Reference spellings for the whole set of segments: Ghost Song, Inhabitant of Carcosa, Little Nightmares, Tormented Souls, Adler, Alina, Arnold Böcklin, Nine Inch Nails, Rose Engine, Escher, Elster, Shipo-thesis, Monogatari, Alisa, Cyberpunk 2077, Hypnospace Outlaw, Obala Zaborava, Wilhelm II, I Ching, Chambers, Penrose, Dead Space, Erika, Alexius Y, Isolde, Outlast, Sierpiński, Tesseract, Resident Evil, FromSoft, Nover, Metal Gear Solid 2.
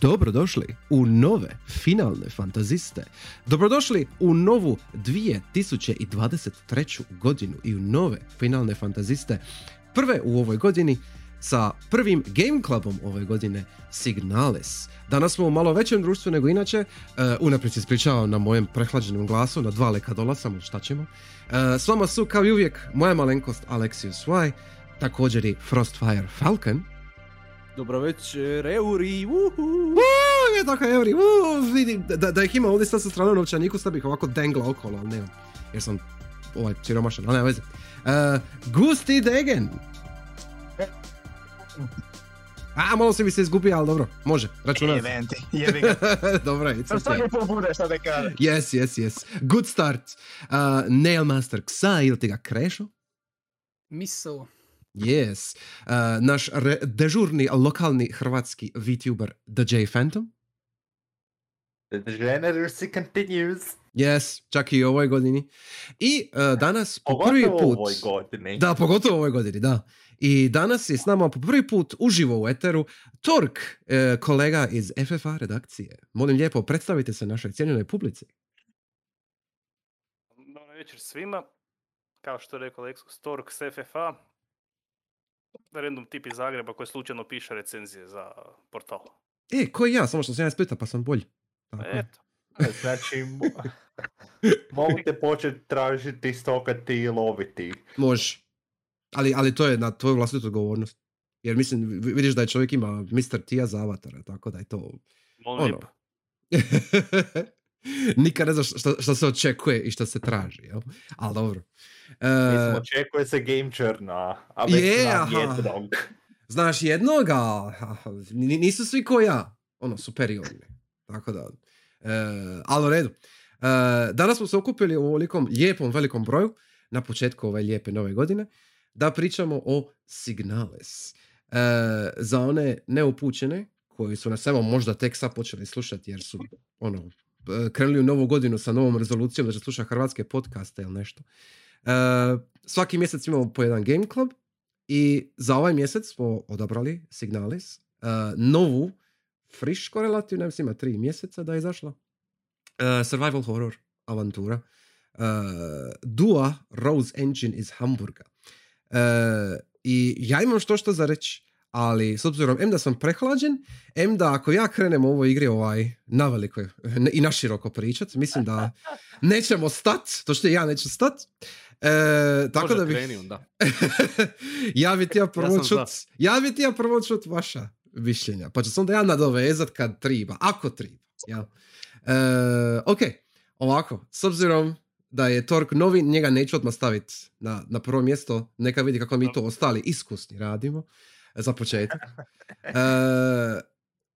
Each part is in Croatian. Dobrodošli u nove finalne fantaziste. Dobrodošli u novu 2023. godinu i u nove finalne fantaziste. Prve u ovoj godini sa prvim Game Clubom ove godine, Signalis. Danas smo u malo većem društvu nego inače. Unaprijed se ispričavam na mojem prehlađenom glasu, na dva leka dola, samo šta ćemo. S vama su, kao i uvijek, moja malenkost Alexius Y, također i Frostfire Falcon. Dobro večer, Euri, uhuuu! Nije tako, Euri, vidim, da ih ima ovdje sad sa strane u novčaniku, sad bih ovako dengla okolo, ali nemam, jer sam ovaj siromašan, ali nema veze. Gust i Degen! A, malo se mi se izgubio, ali dobro, može, računati. Jeventi, jebi ga. Dobro, it's okay. Svaki pol bude šta te kada. Yes, good start. Nailmaster Ksa, ili ti ga krešo? Miso. Yes. Naš dežurni, lokalni hrvatski VTuber The J Phantom. The degeneracy continues. Yes, čak i u ovoj godini. I danas po prvi put... Pogotovo u ovoj godini. Da, pogotovo u ovoj godini, da. I danas je s nama po prvi put uživo u eteru Tork, kolega iz FFA redakcije. Molim lijepo, predstavite se našoj cijenjenoj publici. Dobar večer svima. Kao što je rekao Lexus, Tork s FFA. Random tip iz Zagreba koji slučajno piše recenzije za portal. Ko je ja? Samo što sam ja iz Splita pa sam bolji. Eto. Znači, mogu te početi tražiti, stokati i loviti. Može. Ali to je na tvoju vlastitu odgovornost. Jer mislim, vidiš da je čovjek ima Mr. Tija za avatara, tako da je to... Molim. Nikad ne znaš što se očekuje i što se traži, jel? Ali dobro. Mislim, očekuje se game journal, a već znam jednog. Znaš jednog, ali nisu svi ko ja. Ono, superiorni. Tako da, ali u redu. Danas smo se okupili u ovolikom lijepom, velikom broju, na početku ove lijepe nove godine, da pričamo o Signalis. Za one neupućene, koji su nas evo možda tek sad počeli slušati, jer su, ono, krenuli u novu godinu sa novom rezolucijom da će sluša hrvatske podcaste ili nešto. Svaki mjesec imamo po jedan Game Club i za ovaj mjesec smo odabrali Signalis, novu, friško relativno, mislim ima 3 mjeseca da je izašla, survival horror avantura, dua Rose Engine iz Hamburga. I ja imam što za reći, ali s obzirom, da sam prehlađen, da ako ja krenem u ovoj igri naveliko i naširoko pričat, mislim da nećemo stat, to što ja neću stat. Tako da bih... Ja bi ti ja prvo čut vaša mišljenja, pa ću se onda ja nadovezat kad triba, ako triba. Ok, ovako, s obzirom da je Tork novi, njega neću odmah staviti na prvo mjesto, neka vidi kako mi to ostali iskusni radimo. Za početak.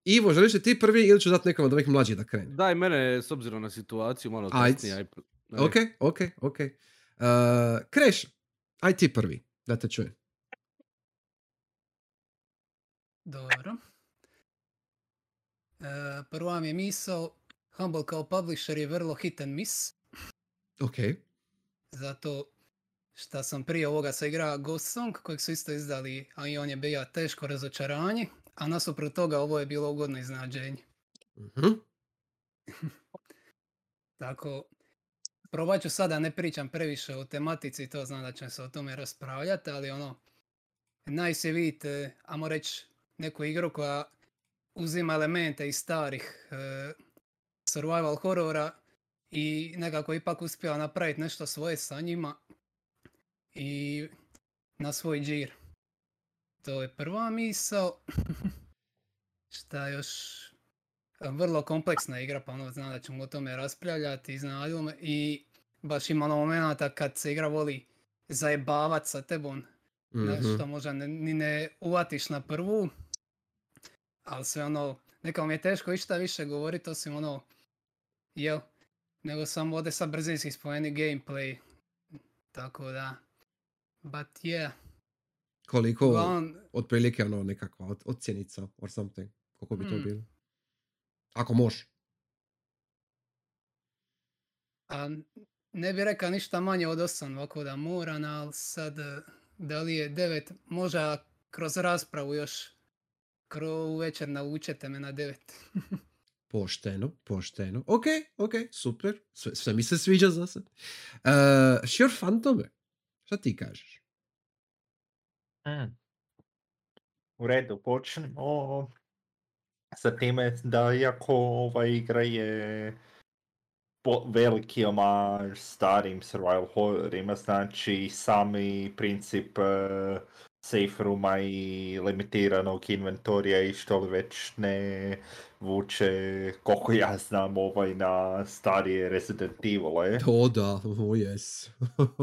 Ivo, želiš li ti prvi ili ću dati nekom od ovih mlađih da krene? Daj, mene s obzirom na situaciju malo kasnije. Ok. Kreš, aj ti prvi, da te čujem. Dobro. Prva mi je misao, Humble kao publisher je vrlo hit and miss. Ok. Zato... Šta sam prije ovoga se igra Ghost Song, kojeg su isto izdali, a i on je bio teško razočaranje, a nasuprot toga ovo je bilo ugodno iznađenje. Tako, probat ću sada ne pričam previše o tematici, to znam da ćemo se o tome raspravljati, ali ono, najs je vidjeti, ajmo reći, neku igru koja uzima elemente iz starih survival horora i nekako ipak uspjela napraviti nešto svoje sa njima. I na svoj džir. To je prva misao. Šta još? Vrlo kompleksna igra, pa ono znam da ćemo o tome raspravljati. I baš ima ono momenta kad se igra voli zajebavati sa tebom. Što možda ni ne uvatiš na prvu. Ali sve ono, nekako mi je teško išta više govoriti, osim ono, jel, nego sam ovdje sa brzinski spomeni gameplay. Tako da... But yeah. Koliko otprilike ono nekakva ocjenica or something, koliko bi to bilo? Ako moš. Ne bih rekao ništa manje od 8, ovako da moram, ali sad da li je 9, možda kroz raspravu još skoro uvečer naučete me na 9. Pošteno, pošteno. Ok, super. Sve mi se sviđa za sad. Sure Fantome, šta ti kažeš? U redu, počnemo sa time da iako ova igra je veliki omaž starim survival horrorima, znači sami princip safe rooma i limitiranog inventorija i što li već ne vuče, koliko ja znam, na starije Resident Evile. To da, yes.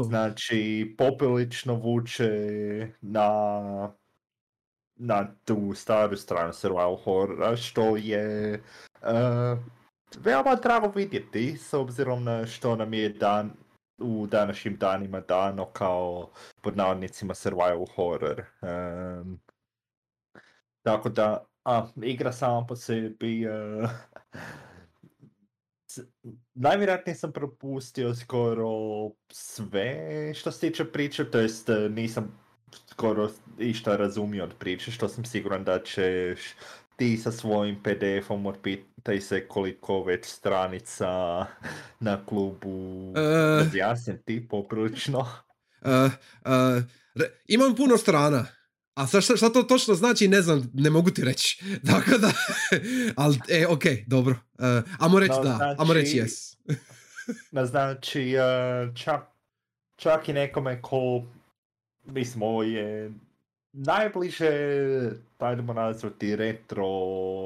Znači, poprilično vuče na tu staru stranu survival horrora, što je veoma drago vidjeti, s obzirom na što nam je u današnjim danima dano kao pod navodnicima survival horror. Tako da, igra sama po sebi... najvjerojatnije sam propustio skoro sve što se tiče priče, to jest nisam skoro išta razumio od priče, što sam siguran da ćeš ti sa svojim PDF-om, odpitaj se koliko već stranica na klubu razjasniti poprilično. Imam puno strana, a šta to točno znači ne znam, ne mogu ti reći. Dakle, da, ali ok, dobro, ajmo reći no, da, znači, ajmo reći yes. Znači, čak i nekome ko, mislim, ovo je najbliže, tajdemo nazvati, retro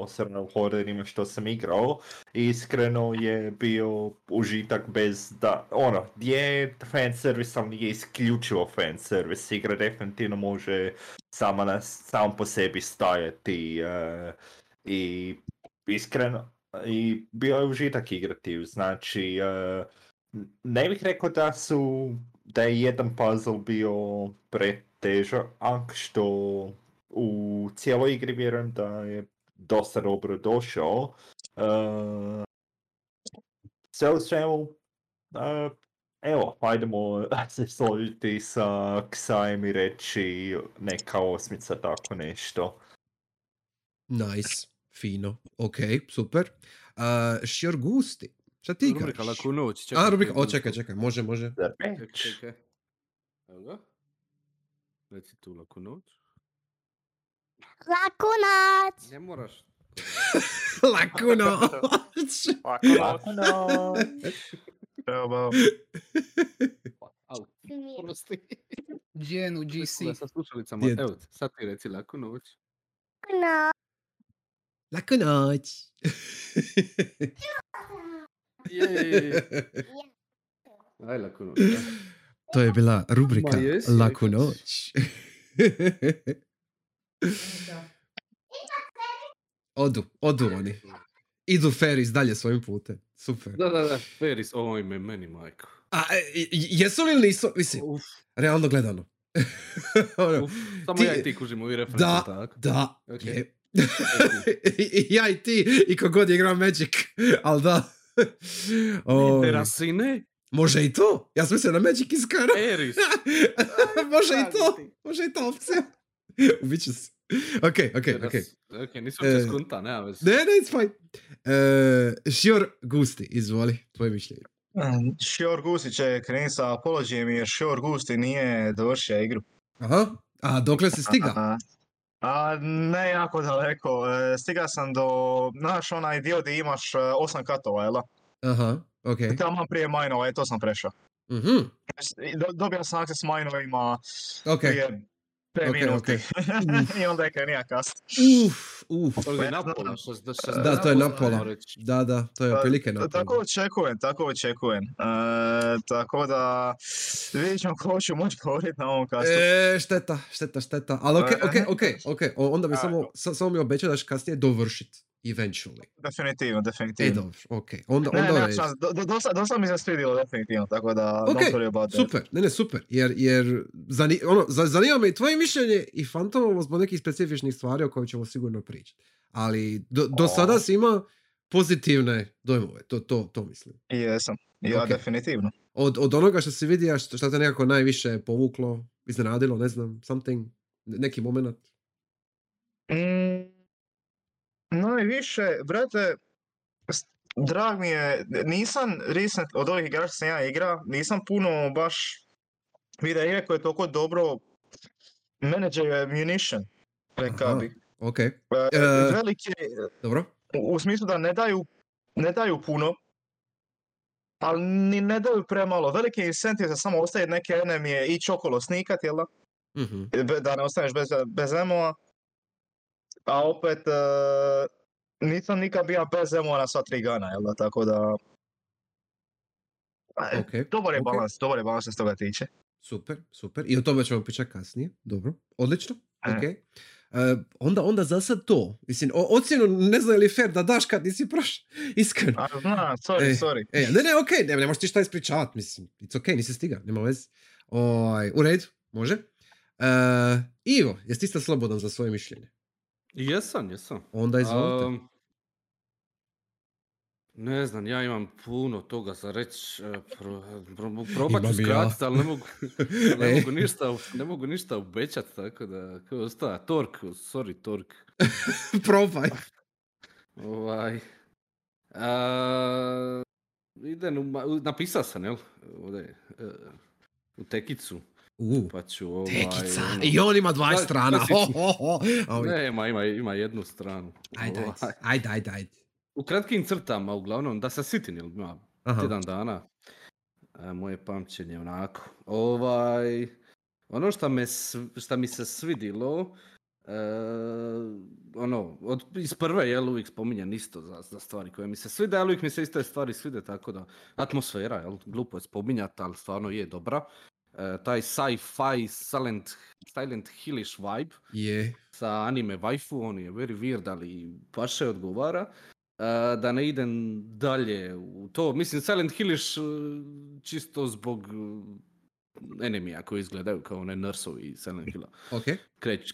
survival horrorima što sam igrao. Iskreno je bio užitak bez da, ono, je fanservice, ali nije isključivo fanservice. Igra definitivno može sam po sebi stajati i iskreno, i bio je užitak igrati. Znači, ne bih rekao da je jedan puzzle bio pretežak, što u cijeloj igri vjerujem da je dosta dobro došao. Sve u svemu, evo, hajdemo se složiti sa Ksajem i reći neka osmica, tako nešto. Nice, fino, ok, super. Šior Gusti, šta ti igraš? Rubrika Laku noć. Čekaj, može. Čekaj. Evo ga. Reci tu Laku noć. Laku noć! Ne moraš. Laku noć! Laku noć! Evo bao. Au, prosti. Dženu, GC. Evo, sad ti reci Laku noć. Laku noć. Laku noć. Aj, Laku noć. To je bila rubrika Laku noć. Odu oni. Idu Feris dalje svojim putem. Super. Da, Feris, ovo ime meni, majko. A, jesu li nisu, mislim, realno gledano. Samo ja i ti kužimo i referenci, tako? Da, je. Ja i ti, i kogod je igrao Magic, ali da. Terasine? Može i to. Ja sam mislio na Magic iskara. Eris. Može i to opcija. Ubiću se. Ok. Nisam se skonta, nema već. Ne, it's fine. Šior Gusti, izvoli, tvoje mišljenje. Šior Gusti će krenuti sa apologijem jer Šior Gusti nije dovršio igru. Aha, a dokle si stiga? Ne jako daleko. Stiga sam do, znaš onaj dio gdje imaš 8 katova, jel? Aha. Okay. Tamo prije minova, to sam prešao. Mm-hmm. Dobio sam akces minovima prije 5 minuti. I onda je krenija kast. To je napola. Da, to je napola. Da, to je opilike napola. Tako očekujem. Tako da vidit ćemo ko ću moći govoriti na ovom kastu. Šteta. Ali ok. Onda mi samo mi obećao da ću kasnije dovršiti. Eventually. Definitivno. Dobro, ok. Dosta mi se svidilo, definitivno, tako da... Ok, super, super, jer zanima me i tvoje mišljenje i Fantomovo zbog nekih specifičnih stvari o kojoj ćemo sigurno pričati. Ali do sada si ima pozitivne dojmove, to mislim. Jesam, ja definitivno. Od onoga što si vidio, što te nekako najviše povuklo, iznenadilo, ne znam, something, neki moment? Najviše, brate, drag mi je, nisam recent od ovih igrača sam ja igra, nisam puno baš video igre koje je toliko dobro manager ammunition, reka bi. Okay. Velike, dobro. U smislu da ne daju puno, ali ni ne daju premalo. Veliki incentiv za samo ostaviti neke enemije i okolo snikat, jel da? Mm-hmm. Da ne ostaneš bez emova. A opet, nisam nikad bio bez emova na sva tri gana, jel da? Tako da... Okay. Dobar je balans s toga tiče. Super, super. I o tome ćemo pričati kasnije. Dobro, odlično. Okay. Onda za sad to. Mislim, ocjenu ne znam je li fair da daš kad nisi prošao. Iskreno. Sorry. Ne, okej, okay. ne možeš ti šta ispričavat, mislim. It's okej, okay, nisi stiga, nema veze. U redu, može. Ivo, jesi ti sad slobodan za svoje mišljenje? Jesam. Onda izvolite. Ne znam, ja imam puno toga za reći, probat ću skratiti, ali ne mogu ništa obećat, tako da ostaje Tork. Probaj. Napisao sam, jel? Ovdje, u tekicu. Pa ću tekica, i on ima 20 strana. Ne, ima jednu stranu. Ajde. U kratkim crtama, uglavnom, da se sitim, jel ima 1 dana, moje pamćenje onako. Ono šta mi se svidilo, iz prve, jel, uvijek spominjem isto za stvari koje mi se svide, ali uvijek mi se iste stvari svide, tako da, atmosfera, jel, glupo je spominjati, ali stvarno je dobra. Taj sci-fi, Silent Hillish vibe, sa anime waifu, on je very weird, ali baš je odgovara. Da ne idem dalje u to, mislim Silent Hillish čisto zbog enemija koji izgledaju kao one nurseovi i Silent Hilla. Okay.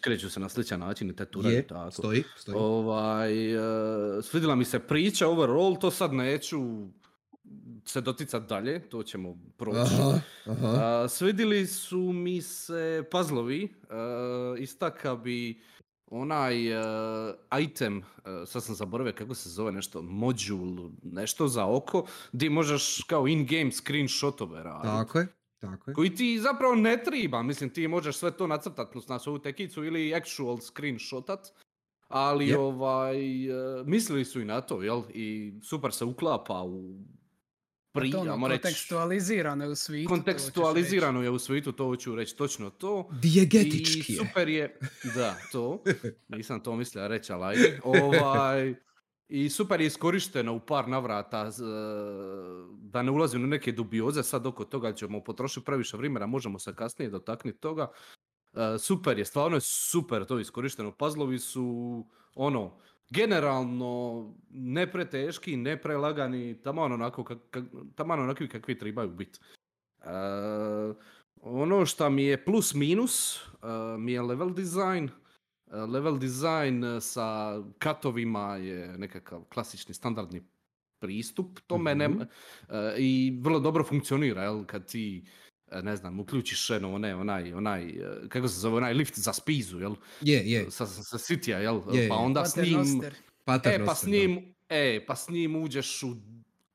Kreću se na sličan način i teturaju. Tako. Stoji. Svidila mi se priča overall, to sad neću se doticati dalje, to ćemo proći. Svidili su mi se puzzlovi, istaka bi... Onaj item, sad sam zaboravio kako se zove nešto, module, nešto za oko, gdje možeš kao in-game screenshotove raditi. Tako je. Koji ti zapravo ne treba, mislim ti možeš sve to nacrtati na svoju tekicu ili actual screenshotat, ali yep. Mislili su i na to, jel? I super se uklapa u... kontekstualizirano je u svijetu. Kontekstualizirano je u svijetu, to hoću reći točno to. Dijegetički je. I super je, da, to. Nisam to mislila reći, ali ajde. I super je iskorišteno u par navrata, da ne ulazim u neke dubioze, sad oko toga ćemo potrošiti previše vremena, možemo se kasnije dotaknuti toga. Super je, stvarno je super to iskorišteno. Puzzlovi su, generalno, ne preteški, ne prelagani, taman onako onakvi kakvi trebaju biti. Ono što mi je plus minus, mi je level design. Level design sa katovima je nekakav klasični standardni pristup tome. I vrlo dobro funkcionira, jel, kad ti... ne znam, uključiš onaj lift za spizu, jel? Je. Sa sitija, jel? Yeah, pa onda s njim uđeš u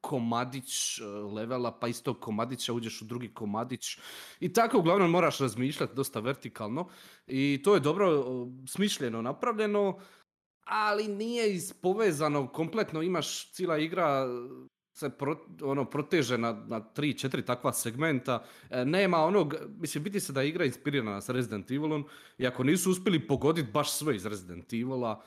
komadić levela, pa iz tog komadića uđeš u drugi komadić. I tako, uglavnom, moraš razmišljati dosta vertikalno. I to je dobro smišljeno, napravljeno, ali nije ispovezano kompletno. Imaš cijela igra... se proteže na 3-4 takva segmenta. Nema onog, mislim, vidi se da je igra inspirirana s Resident Evilom, i ako nisu uspjeli pogoditi baš sve iz Resident Evila,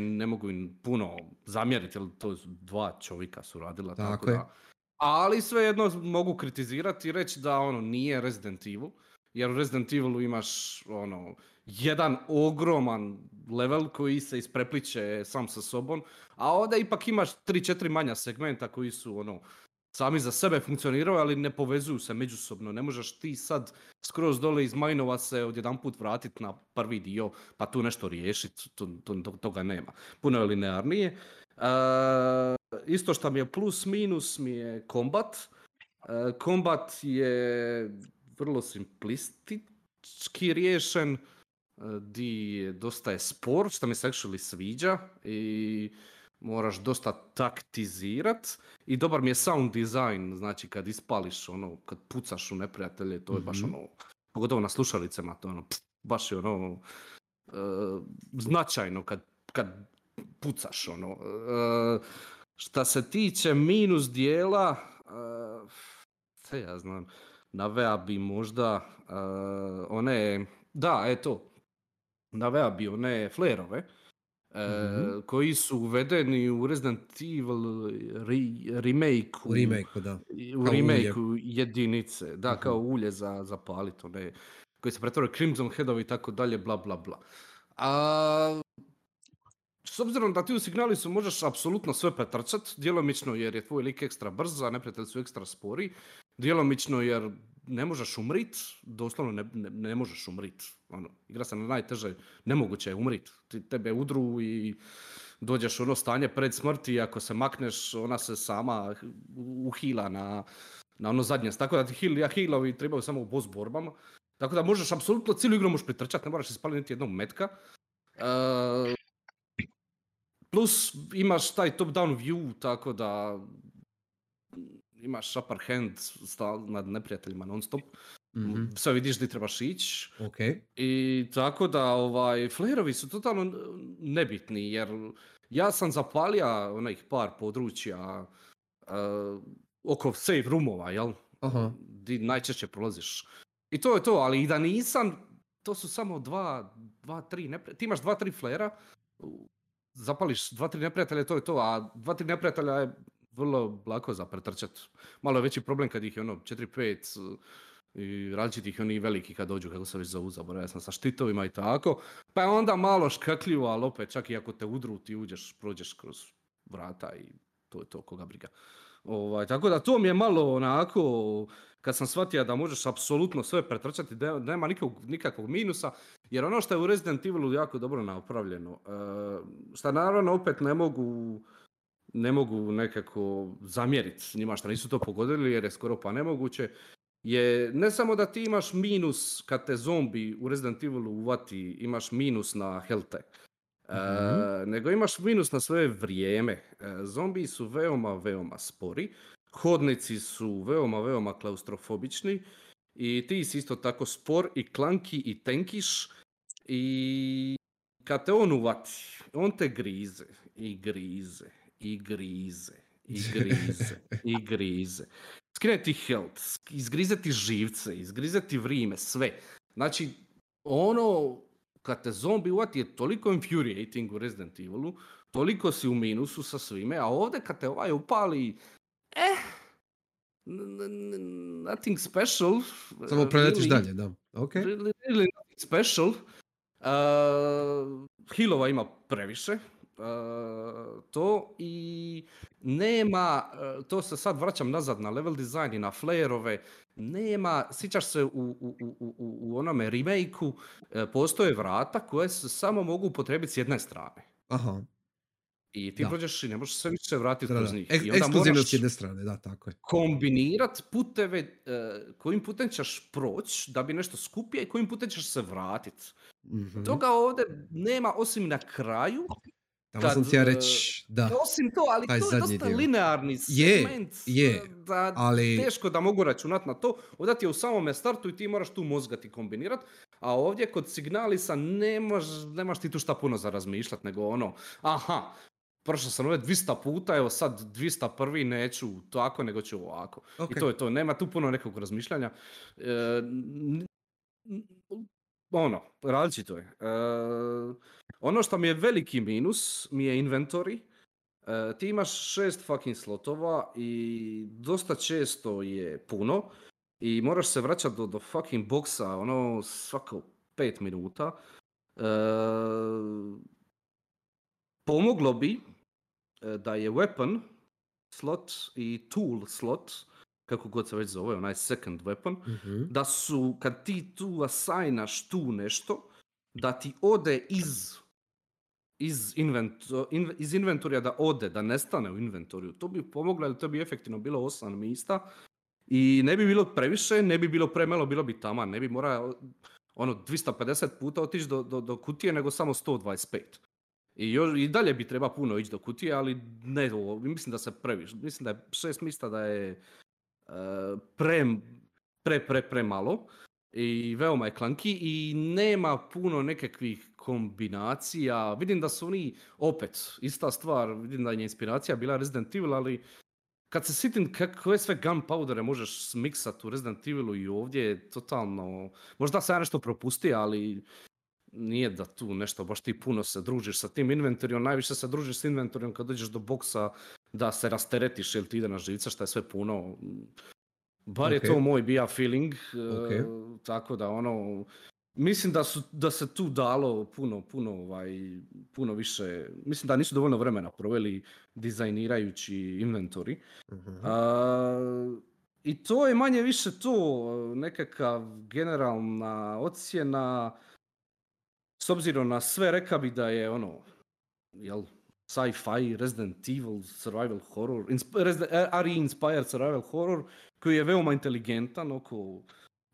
ne mogu im puno zamjeriti, jer to 2 čovjeka su radila. Tako da. Ali svejedno mogu kritizirati i reći da nije Resident Evil, jer u Resident Evilu imaš jedan ogroman level koji se isprepliče sam sa sobom, a ovdje ipak imaš 3-4 manja segmenta koji su sami za sebe funkcioniraju, ali ne povezuju se međusobno. Ne možeš ti sad skroz dole iz Majnova se odjedanput vratiti na prvi dio, pa tu nešto riješiti, toga nema. Puno je linearnije. Isto što mi je plus minus mi je kombat. Kombat je vrlo simplistički riješen. di dosta je spor, što mi se actually sviđa i moraš dosta taktizirat i dobar mi je sound design, znači kad ispališ ono, kad pucaš u neprijatelje, to je baš ono, pogotovo na slušalicama, to je ono, baš je ono značajno kad pucaš ono. Šta se tiče minus dijela, sve ja znam, navea bi možda one, da, eto, navea bi one flerove, koji su uvedeni u Resident Evil remake-u. U remake-u, da. U remake-u jedinice, da, kao ulje za palit, one, koji se pretvore Crimson Headovi i tako dalje, bla, bla, bla. S obzirom da ti u Signalisu možeš apsolutno sve pretrčat, djelomično jer je tvoj lik ekstra brz, a neprijatelji su ekstra spori, djelomično jer ne možeš umrit, doslovno ne možeš umrit. Ono, igra se na najteže, nemoguće je umrit. Tebe udru i dođeš u ono stanje pred smrti, ako se makneš, ona se sama uhila na ono zadnje. Tako da ti healovi trebaju samo u boss borbama. Tako da možeš apsolutno cijelu igru možeš pretrčat, ne moraš ispaliti niti jednog metka. Plus imaš taj top-down view, tako da imaš upper hand nad neprijateljima non-stop. Sve vidiš gdje trebaš ići. Okay. I tako da flareovi su totalno nebitni, jer ja sam zapalija onih par područja oko safe roomova, jel? Gdje najčešće prolaziš. I to je to, ali i da nisam, to su samo ti imaš 2-3 flera, zapališ 2-3 neprijatelja, to je to, a 2-3 neprijatelja je vrlo lako za pretrčat. Malo je veći problem kad ih je ono 4-5 i različitih oni veliki kad dođu, kako se već zovu, zaboravio sam, sa štitovima i tako. Pa je onda malo škakljivo, ali opet čak i ako te udru ti uđeš, prođeš kroz vrata i to je to, koga briga. Tako da to mi je malo onako, kad sam shvatio da možeš apsolutno sve pretrčati, da nema nikakvog minusa, jer ono što je u Resident Evilu jako dobro napravljeno, što naravno opet ne mogu nekako zamjeriti njima što nisu to pogodili jer je skoro pa nemoguće, je ne samo da ti imaš minus kad te zombi u Resident Evilu uvati, imaš minus na health-e. Nego imaš minus na svoje vrijeme. Zombiji su veoma, veoma spori. Hodnici su veoma, veoma klaustrofobični. I ti si isto tako spor i klanki i tenkiš. I kad te on uvati, on te grize. I grize. Skine ti health, izgrize ti živce, izgrize ti vrijeme, sve. Znači, ono... Kad te zombi uvati je toliko infuriating u Resident Evilu, toliko si u minusu sa svime, a ovdje kad te upali, nothing special. Samo preletiš dalje, da. Okay. Really nothing special. Healova ima previše. To i nema, to se sad vraćam nazad na level design i na flareove, nema, sjećaš se u onome remake-u postoje vrata koje se samo mogu upotrijebiti s jedne strane. Aha. I ti prođeš i ne možeš se više vratiti kroz njih. Ekskluzivno s jedne strane, da, tako je. Kombinirat puteve kojim putem ćeš proći da bi nešto skupio i kojim putem ćeš se vratiti. Toga ovdje nema osim na kraju. Tamo sam ti ja reći, da. Osim to, ali to je dosta linearni segment. Ali... Teško da mogu računati na to. Ovdje ti je u samome startu i ti moraš tu mozgati i kombinirati. A ovdje kod Signalisa nemaš ti tu šta puno za razmišljati, nego ono, aha, prošao sam ovdje 200 puta, evo sad 201. neću tako, nego ću ovako. Okay. I to je to, nema tu puno nekog razmišljanja. Različito je. Ono što mi je veliki minus, mi je inventory. Ti imaš 6 fucking slotova i dosta često je puno. I moraš se vraćati do fucking boxa, ono, svako 5 minuta. Pomoglo bi da je weapon slot i tool slot, kako god se već zove, onaj second weapon, da su, kad ti tu assignaš tu nešto, da ti ode iz inventorija, da ode, da nestane u inventoriju. To bi pomoglo, ali to bi efektivno bilo 8 mista i ne bi bilo previše, ne bi bilo premalo, bilo bi tamo, ne bi morao ono 250 puta otići do kutije nego samo 125. I dalje bi treba puno ići do kutije, ali ne, mislim da se previše. Mislim da je 6 mista da je premalo i veoma je klanki i nema puno nekakvih kombinacija. Vidim da su oni opet ista stvar, vidim da je inspiracija bila Resident Evil, ali kad se sitim kakve sve gunpowdere možeš smiksati u Resident Evilu i ovdje je totalno... Možda se ja nešto propusti, ali nije da tu nešto baš ti puno se družiš sa tim inventorijom. Najviše se družiš s inventorijom kad dođeš do boksa da se rasteretiš ili ti ide na živca što je sve puno. Bar je to moj bija feeling. Okay. Tako da ono... Mislim da se tu dalo puno više, mislim da nisu dovoljno vremena proveli dizajnirajući inventori. I to je manje više to, nekakav generalna ocjena, s obzirom na sve reka bi da je ono, jel, sci-fi, Resident Evil, survival horror, Ari-inspired survival horror, koji je veoma inteligentan oko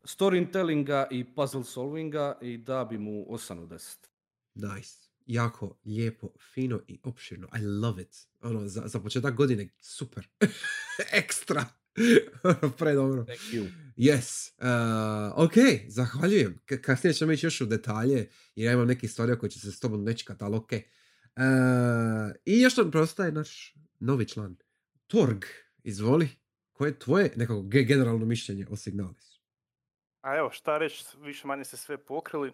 storytellinga i puzzle solvinga i da bi mu 8/10. Nice. Jako, lijepo, fino i opširno. I love it. Ono, za početak godine, super. Ekstra. Predobro. Thank you. Yes. Ok, zahvaljujem. Kasnije ćemo ići još u detalje jer ja imam neke stvari koje će se s tobom nečekati, ali ok. I još nam preostaje naš novi član. Torg, izvoli. Koje je tvoje nekako generalno mišljenje o Signalisu? A evo, šta reći, više manje se sve pokrili.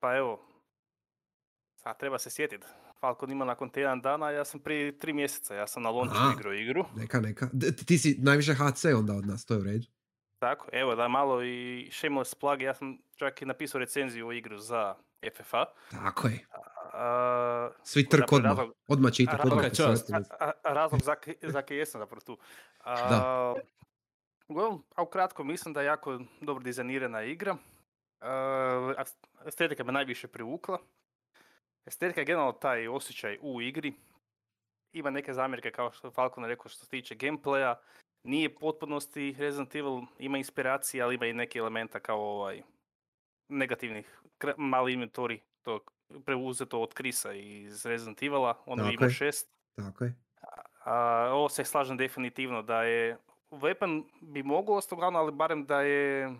Pa evo, sad treba se sjetiti. Falko nima nakon tjedan dana, ja sam prije 3 mjeseca, ja sam na Lonču igrao igru. Neka. Ti si najviše HC onda od nas, to je u redu. Tako, evo da malo i shameless plug, ja sam čak i napisao recenziju o igru za FFA. Tako je. Svi trk odmah čitak. Razlog zake jesam zapravo tu. Da. A ukratko mislim da je jako dobro dizajnirana igra. Estetika me najviše privukla. Estetika je generalno taj osjećaj u igri. Ima neke zamjerke kao što je Falcon rekao što se tiče gameplaya. Nije potpunosti Resident Evil, ima inspiracije, ali ima i neke elementa kao negativnih, mali inventori. To preuzeto od Krisa iz Resident Evila, ono ima 6. Tako je. Ovo se slažem definitivno da je weapon bi mogao ostati glavno, ali barem da je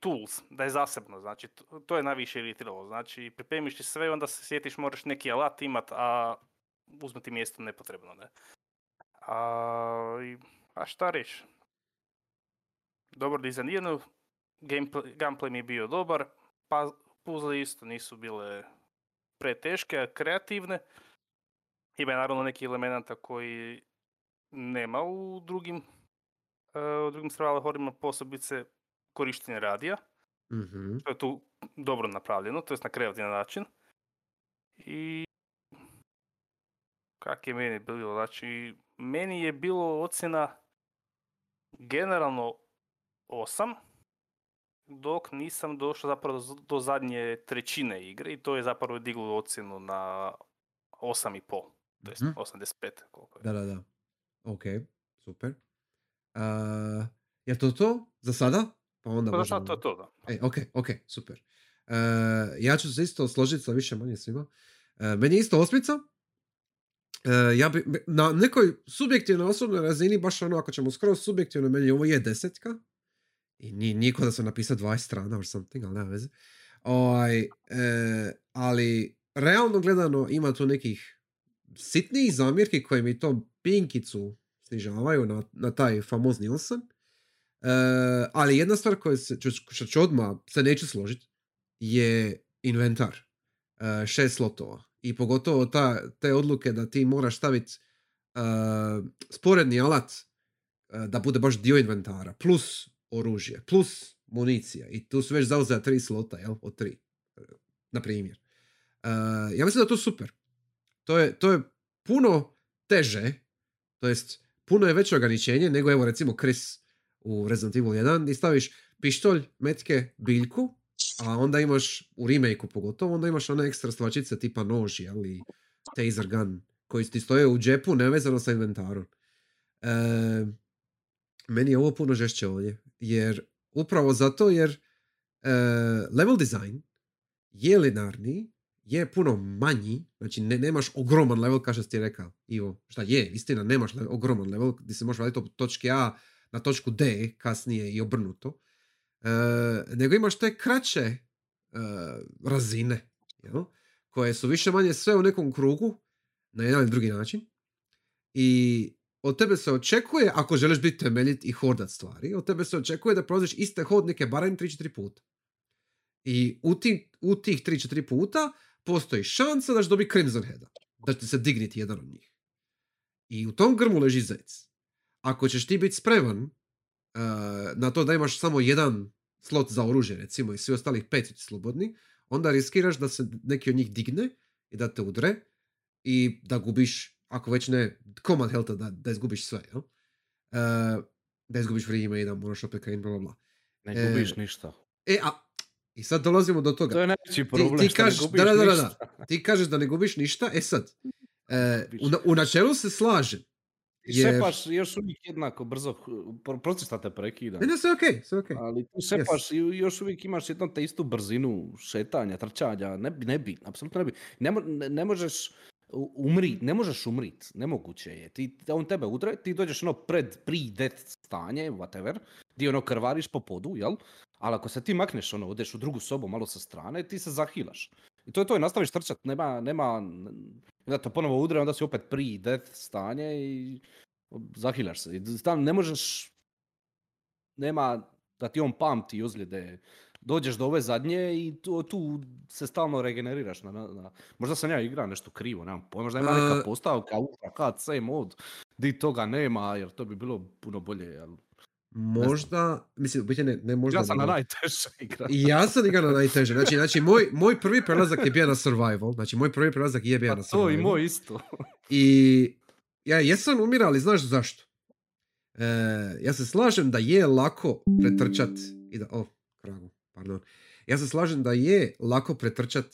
tools, da je zasebno, znači to je najviše iritiralo, znači pripremiš ti sve, onda se sjetiš moraš neki alat imat, a uzme ti mjesto nepotrebno, ne? A šta reći? Dobro dizajnirano, gameplay mi je bio dobar, puzzle isto nisu bile preteške, kreativne, ima naravno neki elementa koji nema u drugim survival horrorima, posebice korištenje radija. To je tu dobro napravljeno, to jest na kreativan način. I kak je meni bilo? Znači, meni je bilo ocjena generalno 8, dok nisam došao zapravo do zadnje trećine igre i to je zapravo diglo ocjenu na 8,5, to jest 85 koliko je. Da. Ok, super. Je to za sada? Pa onda možemo... Za sada to da. Ok, super. Ja ću se isto složiti sa više manje svima. Meni je isto 8. Ja bi, na nekoj subjektivnoj osobnoj razini, baš ono ako ćemo skroz subjektivno, meni ovo je 10. I niko da sam napisao 20 strana or something, ali nema veze. Ali realno gledano ima tu nekih sitnijih zamjerki koje mi to pinkicu snižavaju na taj famozni 8. Ali jedna stvar koju ću odmah se neću složiti je inventar. 6 slotova. I pogotovo te odluke da ti moraš staviti sporedni alat da bude baš dio inventara. Plus oružje. Plus municija. I tu su već zauzela 3 slota, jel? Od 3. Na primjer. Ja mislim da je to super. To je puno teže, to jest puno je veće ograničenje nego evo recimo Chris u Resident Evil 1 gdje staviš pištolj, metke, biljku, a onda imaš u remake-u pogotovo, onda imaš one ekstra stvačice tipa nož, jeli, taser gun, koji ti stoje u džepu nevezano sa inventarom. meni je ovo puno žešće ovdje. Jer upravo zato jer level design je linearni, je puno manji, znači nemaš ogroman level, kao što ti je rekao, Ivo, šta je, istina, nemaš ogroman level gdje se možeš raditi od točke A na točku D kasnije i obrnuto, nego imaš te kraće razine, jel? Koje su više manje sve u nekom krugu, na jedan ili drugi način, i od tebe se očekuje, ako želiš biti temeljit i hordat stvari, od tebe se očekuje da prolaziš iste hodnike barem 3-4 puta. I u tih 3-4 puta postoji šansa da će dobiti Crimson Heada, da će se digniti jedan od njih. I u tom grmu leži zec. Ako ćeš ti biti spreman na to da imaš samo jedan slot za oružje, recimo, i svi ostalih 5 slobodni, onda riskiraš da se neki od njih digne i da te udre i da gubiš, ako već ne, command health-a, da izgubiš sve, jel? Da izgubiš vrijeme i da moraš opet kreniti, bla, bla. Ne gubiš ništa. I sad dolazimo do toga. To je najveći problem, ti kažeš, što ne gubiš ništa. Ti kažeš da ne gubiš ništa, sad. U načelu se slažem. Jer... Sepaš još uvijek jednako brzo, prosto šta te prekida. Ne, sve okej, sve okej. Ali tu sepaš i još uvijek imaš jednu te istu brzinu šetanja, trčanja, ne bi, apsolutno ne bi. Ne možeš umrit, ne možeš umrit, nemoguće je. On tebe udre, ti dođeš ono pre-death stanje, whatever, gdje ono krvariš po podu, jel? Ali ako se ti makneš, ono, odeš u drugu sobu malo sa strane, ti se zahilaš. I to je to, i nastaviš trčat, onda te ponovo udre, onda si opet pre-death stanje i zahilaš se. I tam ne možeš, nema da ti on pamti ozljede, dođeš do ove zadnje i tu se stalno regeneriraš. Možda sam ja igrao nešto krivo, nemam pojma, možda ima neka postavka, KC mod, di toga nema, jer to bi bilo puno bolje, jel? Možda, mislim, ne možda... Ja sam na najteže igra. Ja sam igra na najteže, znači moj prvi prelazak je bio na survival, To i moj isto. I ja jesam umirao, ali znaš zašto? Ja se slažem da je lako pretrčat i da... Pardon. Ja se slažem da je lako pretrčat,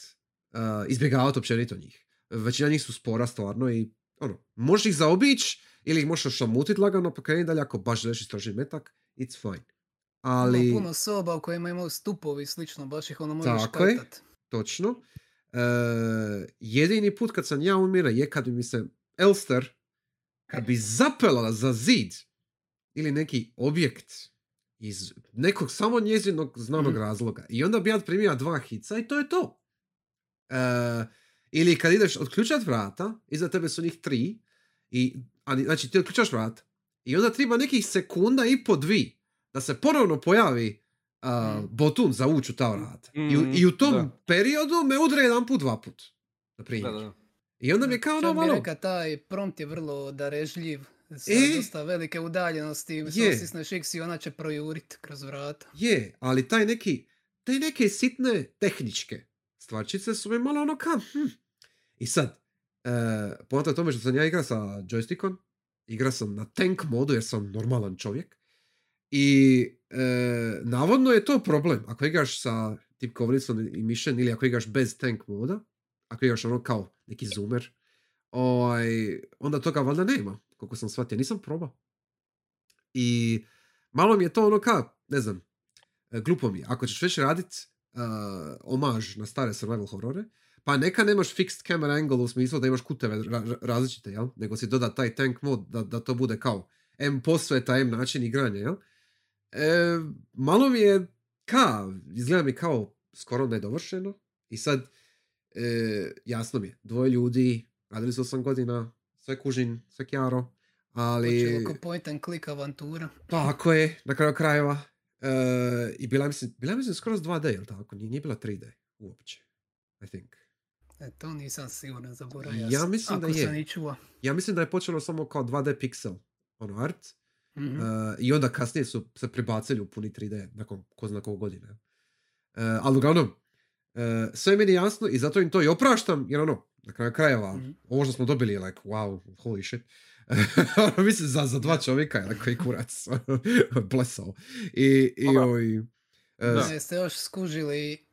izbjegavati općenito njih. Većina njih su spora stvarno i ono, možeš ih zaobići ili ih možeš šamutit lagano, pa kreni dalje ako baš želiš istražiti metak, it's fine. Ali... Puno soba u kojima imaju stupovi i slično, baš ih ono možeš kartat. Tako je, točno. Jedini put kad sam ja umirao je kad bi mi se Elster, kad bi zapelala za zid ili neki objekt iz nekog samo njezinog znanog razloga. I onda bi ja primio 2 hica i to je to. Ili kad ideš otključat vrata, iza tebe su njih 3, znači ti otključaš vrata i onda treba nekih sekunda i po 2 da se ponovno pojavi botun za ući u ta vrata. I u tom periodu me udre 1 put, 2 put. I onda mi je kao ono malo... Što mi reka, taj prompt je vrlo darežljiv. Sa dosta velike udaljenosti, stisneš X i ona će projurit kroz vrata. Je, ali taj neke sitne tehničke stvarčice su mi malo ono kao... I sad, poanta je tome što sam ja igrao sa joystickom, igrao sam na tank modu jer sam normalan čovjek i navodno je to problem. Ako igraš sa tipkovnicom i mišem ili ako igraš bez tank moda, ako igraš ono kao neki zoomer, onda toga valjda nema. Koliko sam shvatio, nisam probao. I malo mi je to ono kao, ne znam, glupo mi je. Ako ćeš već radit omaž na stare survival horore, pa neka nemaš fixed camera angle u smislu da imaš kuteve različite, jel? Nego si doda taj tank mod da to bude kao M posveta, M način igranja, jel? Malo mi je izgleda mi kao skoro nedovršeno. I sad, jasno mi je, 2 ljudi, radili su 8 godina, sve kužin, sve kjaro, ali... Počelo ko point and click avantura. Tako je, na kraju krajeva. I bila mislim skoro 2D, jel tako? Nije bila 3D uopće, I think. To nisam siguran, zaboravio. Ja mislim da je. Ja mislim da je počelo samo kao 2D pixel, ono art. I onda kasnije su se pribacili u puni 3D, nakon ko zna koliko godine. Ali uglavnom, sve meni jasno i zato im to i opraštam, jer ono, na kraju krajeva, ovo što smo dobili je like, wow, holy shit. Mislim, za 2 čovjeka je koji kurac blesao. Ne, ste još skužili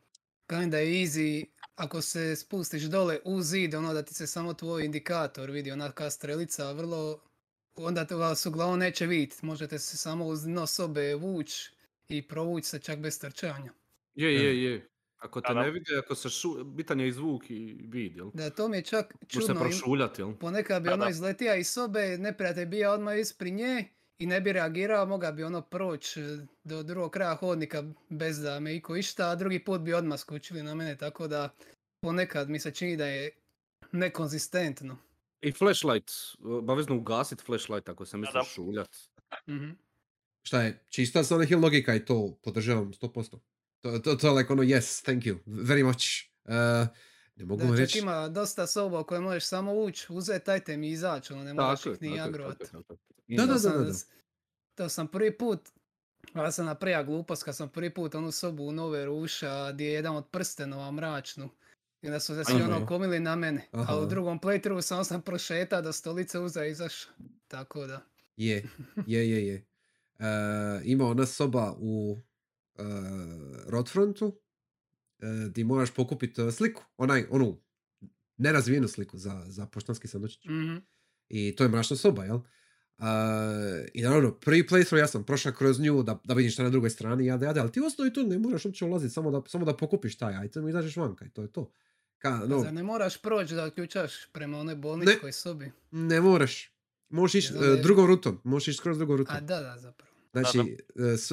kinda easy, ako se spustiš dole u zid, ono da ti se samo tvoj indikator vidi, ona kao strelica, vrlo onda vas uglavnom neće vidjeti, možete se samo uz nos obe vući i provući se čak bez trčanja. Je. Ako te ne vide, ako se bitan je i zvuk i vid, jel? Da, to mi je čak čudno. Može se prošuljati, jel? Ponekad bi ono izletija iz sobe, neprijatelj bi ja odmah ispri nje i ne bi reagirao, moga bi ono proći do drugog kraja hodnika bez da me iko išta, a drugi put bi odmah skočili na mene, tako da ponekad mi se čini da je nekonzistentno. I flashlight, obavezno ugasit flashlight ako se misliš šuljat. Mm-hmm. Šta je, čista Silent Hill logika i to podržavam 100%. To je like ono, yes, thank you, very much. Ne mogu da, reći. Ima dosta soba koje možeš samo ući, uzeti item i izaći, ono ne možeš ih ni agrovati. Da. To sam prvi put, ali sam naprija glupost, kad sam prvi put onu sobu u nove ruša, gdje je jedan od prstenova mračnu. I onda su se svi ono komili na mene. Aha. A u drugom playthroughu samo sam prošeta do stolice uza i izašao. Tako da. Je. Ima ona soba u Roadfrontu gdje moraš pokupiti sliku. Onu nerazvijenu sliku za poštanski sandučić. Mm-hmm. I to je mračna soba, jel? I naravno, prvi playthrough ja sam prošao kroz nju da vidim šta na drugoj strani, jade, ali ti u osnovi tu ne moraš uopće ulaziti, samo da pokupiš taj item i izađeš vanka i to je to. Zar ne moraš proći da ključaš prema onoj bolničkoj sobi? Ne moraš. Možeš ići drugom rutom, možeš ići kroz drugom rutom. A da, zapravo. Znači,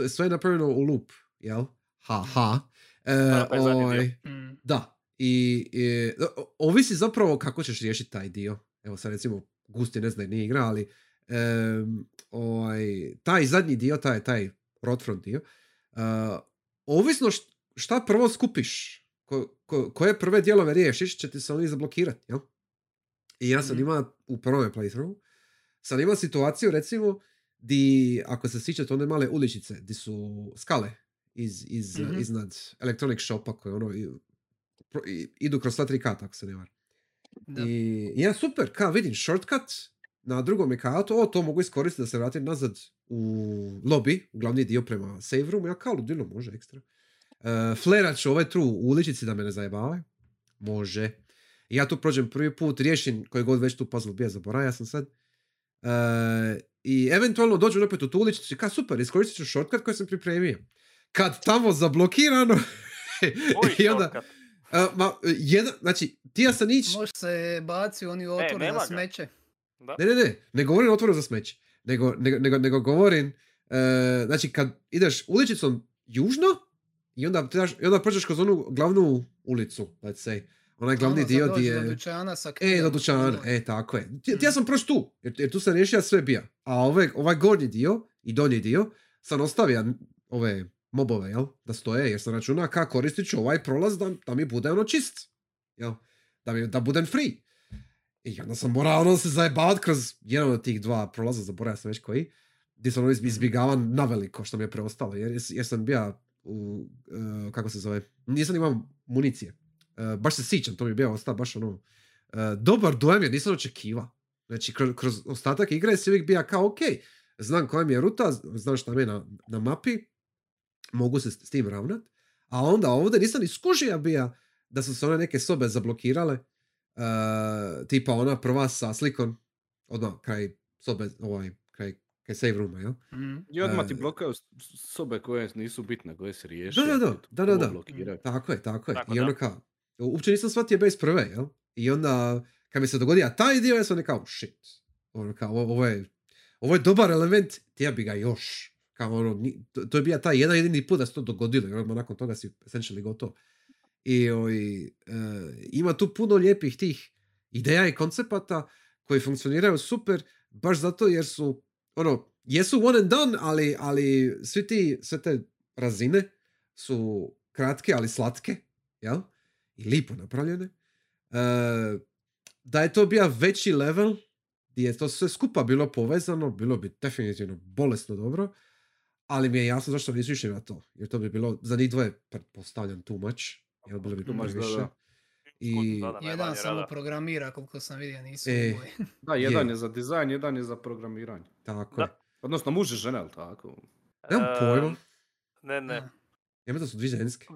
sve je napravljeno u loop, jel? Da. I ovisi zapravo kako ćeš riješiti taj dio. Evo sad recimo, Gusti ne zna i nije igra, ali taj zadnji dio, taj Roadfront dio, ovisno šta prvo skupiš, koje prve dijelove riješiš, će ti se oni zablokirati, jel? I ja sam imao u prvome playthroughu, sam imao situaciju recimo di, ako se sviđate one male uličice, di su skale iznad Electronic Shopa koje ono idu kroz sva tri kata, ako se ne varam. I ja super, vidim shortcut na drugom ekatu, to mogu iskoristiti da se vratim nazad u lobby, u glavni dio prema save roomu, ja kao ludilo može ekstra. Flerat ću ovaj tru u uličici da me ne zajebavaju. Može. I ja tu prođem prvi put, riješim koji god već tu puzzle bija, zaboravio sam sad. I eventualno dođu opet u tu uličicu i kao super, iskoristit ću shortcut koji sam pripremio. Kad tamo zablokirano i onda... Znači, ti ja sam ići... Može se baci, oni otvore za smeće. Da. Ne govorim otvoru za smeć, nego govorim, znači kad ideš uličicom južno i onda prođeš kroz onu glavnu ulicu, let's say, onaj glavni dio gdje je... do dućana, tako je. Ti ja sam prošao tu, jer tu sam riješio sve bija, a ovaj gornji dio i donji dio sam ostavio ove mobove, jel, da stoje, jer sam računa kako koristit ću ovaj prolaz da mi bude ono čist, jel, da budem free. I onda sam morao se zajebavati kroz jedan od tih dva prolaza, zaboravio sam već koji, gdje sam izbjegavan na veliko što mi je preostalo, jer sam bio u, kako se zove, nisam imao municije. Baš se sjećam, to mi je bio ostao baš ono, dobar dojem jer nisam očekivao. Znači, kroz ostatak igre si uvijek bio kao, ok, znam koja mi je ruta, znam šta mi je na mapi, mogu se s tim ravnat, a onda ovdje nisam iskužio bio da su se one neke sobe zablokirale, tipa ona prva sa slikom odmah kraj sobe, kraj save rooma, jel? I odmah ti blokaju sobe koje nisu bitne, koje se riješe. Da. Tako je. I onda kao, uopće nisam shvatio bez prve, jel? I onda, kad mi se dogodija taj dio, ja sam nekao, shit. Ono kao, ovo je dobar element, tija bi ga još. Kao ono, to je bio taj jedan jedini put da se to dogodilo, jer odmah nakon toga si essentially gotovo. Ima tu puno lijepih tih ideja i koncepata koji funkcioniraju super, baš zato jer su, ono, jesu one and done, ali sve te razine su kratke, ali slatke, jel? I lipo napravljene. Da je to bio veći level, gdje je to sve skupa bilo povezano, bilo bi definitivno bolesno dobro, ali mi je jasno zašto nisu išli na to, jer to bi bilo, za njih dvoje pretpostavljam too much. Jel bilo bi previše. Jedan samo programira, koliko sam vidio, nisu oboje. Da, jedan je za dizajn, jedan je za programiranje. Tako je. Odnosno, muž i žena, ali tako? Nemam pojma. Ne. Jema da su dvi ženske.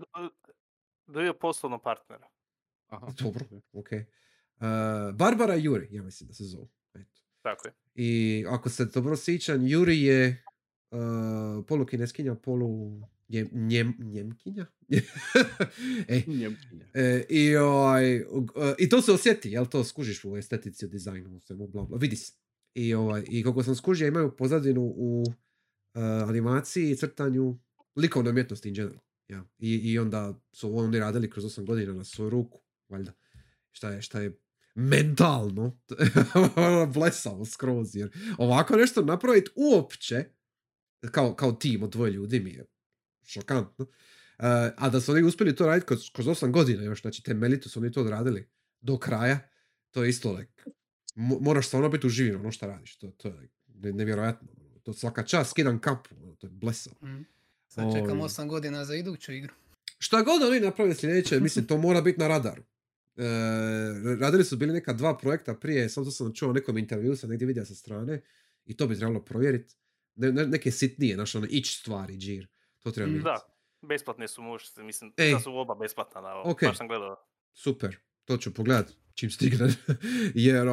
Dvije poslovno partnera. Dobro, okej. Barbara i Juri, ja mislim da se zovu. Tako je. I ako se dobro sjećam, Juri je polukineskinja, polu njemkinja? Njemkinja. I to se osjeti, jel to skužiš u estetici, u dizajnu, u bla bla, vidi se. I koliko sam skužio, imaju pozadinu u animaciji i crtanju likovne umjetnosti in general. Ja. I onda su oni radili kroz 8 godina na svoju ruku, valjda. Šta je mentalno blesao skroz, jer ovako nešto napraviti uopće kao tim od dvoje ljudi mi je šokantno. A da su oni uspjeli to raditi kroz 8 godina još, znači temeljito su oni to odradili do kraja, to je isto like, moraš stvarno biti uživjen ono što radiš, to je like, nevjerojatno. To svaka čast skidam kapu, to je blesao. Sad čekam 8 godina za iduću igru. Šta god oni napravili sljedeće, mislim, to mora biti na radaru. Radili su bili neka 2 projekta prije, samo to sam čuo nekom intervju, sam negdje vidio sa strane i to bi trebalo provjeriti. Neke sitnije, znaš, ono, ići stvari, džir. To treba vidjeti. Da, besplatne su možete, mislim, da su oba besplatna, na, okay. Baš sam gledao. Super, to ću pogledati čim stignem. Jer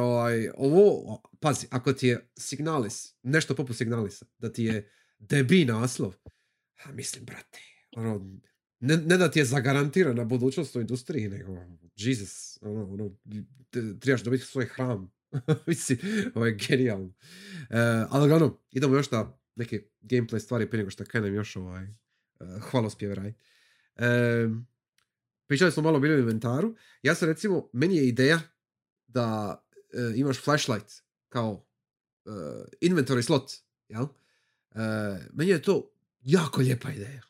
ovo, pazi, ako ti je Signalis, nešto poput Signalisa, da ti je debi naslov, a mislim, brate, ono, ne da ti je zagarantirana budućnost u industriji, nego, Jesus, ono, trebaš dobiti svoj hram. Mislim, ovo je genijalno. Ali glavno, idemo još na neke gameplay stvari, prije nego što krenem još hvalospjeve raditi. Pričali smo malo bili u inventaru. Ja sam recimo, meni je ideja da imaš flashlight kao inventory slot, jel? Meni je to jako lijepa ideja.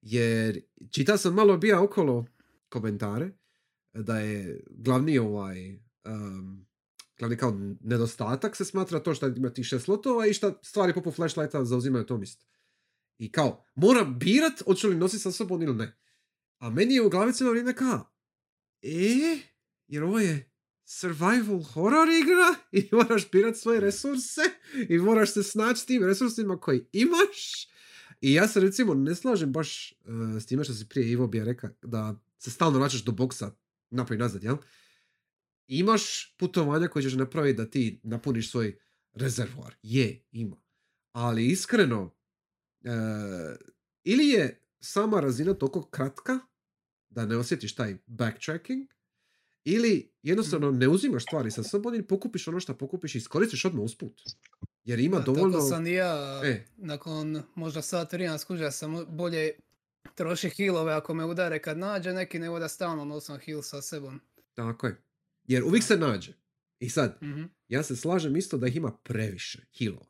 Jer čitao sam malo bija okolo komentare da je glavni glavni kao nedostatak se smatra to što ima tih 6 slotova i što stvari poput flashlighta zauzimaju to mjesto. I kao, moram birat hoću li nositi sa sobom ili ne. A meni je u glavicima vrijeme kao jer ovo je survival horror igra i moraš birat svoje resurse i moraš se snaći tim resursima koji imaš. I ja se recimo ne slažem baš s time što si prije Ivo bi rekao da se stalno vraćaš do boksa naprijed nazad, jel? Imaš putovanja koje ćeš napraviti da ti napuniš svoj rezervoar. Je, ima. Ali iskreno, ili je sama razina toliko kratka da ne osjetiš taj backtracking, ili jednostavno ne uzimaš stvari sa sobom i pokupiš ono što pokupiš i iskoristiš odmah usput. Jer ima dovoljno... Tako sam ja, nakon možda sat vremena skuža sam bolje troši healove ako me udare kad nađe neki, nego da stalno nosim heal sa sebom. Tako je. Jer uvijek se nađe. I sad, ja se slažem isto da ih ima previše healova.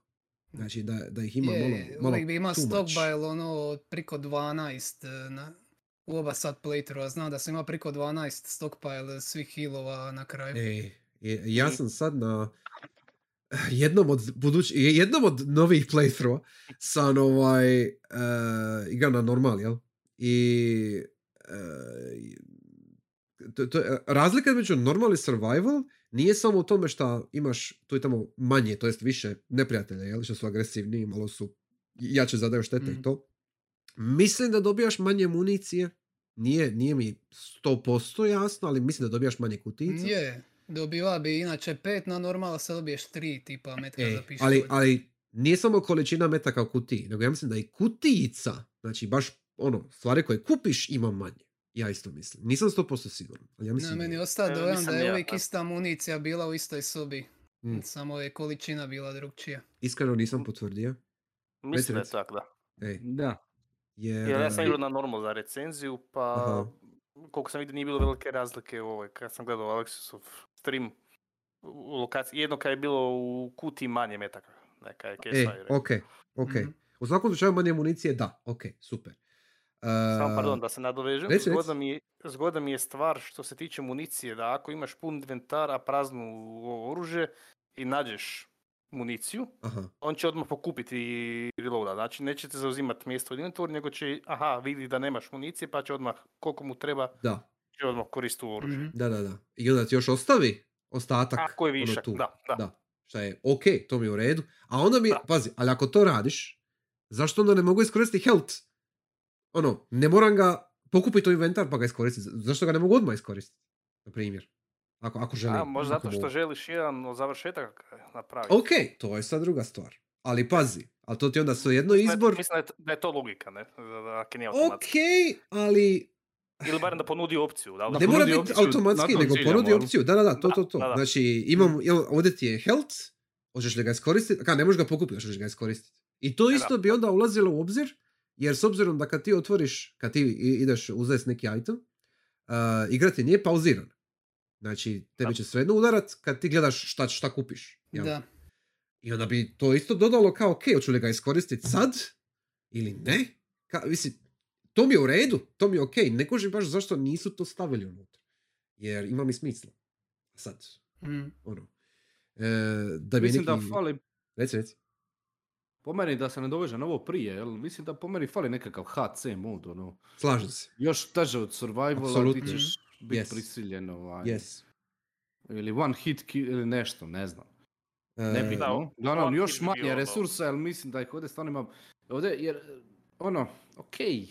Znači da ih ima malo uvijek bi ima stockpile ono priko 12 u oba sat playthrougha. Znam da sam ima priko 12 stockpile svih healova na kraju. Ja sam sad na... Jednom od novih playthrougha sam igram na normal, jel? I razlika među normal i survival nije samo u tome što imaš tu i tamo manje, to jest više neprijatelja, jel? Što su agresivniji, malo su jače zadaju štete i to. Mislim da dobijaš manje municije. Nije mi 100% jasno, ali mislim da dobijaš manje kutica. Dobiva bi inače 5 na normala, sad dobiješ 3 tipa metka za pištolj. Ali nije samo količina metaka u kutiji, nego ja mislim da i kutijica, znači baš ono, stvari koje kupiš ima manje. Ja isto mislim. Nisam 100% siguran. Ja mislim meni ostaje dojam da je uvijek ista municija bila u istoj sobi. Samo je količina bila drugčija. Iskreno nisam potvrdio. Mislim da je tako, da. Da. Ja sam igrao na normal za recenziju, pa... Koliko sam vidio nije bilo velike razlike u ovoj, kad sam gledao Alexisov stream u lokaciji, jedno kad je bilo u kutiji manje metaka, neka je Kessire. Ok. U svakom slučaju manje municije, da, ok, super. Samo pardon, da se nadovežem, zgoda mi je stvar što se tiče municije, da ako imaš pun inventar, a praznu oružje i nađeš municiju, on će odmah pokupiti i reloada. Znači, neće te zauzimati mjesto u inventoru, nego će, vidi da nemaš municije, pa će odmah koliko mu treba, će odmah koristiti u oružje. Da. I onda ti još ostavi ostatak. Ako je višak, da. Šta je, okej, to mi je u redu. A onda pazi, ali ako to radiš, zašto onda ne mogu iskoristiti health? Ne moram ga pokupiti u inventar pa ga iskoristiti. Zašto ga ne mogu odmah iskoristiti? Na primjer. Ako želim. A, možda zato što želiš jedan od završetaka napraviti. Ok, to je sad druga stvar. Ali pazi, ali to ti onda svejedno izbor... Mislim da je to logika, ne? Ako nije automatski. Ok, ali... Ili barem da ponudi opciju. Da ne mora biti automatski, nego ponudi opciju. Da. Znači, ovdje ti je health, hoćeš li ga iskoristiti, ne možeš ga pokupiti, hoćeš ga iskoristiti. I to isto bi onda ulazilo u obzir, jer s obzirom da kad ti otvoriš, kad ti ideš uzeti neki item, igra ti nije pauzirana. Znači, tebi će svejedno udarat kad ti gledaš šta kupiš. Da. I onda bi to isto dodalo kao, ok, hoću li ga iskoristiti sad ili ne? To mi je u redu, to mi je ok. Ne kužim baš zašto nisu to stavili unutra. Jer ima mi smisla. Sad. Mislim da fali... Reci. Po meni da se ne doveže na ovo prije, jer mislim da po meni fali nekakav HC mod, ono... Slažem se. Još teže od survivala, ti ćeš biti prisiljen, Ili one hit kill, ili nešto, ne znam. Ne bih, uglavnom, još manje resursa, jer mislim da ih ovdje stvarno imam... Ovdje, jer, ono, okej...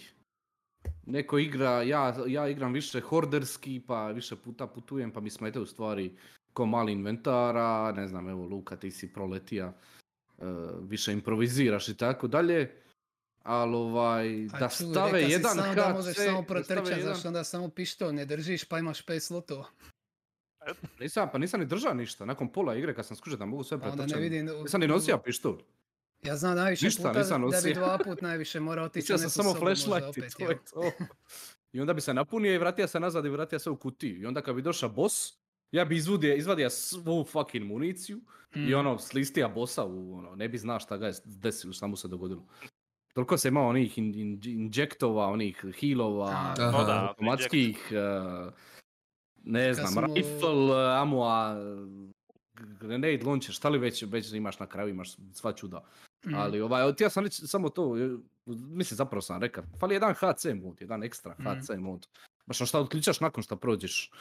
Neko igra, ja igram više horderski, pa više puta putujem, pa mi smetaju stvari ko mali inventara, ne znam, evo Luka, ti si proletija, više improviziraš i tako dalje, ali da stave jedan HC... Da možeš samo protrčati, zašto onda samo pištol ne držiš pa imaš 5 slotova. Pa nisam ni držao ništa, nakon pola igre kad sam skužio da mogu sve pretrčati, nisam ni nosio pištol. Ja znam najviše puta da bi dva put najviše morao otići na neku sobu možda opet. I onda bi se napunio i vratio se nazad i vratio se u kutiju. I onda kad bi došao boss, ja bi izvadio svu fucking municiju i slistija bossa, ne bi znao šta ga je desilo, šta mu se dogodilo. Toliko se imao onih injektova, onih healova, automatskih, ne znam, rifle, amua, grenade launcher, šta li već imaš na kraju, imaš sva čuda. Ali ja sam reći samo to, mislim zapravo sam rekao, fali jedan HC mod, jedan ekstra HC mod. Baš šta odključaš nakon šta prođeš.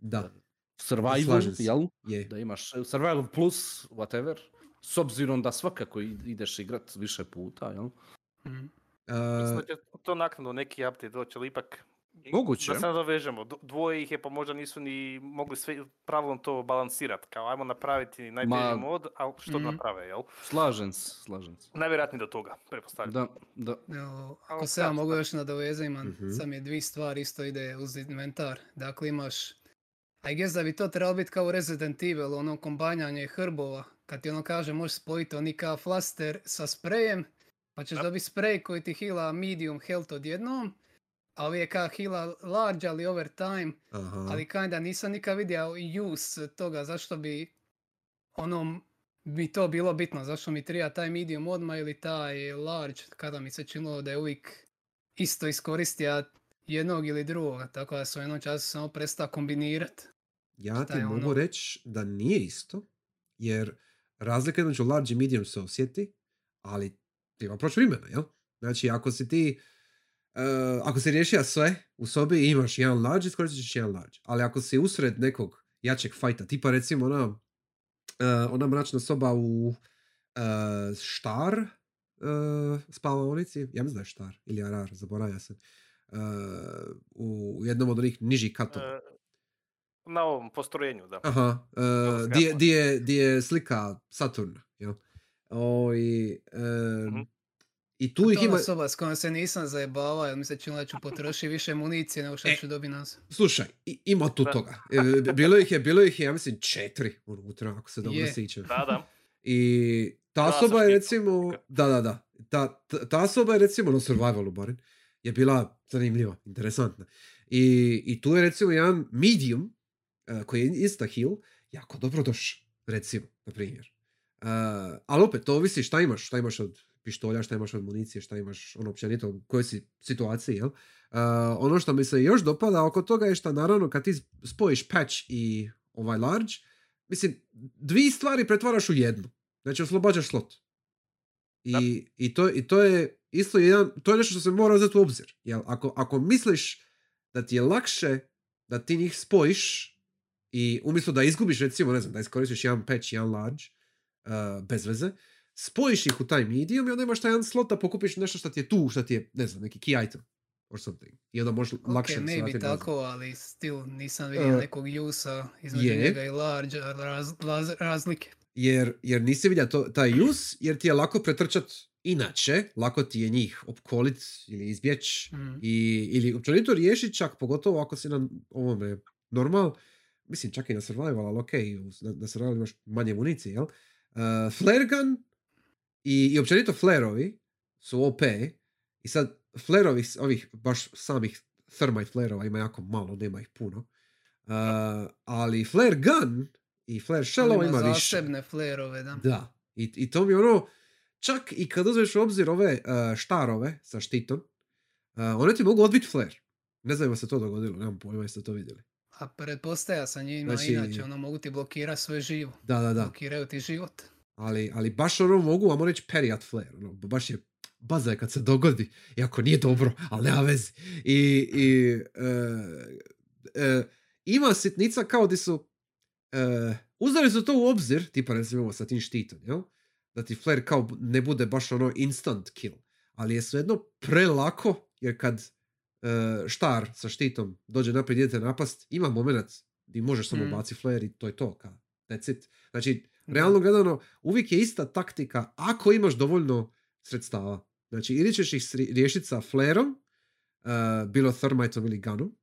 Da. Survival, jel? Da imaš survival plus, whatever. S obzirom da svakako ideš igrat više puta, jel? Mislim da će to naknadno neki update doći, ali ipak... Moguće. Da se nadovežemo, dvoje ih je pa možda nisu ni mogli sve pravilno to balansirati, kao ajmo napraviti najbolji mod, ali što naprave, jel? Slažem se. Najvjerojatnije do toga, pretpostavljam. Da. Ako se ja mogu još nadovezati, imam sam je dvije stvari isto ide uz inventar. Dakle imaš, I guess da bi to trebalo biti kao Resident Evil, ono kombajnjanje hrbova, kad ti ono kaže možeš spojiti oni kao flaster sa sprejem, pa ćeš dobiti sprej koji ti hila medium health odjednom, a ovdje je kao heala large, ali over time, ali kinda nisam nikad vidio use toga, zašto bi ono, bi to bilo bitno, zašto mi treba taj medium odmah ili taj large, kada mi se činilo da je uvijek isto iskoristio jednog ili drugoga, tako da se u jednom času samo prestao kombinirati. Ja ti mogu reći da nije isto, jer razlika između large i medium se osjeti, ali treba proći vremena, jel? Znači, ako si riješio sve u sobi i imaš jedan large, iskoristit ćeš jedan large. Ali ako si usred nekog jačeg fajta, tipa recimo ona mračna soba u Štar spavaonici, ja mislim da je Štar ili Arar, zaboravio sam, u jednom od onih nižih katova. Na ovom postrojenju, da. Aha, di je slika Saturna. I tu ih ima... To je osoba s kojom se nisam zajebala, jer mi se činilo da ću potrošiti više municije nego što ću dobiti nas. Slušaj, ima tu toga. Bilo ih je, ja mislim, 4 unutra, ako se dobro sjećam. Da. I ta osoba je recimo... Da. Ta osoba je recimo, na survivalu barem, je bila zanimljiva, interesantna. I tu je recimo jedan medium, koji je isto heal, jako dobro došao, recimo, na primjer. Ali opet, to ovisi šta imaš od pištolja, šta imaš od municije, šta imaš ono općenito, u kojoj si situaciji, jel? Ono što mi se još dopada oko toga je što naravno kad ti spojiš patch i ovaj large, mislim, dvije stvari pretvaraš u jednu. Znači, oslobađaš slot. I to je isto jedan, to je nešto što se mora uzeti u obzir, jel? Ako misliš da ti je lakše da ti njih spojiš i umjesto da izgubiš, recimo, ne znam, da iskoristiš jedan patch, jedan large, bez veze, spojiš ih u taj medium i onda imaš taj jedan slot da pokupiš nešto što ti je tu, što ti je, ne znam, neki key item. or something. I onda možeš lakše shvatiti. Maybe tako, ali still nisam vidio nekog use-a između njega i large razlike. Jer nisi vidio taj use, jer ti je lako pretrčat inače, lako ti je njih opkolit ili izbjeć ili općenito riješit čak, pogotovo ako si na ovome normal, mislim čak i na survival, ali na survival imaš manje municije, jel? Flare gun i općenito flare-ovi su OP i sad flare-ovi, ovih baš samih thermite flare-ova ima jako malo, nema ih puno, ali flare gun i flare shell-ova ima više. Zasebne flare-ove, da. I to mi ono, čak i kad uzmeš u obzir ove štarove sa štitom, one ti mogu odbiti flare. Ne znam da se to dogodilo, nemam pojma jeste to vidjeli. A pretpostaja sa njima, znači, inače, ono mogu ti blokirati sve živo. Da. Blokiraju ti život. Ali baš ono mogu, vam reći, perijat flare. Ono, baš je baza je kad se dogodi, iako nije dobro, ali nema veze. I ima sitnica kao di su uzeli su to u obzir, tipa recimo sa tim štitom, jel? Da ti flare kao ne bude baš ono instant kill. Ali je svejedno prelako, jer kad štar sa štitom dođe naprijed, idete napast, ima moment gdje možeš samo baci flare i to je to. That's it. Znači, realno gledano, uvijek je ista taktika ako imaš dovoljno sredstava. Znači, ili ćeš ih riješiti sa flareom, bilo thermiteom ili gunom,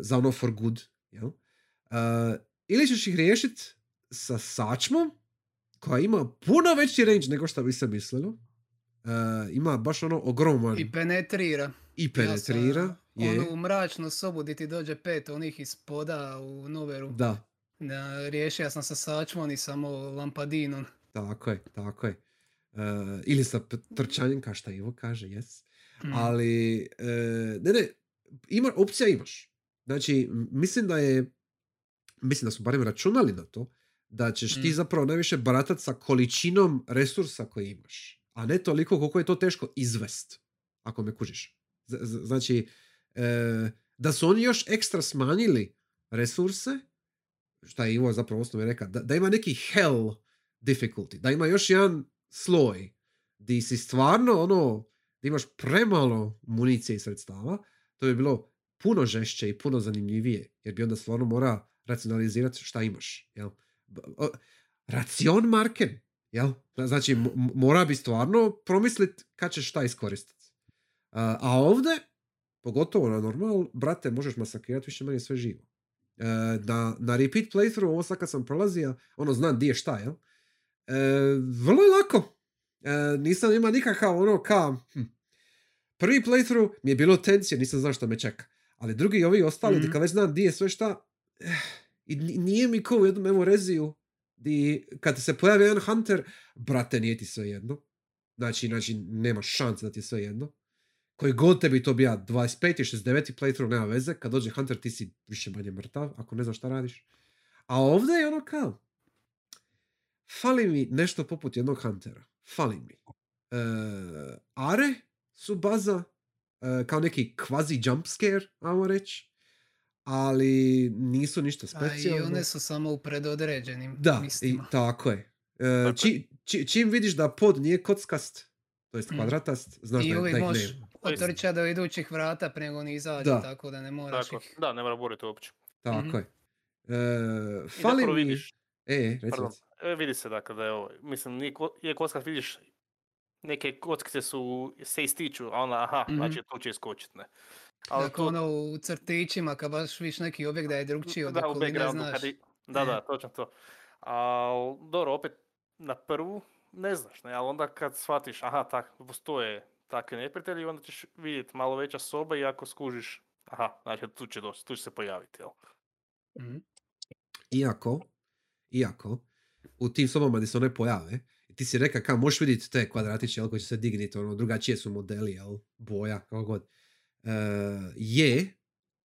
za ono for good, jel? Ili ćeš ih riješiti sa sačmom, koja ima puno veći range nego što bi se mislilo. Ima baš ono ogroman... I penetrira. Ono u mračnu sobu gdje ti dođe 5 onih ispoda u Noveru. Da. Riješio sam sa sačmom i samo lampadinom. Tako je. Ili sa trčanjem, kao šta Ivo kaže, jes. Ali, opcija imaš. Znači, mislim da su barem računali na to, da ćeš ti zapravo najviše baratati sa količinom resursa koje imaš. A ne toliko koliko je to teško izvest, ako me kužiš. Znači, da su oni još ekstra smanjili resurse, šta je Ivo zapravo osnovno rekao, da ima neki hell difficulty, da ima još jedan sloj, di si stvarno ono, da imaš premalo municije i sredstava, to bi bilo puno žešće i puno zanimljivije, jer bi onda stvarno mora racionalizirati šta imaš, jel? Racion marken, jel? Znači, mora bi stvarno promisliti kad ćeš šta iskoristiti. A ovdje, pogotovo na normal, brate, možeš masakirati više manje sve živo. Na repeat playthrough, ovo sad kad sam prolazio, ono, znam di je šta, jel? Vrlo je lako. Nisam ima nikakav ono kao... Prvi playthrough mi je bilo tencija, nisam znao što me čeka. Ali drugi i ovi ostali, kad već znam di je sve šta... I nije mi kao u jednom memoreziju di kad se pojavi jedan hunter, brate, nije ti sve jedno. Znači nema šanse da ti je sve jedno. Koji god tebi to bija 25. i 69. playthrough, nema veze. Kad dođe hunter, ti si više manje mrtav, ako ne znaš šta radiš. A ovdje je ono kao... Fali mi nešto poput jednog huntera. Fali mi. Are su baza, kao neki kvazi jumpscare, ajmo reći. Ali nisu ništa specijalno. A i one su samo u predodređenim mistima. Da, tako je. Čim vidiš da pod nije kockast, to jest kvadratast, znaš da ih nema. Otrča do idućih vrata prije nego oni izađu, tako da ne moraš ih... Da, ne mora boriti uopće. Tako je. I da prvo vidiš. Vidi se dakle da je ovo, mislim, je kockast, vidiš, neke kockice se ističu, a ona, znači tu će iskočiti, ne. Ali dakle, ono u crtićima, kad baš viš neki objekt da je drugčiji od okoline, znaš. Da, točno to. Ali, dobro, opet, na prvu ne znaš, ne, ali onda kad shvatiš, postoje takvi neprijatelji, onda ćeš vidjeti malo veća soba i ako skužiš, znači tu će doći, tu će se pojaviti, jel? Iako, u tim sobama gdje se one pojave, ti si rekao kao možeš vidjeti te kvadratiće, jel, koji će se digniti, ono, drugačije su modeli, jel, boja, kako god.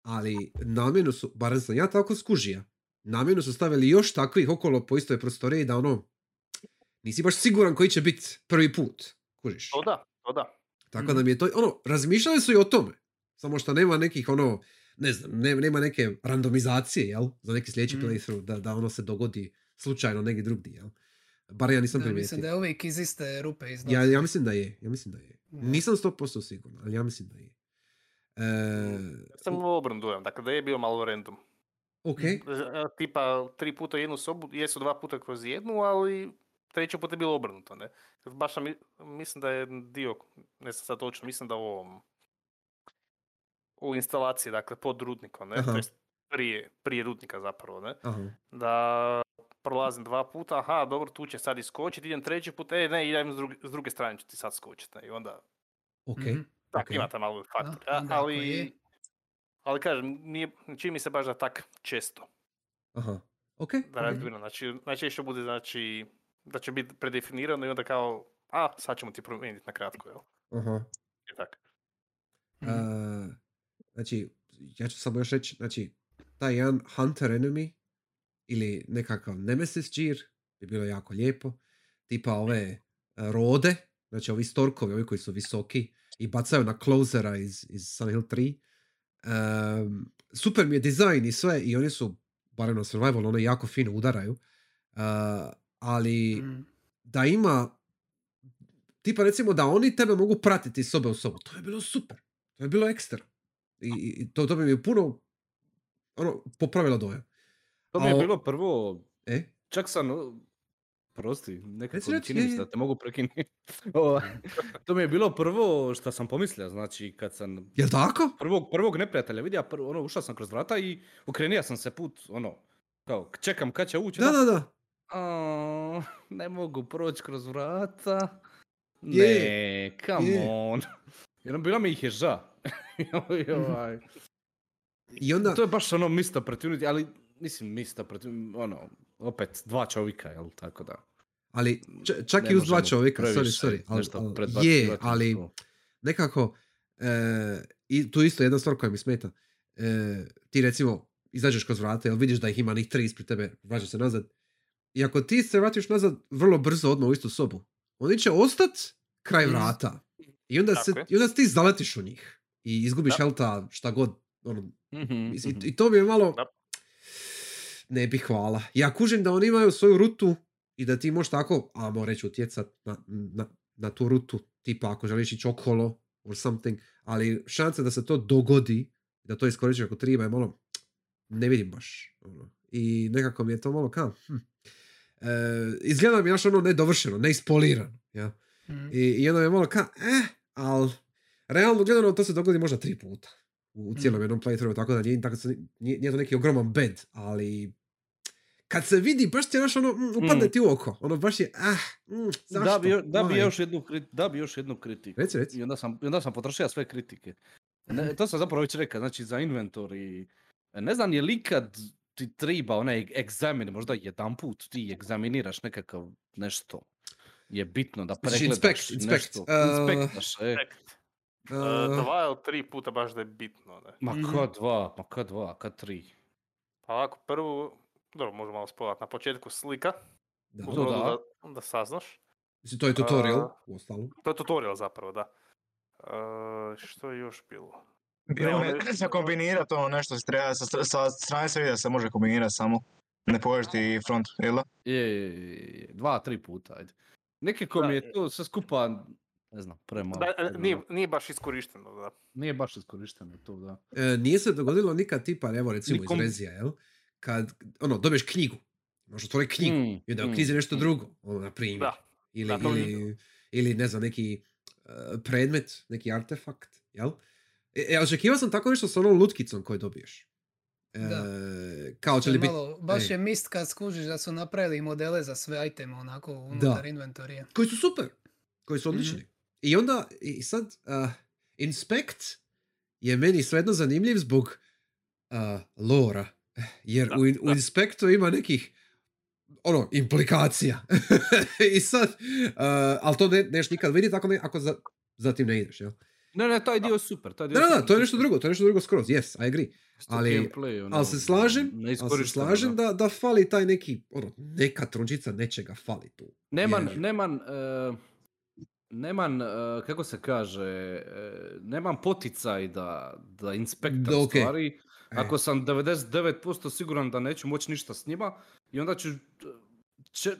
Ali namjerno su, bar sam ja tako skužija, namjerno su stavili još takvih okolo po istoj prostoriji da ono, nisi baš siguran koji će biti prvi put, kužiš. To da. Tako da mi je to, ono, razmišljali su i o tome, samo što nema nekih ono, ne znam, nema neke randomizacije, jel, za neki sljedeći playthrough, da ono se dogodi slučajno negdje drugdje, jel. Bar ja nisam primijetio. Mislim da je uvijek iz iste rupe iznosi. Ja mislim da je. Nisam 100% siguran, ali ja mislim da je. Ja sam obrnu dojam, dakle da je bio malo random. Okay. Tipa 3 puta jednu sobu, jesu 2 puta kroz jednu, ali treći put je bilo obrnuto, ne? Baš mislim da je dio, ne znam sad točno, mislim da u instalaciji, dakle pod rudnikom, ne? To jest prije rudnika zapravo, ne? Da prolazim 2 puta, aha, dobro, tu će sad iskočiti, idem treći put, ne, idem s druge strane ću ti sad skočiti, ne? I onda... Tako, ima tam malo faktor, ali kažem, čini mi se baš da tak često. Da razbino, znači najčešće bude, znači, da će biti predefinirano i onda kao, sad ćemo ti promijeniti na kratko, jel? I tako. Znači, ja ću samo još reći, znači, taj jedan Hunter Enemy ili nekakav Nemesis Gear je bilo jako lijepo, tipa ove rode, znači ovi storkovi, ovi koji su visoki i bacaju na closera iz Silent Hill 3. Super mi je dizajn i sve i oni su, barem na survival, ono jako fino udaraju, ali da ima tipa recimo da oni tebe mogu pratiti iz sobe u sobu, to je bilo super, to je bilo ekstra i to bi mi puno ono, popravilo dojam. To mi je bilo prvo, čak sam prosti, nekako čini se da te mogu prekinuti. To mi je bilo prvo što sam pomislio, znači kad sam prvog neprijatelja vidio, ono, ušao sam kroz vrata i okrenio sam se put, ono, kao čekam kad će ući. Da. Ne mogu proći kroz vrata. Ne, come on. Jer bilo mi ih je ža. I onda... To je baš ono missed opportunity, ali mislim missed opportunity, ono, opet 2 čovjeka, jel, tako da. Ali čak i uz 2 čovjeka, sorry. Ali nekako, i tu isto jedna stvar koja mi smeta. Ti recimo izađeš kroz vrata, jel vidiš da ih ima njih 3 ispred tebe, vraćaš se nazad. I ako ti se vratiš nazad vrlo brzo odmah u istu sobu, oni će ostati kraj vrata. I onda se ti zaletiš u njih. I izgubiš helta, šta god. Ono, i to mi je malo... Ne bih hvala. Ja kužim da oni imaju svoju rutu i da ti možeš tako, reći, utjecat na tu rutu. Tipa ako želiš ići okolo or something. Ali šanse da se to dogodi, da to iskoristiš ako treba je malo... Ne vidim baš. Ono. I nekako mi je to malo kao... izgleda mi još ono nedovršeno, neispoliran. Ja? I onda mi je malo kao... ali... Realno gledano to se dogodi možda 3 puta. U cijelom jednom playthroughu, tako da nije to neki ogroman bed, ali kad se vidi, baš ti je ono, upadne ti u oko. Ono baš je, zašto? Da bi još jednu kritiku. Reci. I onda sam potrošio sve kritike. To sam zapravo već rekao, znači za inventory. Ne znam je li ikad ti treba onaj egzamin, možda jedanput ti egzaminiraš nekakav nešto. Je bitno da pregledaš nešto. Inspektaš. 2 ili 3 puta baš da je bitno. Ne? Ma ka 2, ka 3. Pa ovako, prvo, dobro, možemo malo spojati. Na početku slika, da saznaš. Mislim, to je tutorial, uostalom. To je tutorial zapravo, da. Što je još bilo? Ne se kombinira to nešto, treba, sa strane se vidi se može kombinirati samo. Ne poveži ti front, ili? Je, 2-3 puta, ajde. Nekako mi je to sve skupa... Ne znam, premalo. Nije baš iskorišteno, da. Nije baš iskorišteno, to da. Nije se dogodilo nikad tipa, evo recimo iz Rezija, jel? Kad, ono, dobiješ knjigu. Možeš otvoriti knjigu. I da u knjizi nešto drugo, ono, na primjer. Da. Ili, ne znam, neki predmet, neki artefakt, jel? Očekivao sam tako nešto sa onom lutkicom koju dobiješ. Da. Kao će li biti... Baš je mist kad skužiš da su napravili modele za sve iteme, onako, unutar inventorija. Koji su super. Koji su odlični. I onda, i sad, Inspect je meni svejedno zanimljiv zbog lora. Jer u Inspectu ima nekih ono, implikacija. I sad, ali to neš nikad vidjeti ako za tim ne ideš, jel? Ne, taj dio je super. Da, to je nešto drugo, skroz, yes, I agree. Ali se slažem da fali taj neki, ono, neka trunčica nečega fali tu. Nemam poticaj da inspektam stvari. Ako sam 99% siguran da neću moći ništa s njima i onda ću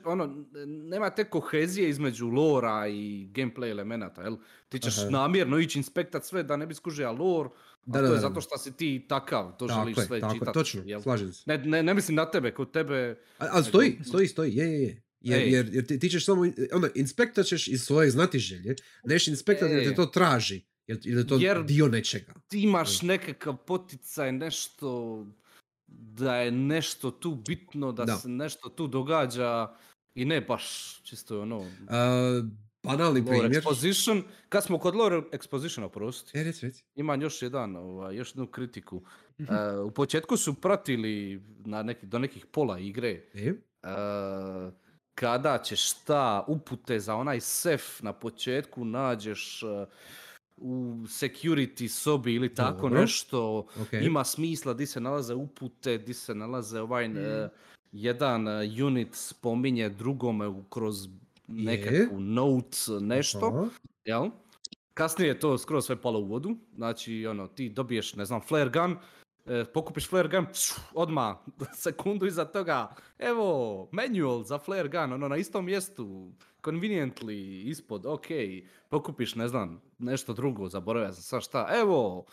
ono, nema te kohezije između lora i gameplay elemenata, jel? Ti ćeš namjerno ići inspektat sve da ne bi skužio lore, a to je zato što si ti takav, to želiš sve čitati. Tako je, točno, slažem se. Ne mislim na tebe, kod tebe... Ali stoji, je. Jer ti ćeš samo, ono, inspektat ćeš iz svojeg znatiželje, neš inspektat jer te to traži, jer je to dio nečega. Ti imaš nekakav poticaj, nešto... da je nešto tu bitno, da se nešto tu događa i ne baš čisto je ono... banalni primjer. Kad smo kod lore expositiona, oprosti, imam još jednu kritiku. U početku su pratili do nekih pola igre kada ćeš ta upute za onaj sef na početku nađeš... u security sobi ili tako nešto, ima smisla di se nalaze upute, di se nalaze ovaj jedan unit spominje drugome kroz nekakvu note nešto, jel? Kasnije je to skroz sve palo u vodu, znači ono, ti dobiješ, ne znam, flare gun, pokupiš flare gun, odmah, sekundu iza toga, evo, manual za flare gun, ono na istom mjestu, conveniently, ispod, pokupiš, ne znam, nešto drugo, zaboravio sam sad šta, evo,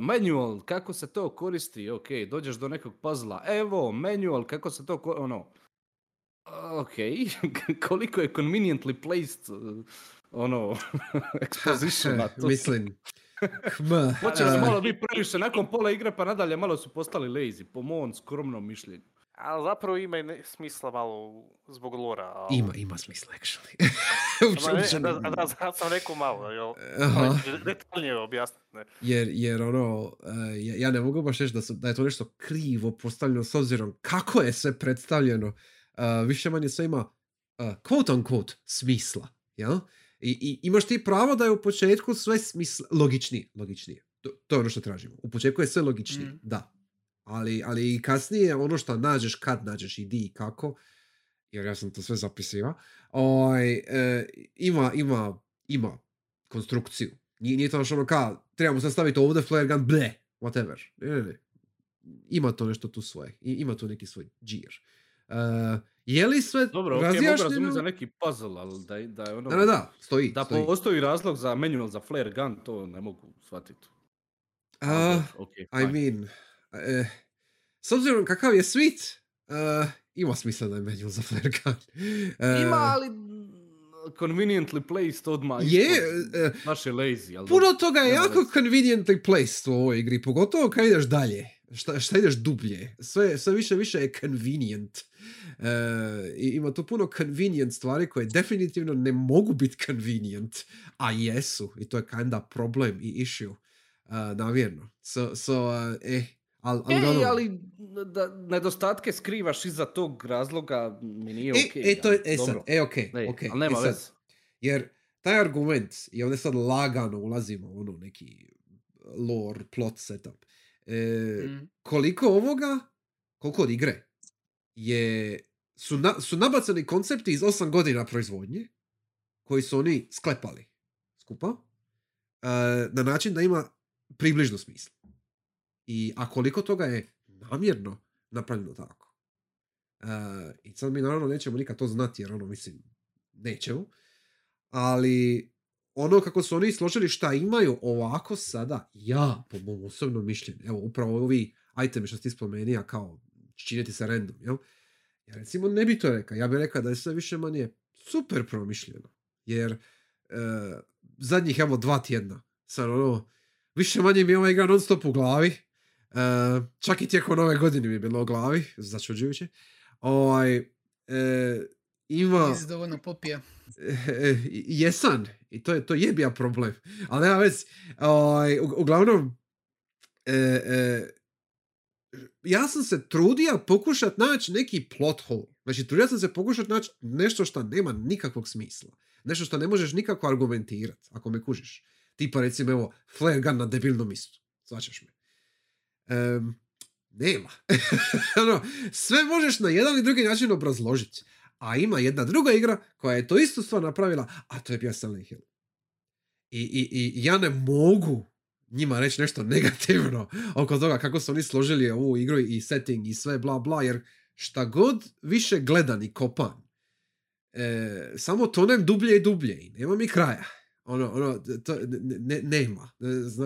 manual, kako se to koristi, dođeš do nekog puzzla, evo, manual, kako se to koristi, ono, koliko je conveniently placed, ono, expositiona, to mislim. Počeš malo biti previše, nakon pola igre pa nadalje malo su postali lazy, po mom skromnom mišljenju. A zapravo ima i smisla malo zbog lora. Ali... Ima smisla, actually. Da sam rekao malo, detaljnije objasniti. Jer ono, ja ne mogu baš reći da je to nešto krivo postavljeno s obzirom kako je sve predstavljeno. Više manje sve ima quote unquote smisla, jel? I imaš ti pravo da je u početku sve logičnije. To je ono što tražimo. U početku je sve logičnije, da. Ali i kasnije ono što nađeš, kad nađeš i di i kako, jer ja sam to sve zapisivao, ima konstrukciju. Nije to ono kao, trebamo sad staviti ovdje flare gun, ble, whatever. Ne. Ima to nešto tu svoje. Ima tu neki svoj džir. Je li sve razjašnjeno? Mogu razumjeti za neki puzzle, ali da je ono... Da, stoji. Da postoji razlog za manual za flare gun, to ne mogu shvatiti. S obzirom kakav je svit, ima smisla da je manual za flare gun. Ima, ali conveniently placed odmah. Naše lazy. Puno toga je jako conveniently placed u ovoj igri, pogotovo kad ideš dalje. Šta ideš dublje? Sve više je convenient. Ima tu puno convenient stvari koje definitivno ne mogu biti convenient, a jesu. I to je kinda problem i issue. Namjerno. Ali nedostatke skrivaš iza tog razloga mi nije okej. Okej. Ali nema veze. Jer taj argument, i ovdje sad lagano ulazimo u neki lore, plot setup, koliko od igre su nabacani koncepti iz 8 godina proizvodnje koji su oni sklepali skupa na način da ima približno smisla. A koliko toga je namjerno napravljeno tako. I sad mi naravno nećemo nikad to znati jer ono mislim nećemo. Ali ono kako su oni složili šta imaju ovako sada, po mom osobnom mišljenju, evo upravo ovi itemi što ti spomenija kao čine ti se random, jel? Ja recimo ne bi to rekao, ja bih rekao da je sve više manje super promišljeno. Jer zadnjih 2 tjedna sad ono, više manje mi je ova igra non stop u glavi, čak i tijekom ove godine mi je bilo u glavi, začuđujuće. Nisi dovoljno popija. Jesan. I to je bio problem. Ali nema već, uglavnom, ja sam se trudio pokušat naći neki plot hole. Znači, trudio sam se pokušat naći nešto što nema nikakvog smisla. Nešto što ne možeš nikako argumentirati, ako me kužiš. Tipa, recimo, evo, flare gun na debilnom istu. Svačaš me. Nema. Sve možeš na jedan i drugi način obrazložiti. A ima jedna druga igra koja je to istu stvar napravila, a to je bio Silent Hill. I ja ne mogu njima reći nešto negativno oko toga kako su oni složili ovu igru i setting i sve bla bla, jer šta god više gledan i kopan, samo tonem dublje i dublje. Nema mi kraja. Nema.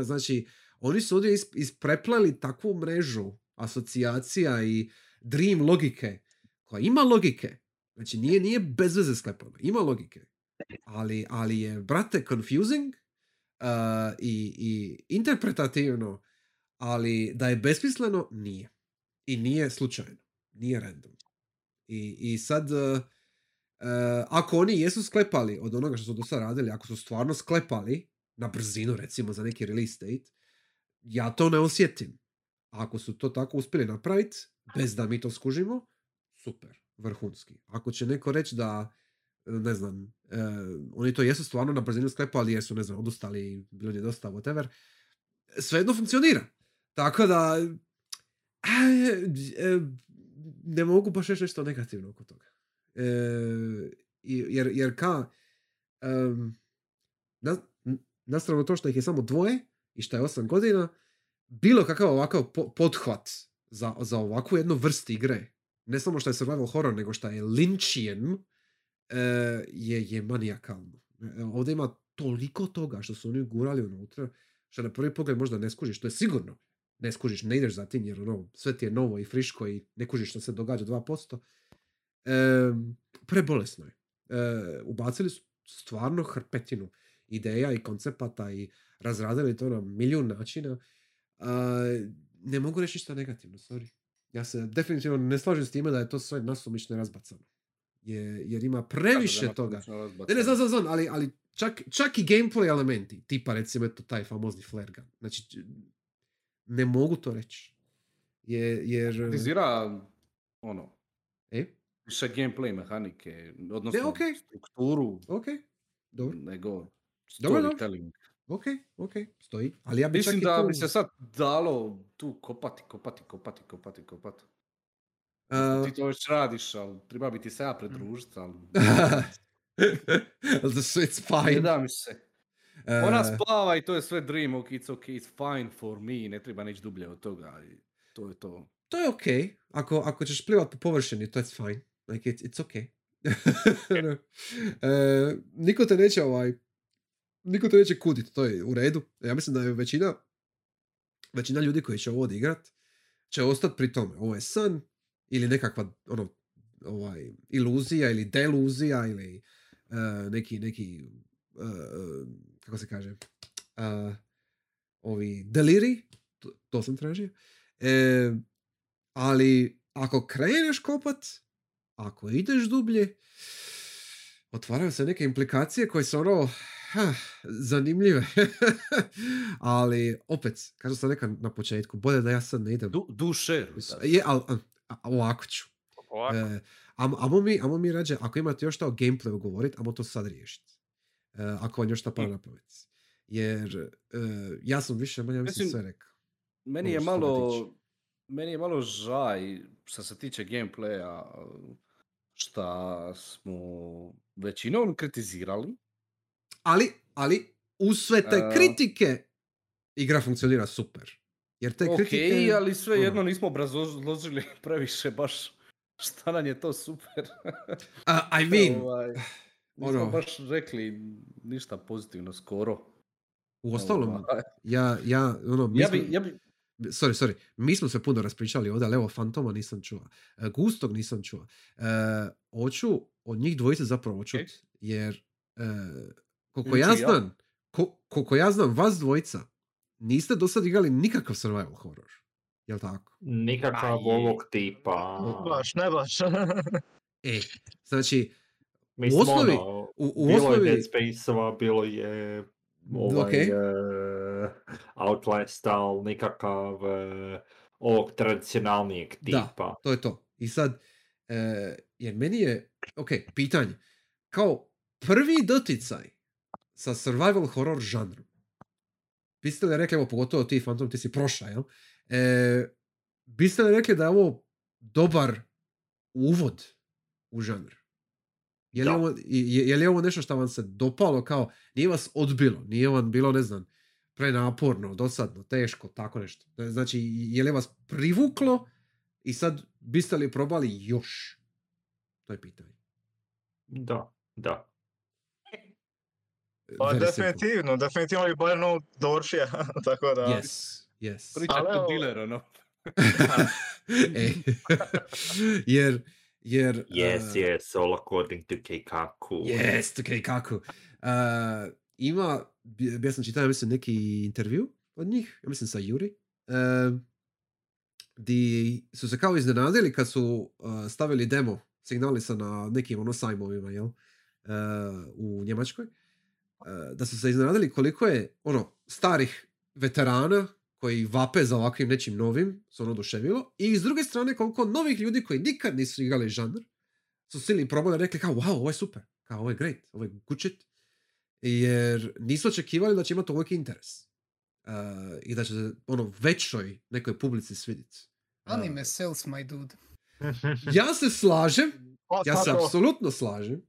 Znači, oni su ovdje ispreplali takvu mrežu asocijacija i dream logike, koja ima logike. Znači, nije bez veze sklepano. Ima logike. Ali je, brate, confusing i interpretativno, ali da je besmisleno, nije. I nije slučajno. Nije random. I sad, ako oni jesu sklepali od onoga što su do sad radili, ako su stvarno sklepali, na brzinu recimo za neki release date, ja to ne osjetim. Ako su to tako uspjeli napraviti, bez da mi to skužimo, super, vrhunski. Ako će neko reći da, ne znam, oni to jesu stvarno na brzinu sklepali, jer su, ne znam, odustali, bilo je dosta, whatever, svejedno funkcionira. Tako da, ne mogu baš reći nešto negativno oko toga. Jer ka, nastrano to što ih je samo dvoje i što je 8 godina, bilo kakav ovakav pothvat za ovakvu jednu vrst igre, ne samo što je survival horror, nego što je Lynchian, je manijakalno. Ovdje ima toliko toga što su oni gurali unutra, što na prvi pogled možda ne skužiš, to je sigurno. Ne skužiš, ne ideš za tim, jer ono, sve ti je novo i friško i ne kužiš što se događa 2%. Prebolesno je. Ubacili su stvarno hrpetinu ideja i koncepata i razradili to na milijun načina. Ne mogu reći ništa negativno, sorry. Ja se definitivno ne slažem s time da je to sve nasumično razbacano. Jer ima previše toga. Ne, ali čak i gameplay elementi, tipa recimo eto taj famozni flare gun. Znači, ne mogu to reći. Jer... Kritizira ono. Više gameplay mehanike, odnosno strukturu. Okay. Dobro. Nego storytelling. Ok, stoji. Ali ja bi mislim da tu... bi se sad dalo tu kopati. Ti to još radiš, ali treba bi ti se ja predružiti, ali... So it's fine. Ne da mi se. Ona spava i to je sve dream, okay, it's fine for me, ne treba neći dublje od toga. To je to. To je ok. Ako ćeš plivat po površini, to je fine. Like, it's ok. Niko te neće niko to neće kuditi, to je u redu. Ja mislim da je većina ljudi koji će ovo odigrat će ostati pri tome. Ovo je san ili nekakva iluzija ili deluzija ili kako se kaže, deliri, to sam tražio. Ali ako kreneš kopat, ako ideš dublje, otvaraju se neke implikacije koje su zanimljive. Ali opet, kažu sam neka na početku, bolje da ja sad ne idem. Dušeru. Ovako ću. Amo mi rađe, ako imate još što o gameplayu govoriti, amo to sad riješiti. Ako vam još što para napraviti. Jer ja sam više manje mislim sve rekao. Meni je malo žaj što se tiče gameplaya, šta smo većinom kritizirali. Ali uz sve te kritike igra funkcionira super. Jer te kritike... ali sve jedno nismo obrazložili previše baš šta nam je to super. I mean... nismo baš rekli ništa pozitivno skoro. Uostalom, Sorry, mi smo se puno raspričali ovdje, ali evo, Fantoma nisam čuo. Gustog nisam čuo. Hoću od njih dvojice zapravo čuti, jer... Koliko ja znam, vas dvojica niste do sad igrali nikakav survival horror. Jel' tako? Nikakav ovog tipa. Ne baš. Znači, mislim, u osnovi... Bilo je Dead Space-ova, bilo je Outlast, ali nikakav ovog tradicionalnijeg tipa. Da, to je to. I sad, jer meni je... pitanje. Kao prvi doticaj sa survival horror žanrom. Biste li rekli, evo, pogotovo ti, Phantom, ti si prošla, jel? Biste li rekli da je ovo dobar uvod u žanr? Je li ovo nešto što vam se dopalo, kao, nije vas odbilo, nije vam bilo, ne znam, prenaporno, dosadno, teško, tako nešto. Znači, je li vas privuklo i sad biste li probali još? To je pitanje. Da, da. Pa definitivno, definitivno bi bar no dovršio, tako da... Yes, yes. Priča kod dilera, no. Jer... Yes, yes, all according to Keikaku. Yes, to Keikaku. Ima, ja sam čitao, ja mislim, neki intervju od njih, ja mislim sa Yuri, di su se kao iznenadili kad su stavili demo Signalisa na nekim ono sajmovima, jel? U Njemačkoj. Da su se iznenadili koliko je ono starih veterana koji vape za ovakvim nečim novim se ono oduševilo, i s druge strane koliko novih ljudi koji nikad nisu igrali žanr su sili probali, rekli kao wow, ovo je super, kao ovo je great, ovo je gučit, jer nisu očekivali da će imati ovaki interes i da će se ono većoj nekoj publici svidjeti. Anime sells, my dude. Ja se slažem, ja se apsolutno slažem,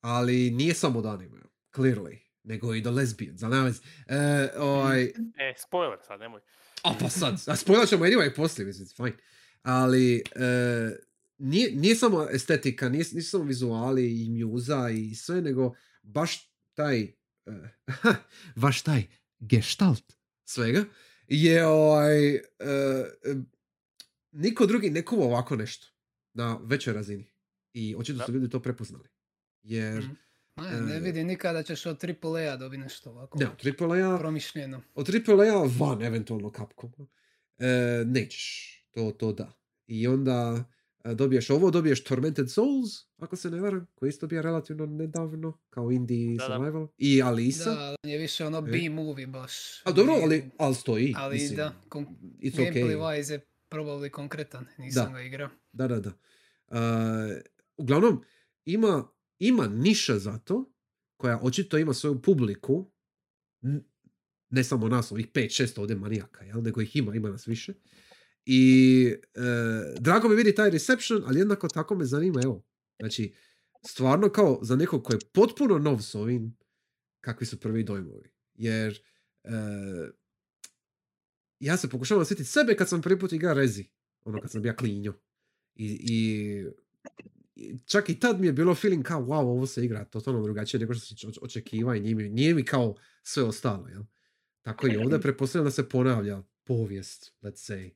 ali nije samo od anime, clearly, nego i do lesbijan, za najvez. Spoiler sad, nemoj. A pa sad, a spoiler ćemo anyway poslije, mislim, fajn. Ali, nije samo estetika, nisu samo vizuali i mjuza i sve, nego baš taj, baš taj gestalt svega je niko drugi ne kuva ovako nešto na većoj razini. I očito su ljudi to prepoznali. Jer... ne vidi nikada ćeš od AAA dobiti nešto ovako. Ne, od AAA... Promišljeno. Od AAA van, eventualno Capcom. Nećeš. To da. I onda dobiješ ovo, dobiješ Tormented Souls, ako se ne varam, koji isto bija relativno nedavno, kao Indie Survival. I Alisa. Da, on je više ono B-movie baš. A dobro, ali stoji. Ali mislim, da, gameplay-wise je probably konkretan. Nisam ga igrao. Da. Uglavnom, ima niša za to, koja očito ima svoju publiku, ne samo nas, ovih 5-6 ovdje manijaka, jel? Nego ih ima nas više. I drago mi vidi taj reception, ali jednako tako me zanima, evo, znači, stvarno kao za nekog koji je potpuno nov s ovim, kakvi su prvi dojmovi. Jer ja se pokušavam sjetiti sebe kad sam prvi put igrao Rezi, ono kad sam ja klinjo. I čak i tad mi je bilo feeling kao wow, ovo se igra totalno drugačije nego što se očekiva i nije mi kao sve ostalo, jel? Tako i ovdje pretpostavljam da se ponavlja povijest, let's say.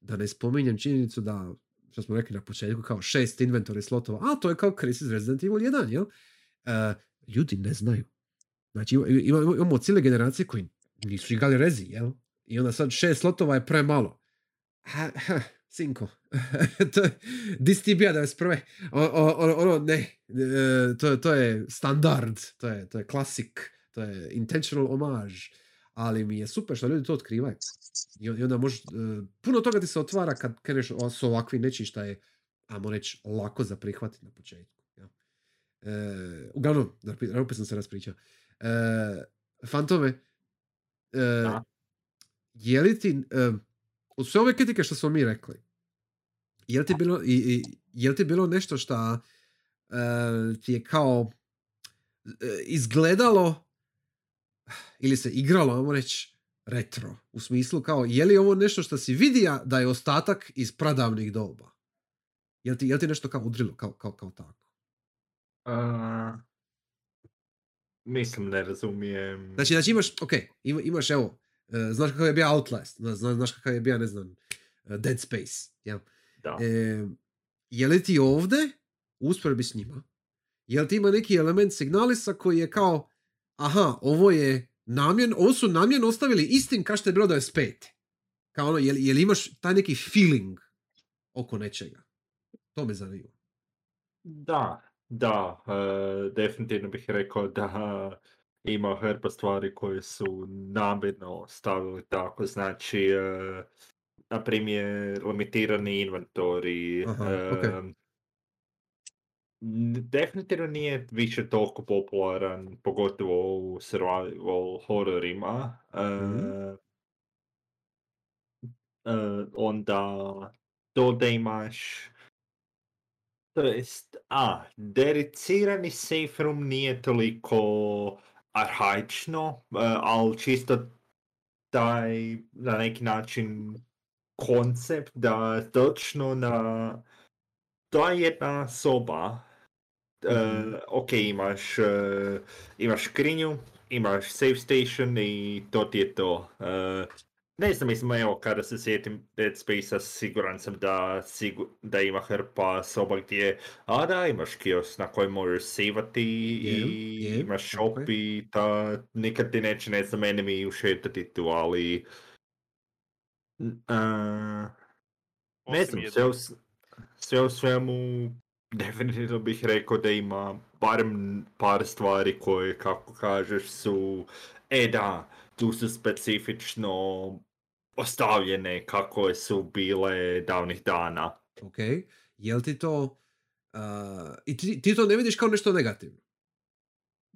Da ne spominjem činjenicu da, što smo rekli na početku, kao 6 inventory slotova, a to je kao Chris iz Resident Evil 1, jel? Ljudi ne znaju. Znači imamo cijele generacije koji nisu igrali Rezi, jel? I onda sad 6 slotova je premalo. Cinko. Distibija 91. Ono, ne. To je standard. To je klasik. To je intentional homage. Ali mi je super što ljudi to otkrivaju. I onda možeš... Puno toga ti se otvara kad kreneš s ovakvim nečim šta je, ajmo reći, lako za prihvatiti na početku. Uglavnom, opet sam se raspričao. Fantome, je li ti... Od sve ove kritike što smo mi rekli, je li ti bilo nešto što ti je kao izgledalo ili se igralo, ajmo reći, retro? U smislu kao, je li ovo nešto što si vidio da je ostatak iz pradavnih doba? Je li ti nešto kao udrilo, kao tako? Mislim, ne razumijem. Znači imaš, imaš evo, znaš kakav je bio Outlast, znaš kakav je bio, ne znam, Dead Space, jel? Da. Je li ti ovdje, usporedbi s njima, je li ti ima neki element Signalisa koji je kao, aha, ovo su namjen ostavili istim kao što je bilo da je spete. Kao ono, je li imaš taj neki feeling oko nečega? To me zanima. Da, definitivno bih rekao da... Ima hrpa stvari koje su namjerno stavili tako, znači, na primjer, limitirani inventori. Definitivno nije više toliko popularan, pogotovo u survival horrorima. Onda to da imaš... To jest, dericirani safe room nije toliko... arhaično, ali čisto taj, na neki način, koncept da točno na ta jedna soba, imaš, imaš škrinju, imaš save station i to ti je to. Ne znam, mislim, evo, kada se sjetim Dead Space-a, siguran sam da, da ima hrpa soba gdje, a da, imaš kiosk na kojem možeš sivati i imaš shop i ta, nikad ti neće, ne znam, enemy ušetati tu, ali... ne znam, sve u svemu, definitivno bih rekao da ima barem par stvari koje, kako kažeš, su, da, tu su specifično ostavljene kako su bile davnih dana. Ok, jel ti to... i ti to ne vidiš kao nešto negativno?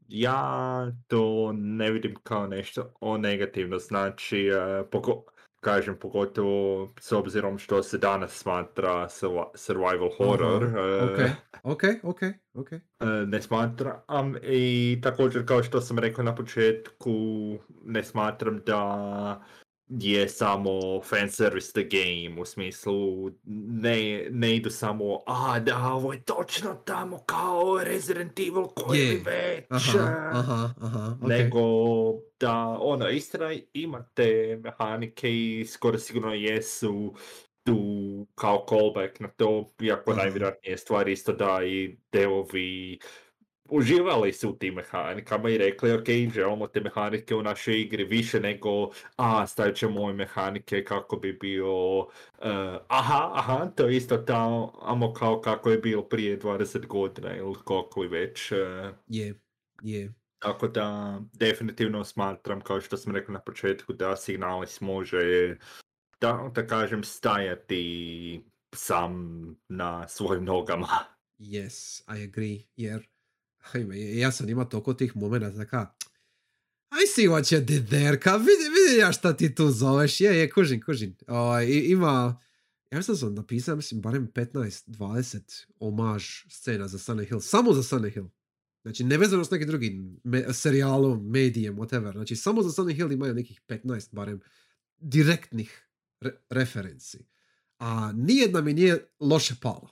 Ja to ne vidim kao nešto negativno, znači, kažem, pogotovo s obzirom što se danas smatra survival horror. Ok. Ne smatram, i također kao što sam rekao na početku, ne smatram da je samo fanservice the game, u smislu ne idu samo, da, ovo je točno tamo kao Resident Evil koji je već, nego da, ono, istina ima te mehanike i skoro sigurno jesu tu kao callback na to, iako najvjerojatnije stvari isto da i devovi uživali su u tim mehanikama i rekli, ok, želimo te mehanike u našoj igri više nego, stavit ćemo ove mehanike kako bi bio, to je isto tamo kao kako je bilo prije 20 godina ili koliko li već. Tako da, definitivno smatram, kao što sam rekao na početku, da Signalis može, da kažem, stajati sam na svojim nogama. Yes, I agree, jer ja sam imao toliko tih momenta taka, I see what you did there, ka vidi ja šta ti tu zoveš, kužim. Ima, ja sam napisao, mislim, barem 15-20 omaž scena za Silent Hill, samo za Silent Hill. Znači, nevezano s nekim drugim serijalom, medijem, whatever. Znači, samo za Silent Hill imaju nekih 15 barem direktnih referenci. A nijedna mi nije loše pala.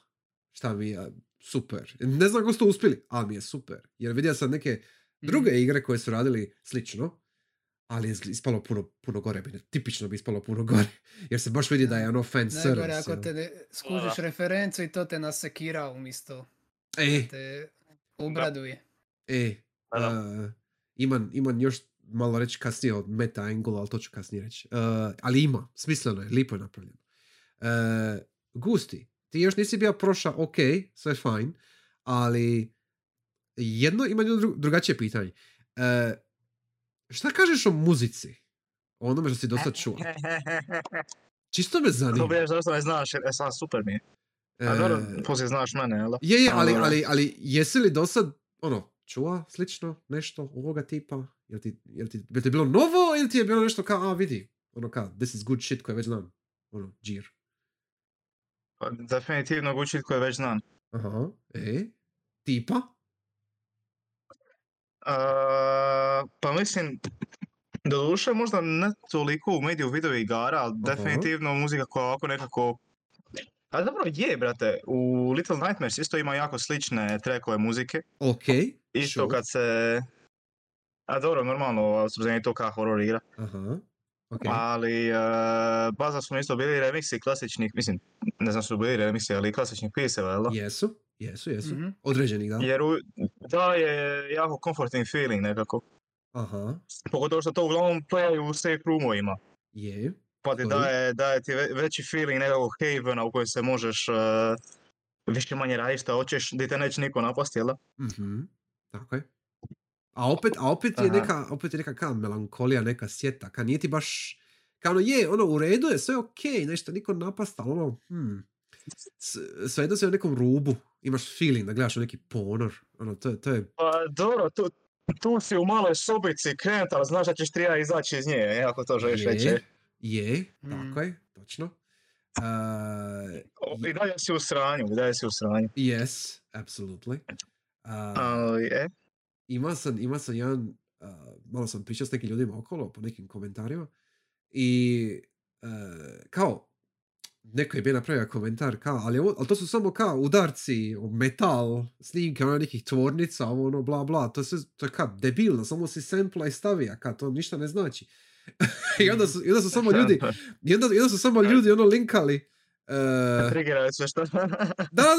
Šta mi je super. Ne znam kako su to uspjeli, ali mi je super. Jer vidio sam neke druge igre koje su radili slično, ali je ispalo puno gore. Tipično bi ispalo puno gore. Jer se baš vidi da je ono fan service. Najgore ako te skužiš referencu i to te nasekira umjesto. Obraduje. Imam još malo reći kasnije od meta angle, ali to ću kasnije reći. Ali ima, smisleno je, lipo je napravljeno. Gusti, ti još nisi bio prošao, ok, sve fajn, ali ima drugačije pitanje. Šta kažeš o muzici? O onome što si dosta čuo. Čisto me zanima. To biš dosta me znaš, jer sam super mi je. A dobro, poslije znaš mene, jel? Ali jesi li do sad, ono, čuva slično nešto ovoga tipa? Jel ti bilo novo ili ti je bilo nešto kao, vidi, ono kao, this is good shit koje već znam, ono, džir. Definitivno good shit koje već znam. Aha, tipa? Pa mislim, doduše možda ne toliko u mediju video igara, ali definitivno muzika koja ovako nekako... A dobro je, brate, u Little Nightmares isto ima jako slične trackove muzike. Isto kad se... A dobro, normalno, s obzirom je to kao horror igra. Ali, baza su mi isto bili remixi klasičnih, mislim, ne znam su bili remixi, ali klasičnih pjeseva, jel da? Jesu. Određenih, da. Jer da je jako comforting feeling nekako. Pogotovo što to uglavnom playaju u safe roomovima. Pa ti daje ti veći feeling nekakvog havena u kojem se možeš više manje raditi šta hoćeš, gdje te neće niko napasti, jel da? Tako je. A opet je neka kao melankolija, neka sjeta, kao nije ti baš, kao ono ono u redu je, sve okej, nešto niko napasta, ono, svejedno se u nekom rubu, imaš feeling da gledaš u neki ponor, ono, to je... Pa dobro, tu si u maloj sobici krenut, ali znaš da ćeš treba izaći iz nje, ako to želiš reći. Tako je, točno. I dalje si u sranju, Yes, absolutely. Ima sam jedan, malo sam pričao s nekim ljudima okolo, po nekim komentarima, i kao, neko je bio napravio komentar kao, ali to su samo kao udarci, metal, snimke, ono nekih tvornica, ono bla bla, to je sve, to je kao debilno, samo si sampla i stavija, kao to ništa ne znači. I onda su samo ljudi ono linkali. Triggerali sve što. Da.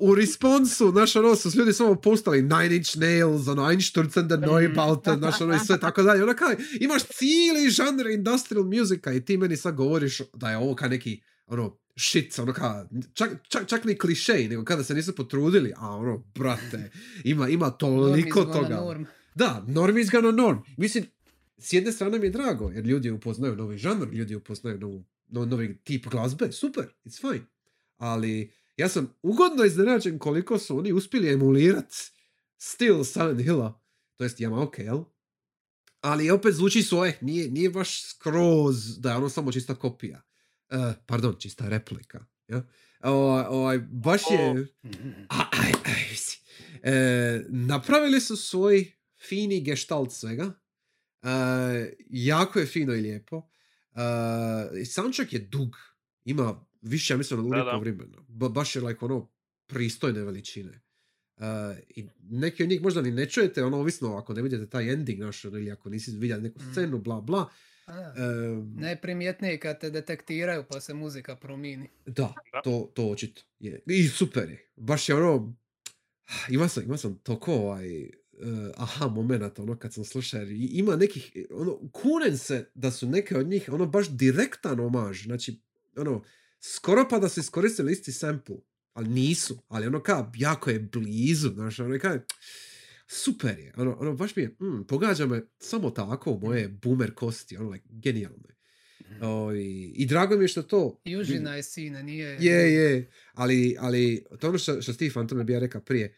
U responsu, znaš, ono su ljudi samo postali Nine Inch Nails, ono, Einstürzen der Neubauten, znaš, ono i sve tako dalje. Ono kao, imaš cijeli žanr industrial muzika i ti meni sad govoriš da je ovo kao neki, ono, shit, ono kao, čak ni klišej, nego kada se nisu potrudili, a ono, brate, ima toliko toga. Da, norm is gonna norm. Mislim, s jedne strane mi je drago, jer ljudi upoznaju novi žanr, ljudi upoznaju novi tip glazbe, super, it's fine. Ali ja sam ugodno iznenađen koliko su oni uspjeli emulirati stil Silent Hilla, to jest Yamaoke, jel? Ali opet zvuči svoje, nije baš skroz da je ono samo čista kopija. Pardon, čista replika. Ja? Baš je... Napravili su svoj fini gestalt svega. Jako je fino i lijepo. Soundtrack je dug. Ima više, ja mislim, od uvijek povremeno. Baš je like, ono pristojne veličine. I neki od njih možda ni ne čujete, ono ovisno ako ne vidite taj ending naš, ili ako nisi vidjeli neku scenu, bla bla. Najprimjetnije je kad te detektiraju pa se muzika promijeni. Da, to očito je. I super je. Baš je ono... Ima sam toliko aha moment, ono kad sam slušao, ima nekih, ono, kunem se da su neke od njih, ono, baš direktan omaž, znači, ono, skoro pa da su iskoristili isti sample, ali nisu, ali ono kao, jako je blizu, znaš, ono kao, super je, ono baš mi je, pogađa me samo tako u moje boomer kosti, ono, like, genijalno je. I drago mi je što to... Južina je sina, nije... Je, ali to ono što Steve Phantom je bio rekao prije,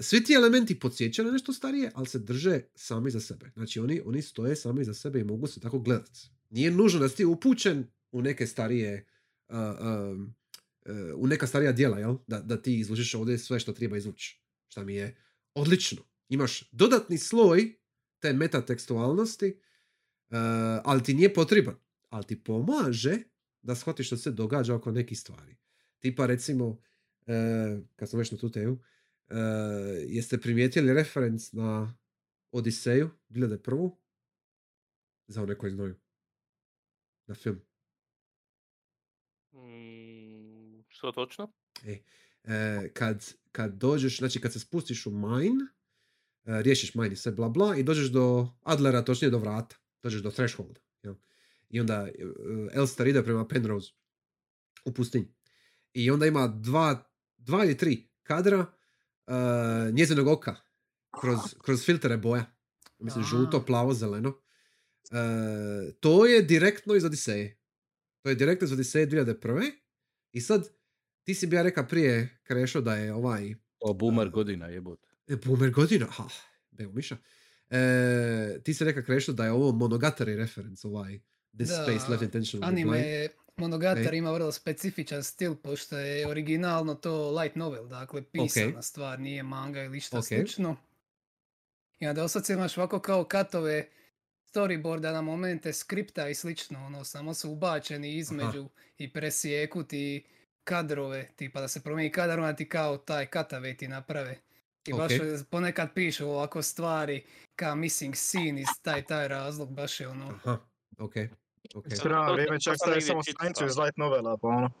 svi ti elementi podsjećaju na nešto starije, ali se drže sami za sebe. Znači, oni stoje sami za sebe i mogu se tako gledati. Nije nužno da si upućen u neke starije... u neka starija djela, jel? Da ti izvučiš ovdje sve što treba izvući. Šta mi je odlično. Imaš dodatni sloj te metatekstualnosti, ali ti nije potreban. Ali ti pomaže da shvatiš što se događa oko nekih stvari. Tipa, recimo, kad sam već na tu teju, jeste primijetili referenc na Odiseju 2001. za one koji znaju na film? Što točno? Kad dođeš, znači kad se spustiš u mine, riješiš mine i sve bla bla i dođeš do Adlera, točnije do vrata, dođeš do thresholda, jel? I onda Elster ide prema Penrose u pustinji i onda ima dva ili tri kadra njezinog oka kroz filtere boja, mislim žuto, plavo, zeleno. To je direktno iz Odiseje. To je direktno iz Odiseje 2001. I sad, ti si bi ja rekao prije Krešo da je ovaj... boomer godina jebote. Boomer godina? Ha, beo miša. Ti si rekao Krešo da je ovo Monogatari reference, ovaj This da, Space Left Intentional anime Reply. Monogatari ima vrlo specifičan stil, pošto je originalno to light novel, dakle pisana stvar, nije manga ili šta slično. I onda osadce imaš ovako kao katove storyboarda na momente, skripta i slično, ono, samo su ubačeni između i presijeku ti kadrove, tipa da se promijeni kadar, onda ti kao taj katave ti naprave. I baš ponekad pišu ovako stvari, kao missing scene iz taj razlog, baš je ono... Okay. Spravo vrijeme čak staje samo stranicu iz light novela, pa ono.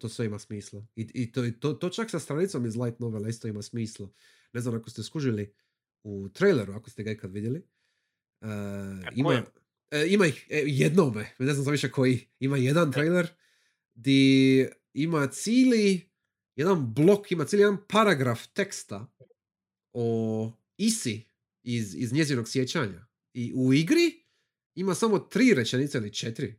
To sve ima smisla. I to čak sa stranicom iz light novela isto ima smisla. Ne znam ako ste skužili u traileru, ako ste ga ikad vidjeli. Ima ih jednome, ne znam više koji. Ima jedan trailer di ima cijeli jedan blok, ima cijeli jedan paragraf teksta o Isi iz njezinog sjećanja. I u igri ima samo 3 rečenice ili 4.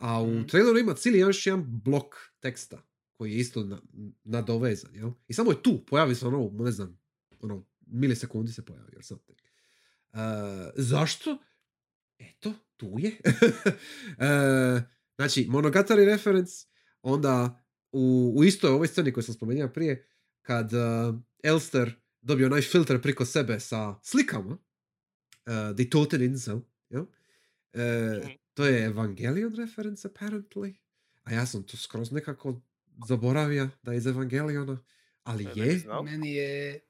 A u traileru ima cijeli još jedan blok teksta koji je isto nadovezan. Jel? I samo je tu, pojavi se ono, ne znam, ono, milisekundi se pojavi. Or something. Zašto? Eto, tu je. Znači, Monogatari reference, onda u istoj ovoj sceni koju sam spomenuo prije, kad Elster dobio onaj filter priko sebe sa slikama, Die Toteninsel. To je Evangelion reference, apparently. A ja sam to skroz nekako zaboravio da je iz Evangeliona. Ali je. Meni je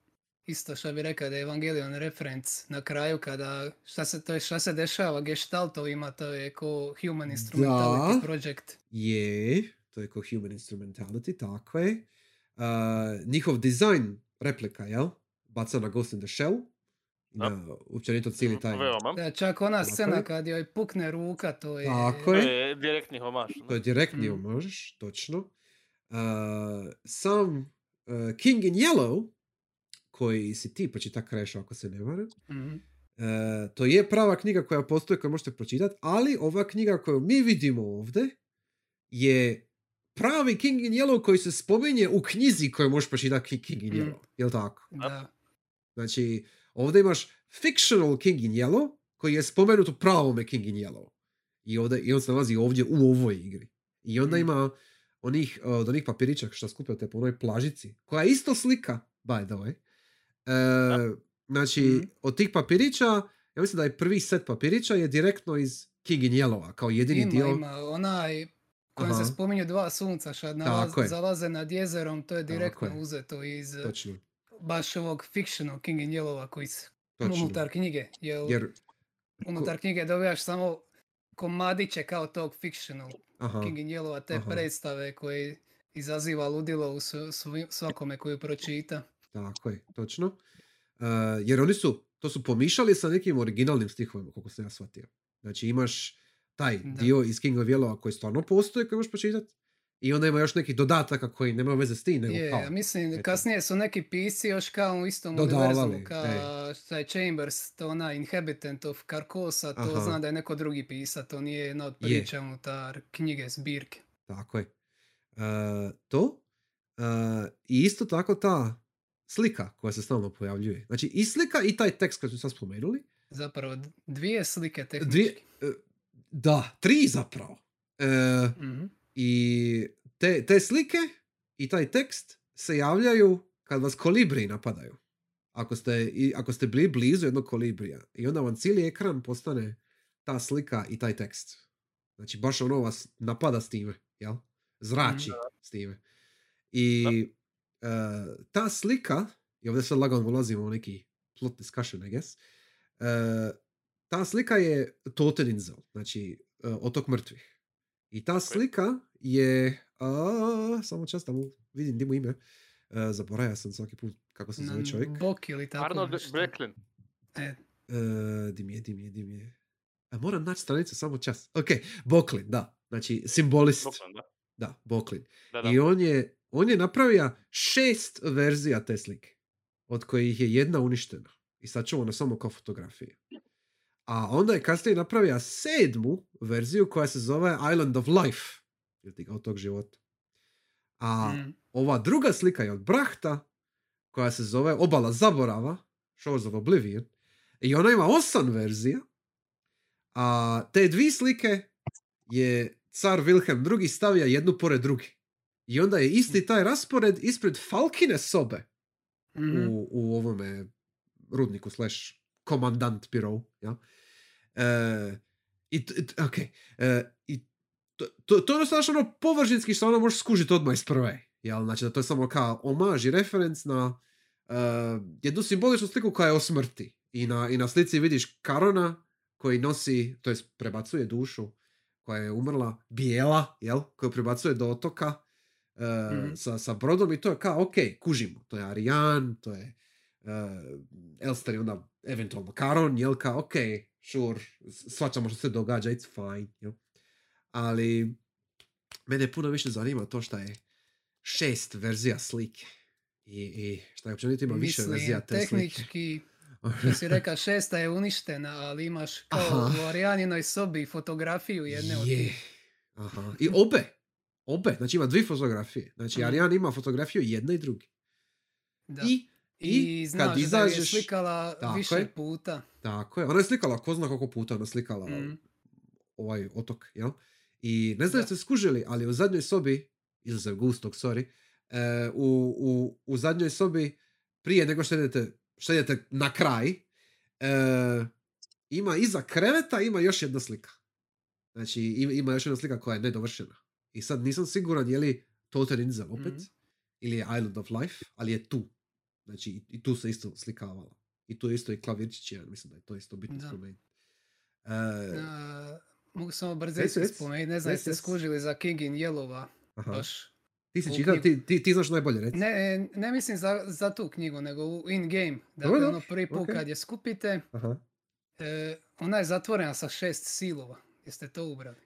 isto što bi rekao da je Evangelion reference na kraju kada šta se dešava gestaltovima, to je ko Human Instrumentality Project. Je, to je ko Human Instrumentality, tako je. Njihov dizajn replika, jel? Baca na Ghost in the Shell. Uopćenito cijeli taj. Da, čak ona scena kad joj pukne ruka, to je... Tako je. To je direktni homaž. To je direktni homaž, točno. Sam King in Yellow, koji si ti počita Krešo, ako se ne varam. To je prava knjiga koja postoji, koju možete pročitati, ali ova knjiga koju mi vidimo ovdje je pravi King in Yellow koji se spominje u knjizi koju možeš pročitati King in Yellow. Jel' tako? Da. Znači, ovdje imaš fictional King in Yellow koji je spomenut u pravome King in Yellow. I on se nalazi ovdje u ovoj igri. I onda ima od onih papirića što skupljate po onoj plažici, koja je isto slika, by the way. Znači, od tih papirića, ja mislim da je prvi set papirića je direktno iz King in Yellowa, kao jedini dio. Ima, onaj kojem se spominju dva sunca što zalaze nad jezerom, to je direktno uzeto iz baš ovog fictional King in Yellowa koji se unutar knjige. Jer unutar knjige dobijaš samo komadiće kao tog fictional King in Yellowa, te predstave koje izaziva ludilo u svakome koju pročita. Tako je, točno. Jer oni su, to su pomišali sa nekim originalnim stihovima, koliko sam ja shvatio. Znači imaš taj dio iz King of Yellowa koji stvarno postoji, koji možeš pročitati, i onda ima još nekih dodataka koji nema veze s tim, nego kao. Mislim, kasnije su neki pisci još kao u istom univerzumu, kao što je Chambers, to ona Inhabitant of Carcosa, to zna da je neko drugi pisa, to nije jedna od priča unutar knjige, zbirke. Tako je. I isto tako ta slika koja se stalno pojavljuje. Znači i slika i taj tekst koji smo sad spomenuli. Zapravo dvije slike tehnički. Da, tri zapravo. I te slike i taj tekst se javljaju kad vas kolibri napadaju. Ako ste bili blizu jednog kolibrija. I onda vam cijeli ekran postane ta slika i taj tekst. Znači baš ono vas napada s time. Jel? Zrači s time. I... ta slika, i ovdje sad lagano ulazimo u neki plot discussion, I guess, ta slika je Toteninsel, znači otok mrtvih. I ta slika je, samo čast da mu vidim gdje mu ime, zaboravio sam svaki put kako se zove čovjek. Arnold Böcklin. Dim je. Moram naći stranicu, samo čast. Ok, Böcklin, da, znači simbolist. Da, Böcklin. I on je napravio 6 verzija te slike, od kojih je jedna uništena. I sad čuvana samo kao fotografije. A onda je kasnije napravio 7. verziju koja se zove Island of Life. Ili kao tog života. A ova druga slika je od Brahta, koja se zove Obala Zaborava, Shores of Oblivion. I ona ima 8 verzija. A te dvije slike je car Wilhelm II stavio jednu pored druge. I onda je isti taj raspored ispred Falkine sobe u ovome rudniku / komandant birou. To je ono površinski što ono možeš skužiti odmah iz prve. Znači da to je samo kao omaž i referenc na jednu simboličnu sliku koja je o smrti. I na slici vidiš Karona koji nosi, to jest prebacuje dušu koja je umrla, bijela, koju prebacuje do otoka sa brodom, i to je kao ok, kužimo, to je Ariane, to je Elster i onda eventualno Karon, jel, kao ok, sure, svačamo što se događa, it's fine, jel. Ali mene puno više zanima to što je 6 verzija slike i što je općenito ima više verzija te slike. Mislim, tehnički, da si rekao 6 je uništena, ali imaš kao u Arianinoj sobi fotografiju jedne od njih. I obe, znači ima 2 fotografije. Znači Ariane ima fotografiju jedne i druge. I znaš da je slikala više puta. Tako je, ona je slikala, ko zna koliko puta ona slikala ovaj otok, jel? I ne znam da ste skužili, ali u zadnjoj sobi, izuzev gustog, sorry, u zadnjoj sobi, prije nego što idete na kraj, ima iza kreveta, ima još jedna slika. Znači, ima još jedna slika koja je nedovršena. I sad nisam siguran je li Toteninsel opet, ili je Island of Life, ali je tu. Znači, i tu se isto slikavala. I tu je isto i klavirčić, ja mislim da je to isto bitno spomenuti. Mogu samo brzeći spomenuti, ne znam, jeste skužili za King in Yellow-a. Ti si čitao, ti znaš najbolje, reći. Ne mislim za tu knjigu, nego u in-game. Dakle, ono prvi put kad je skupite, ona je zatvorena sa 6 silova. Jeste to ubrali?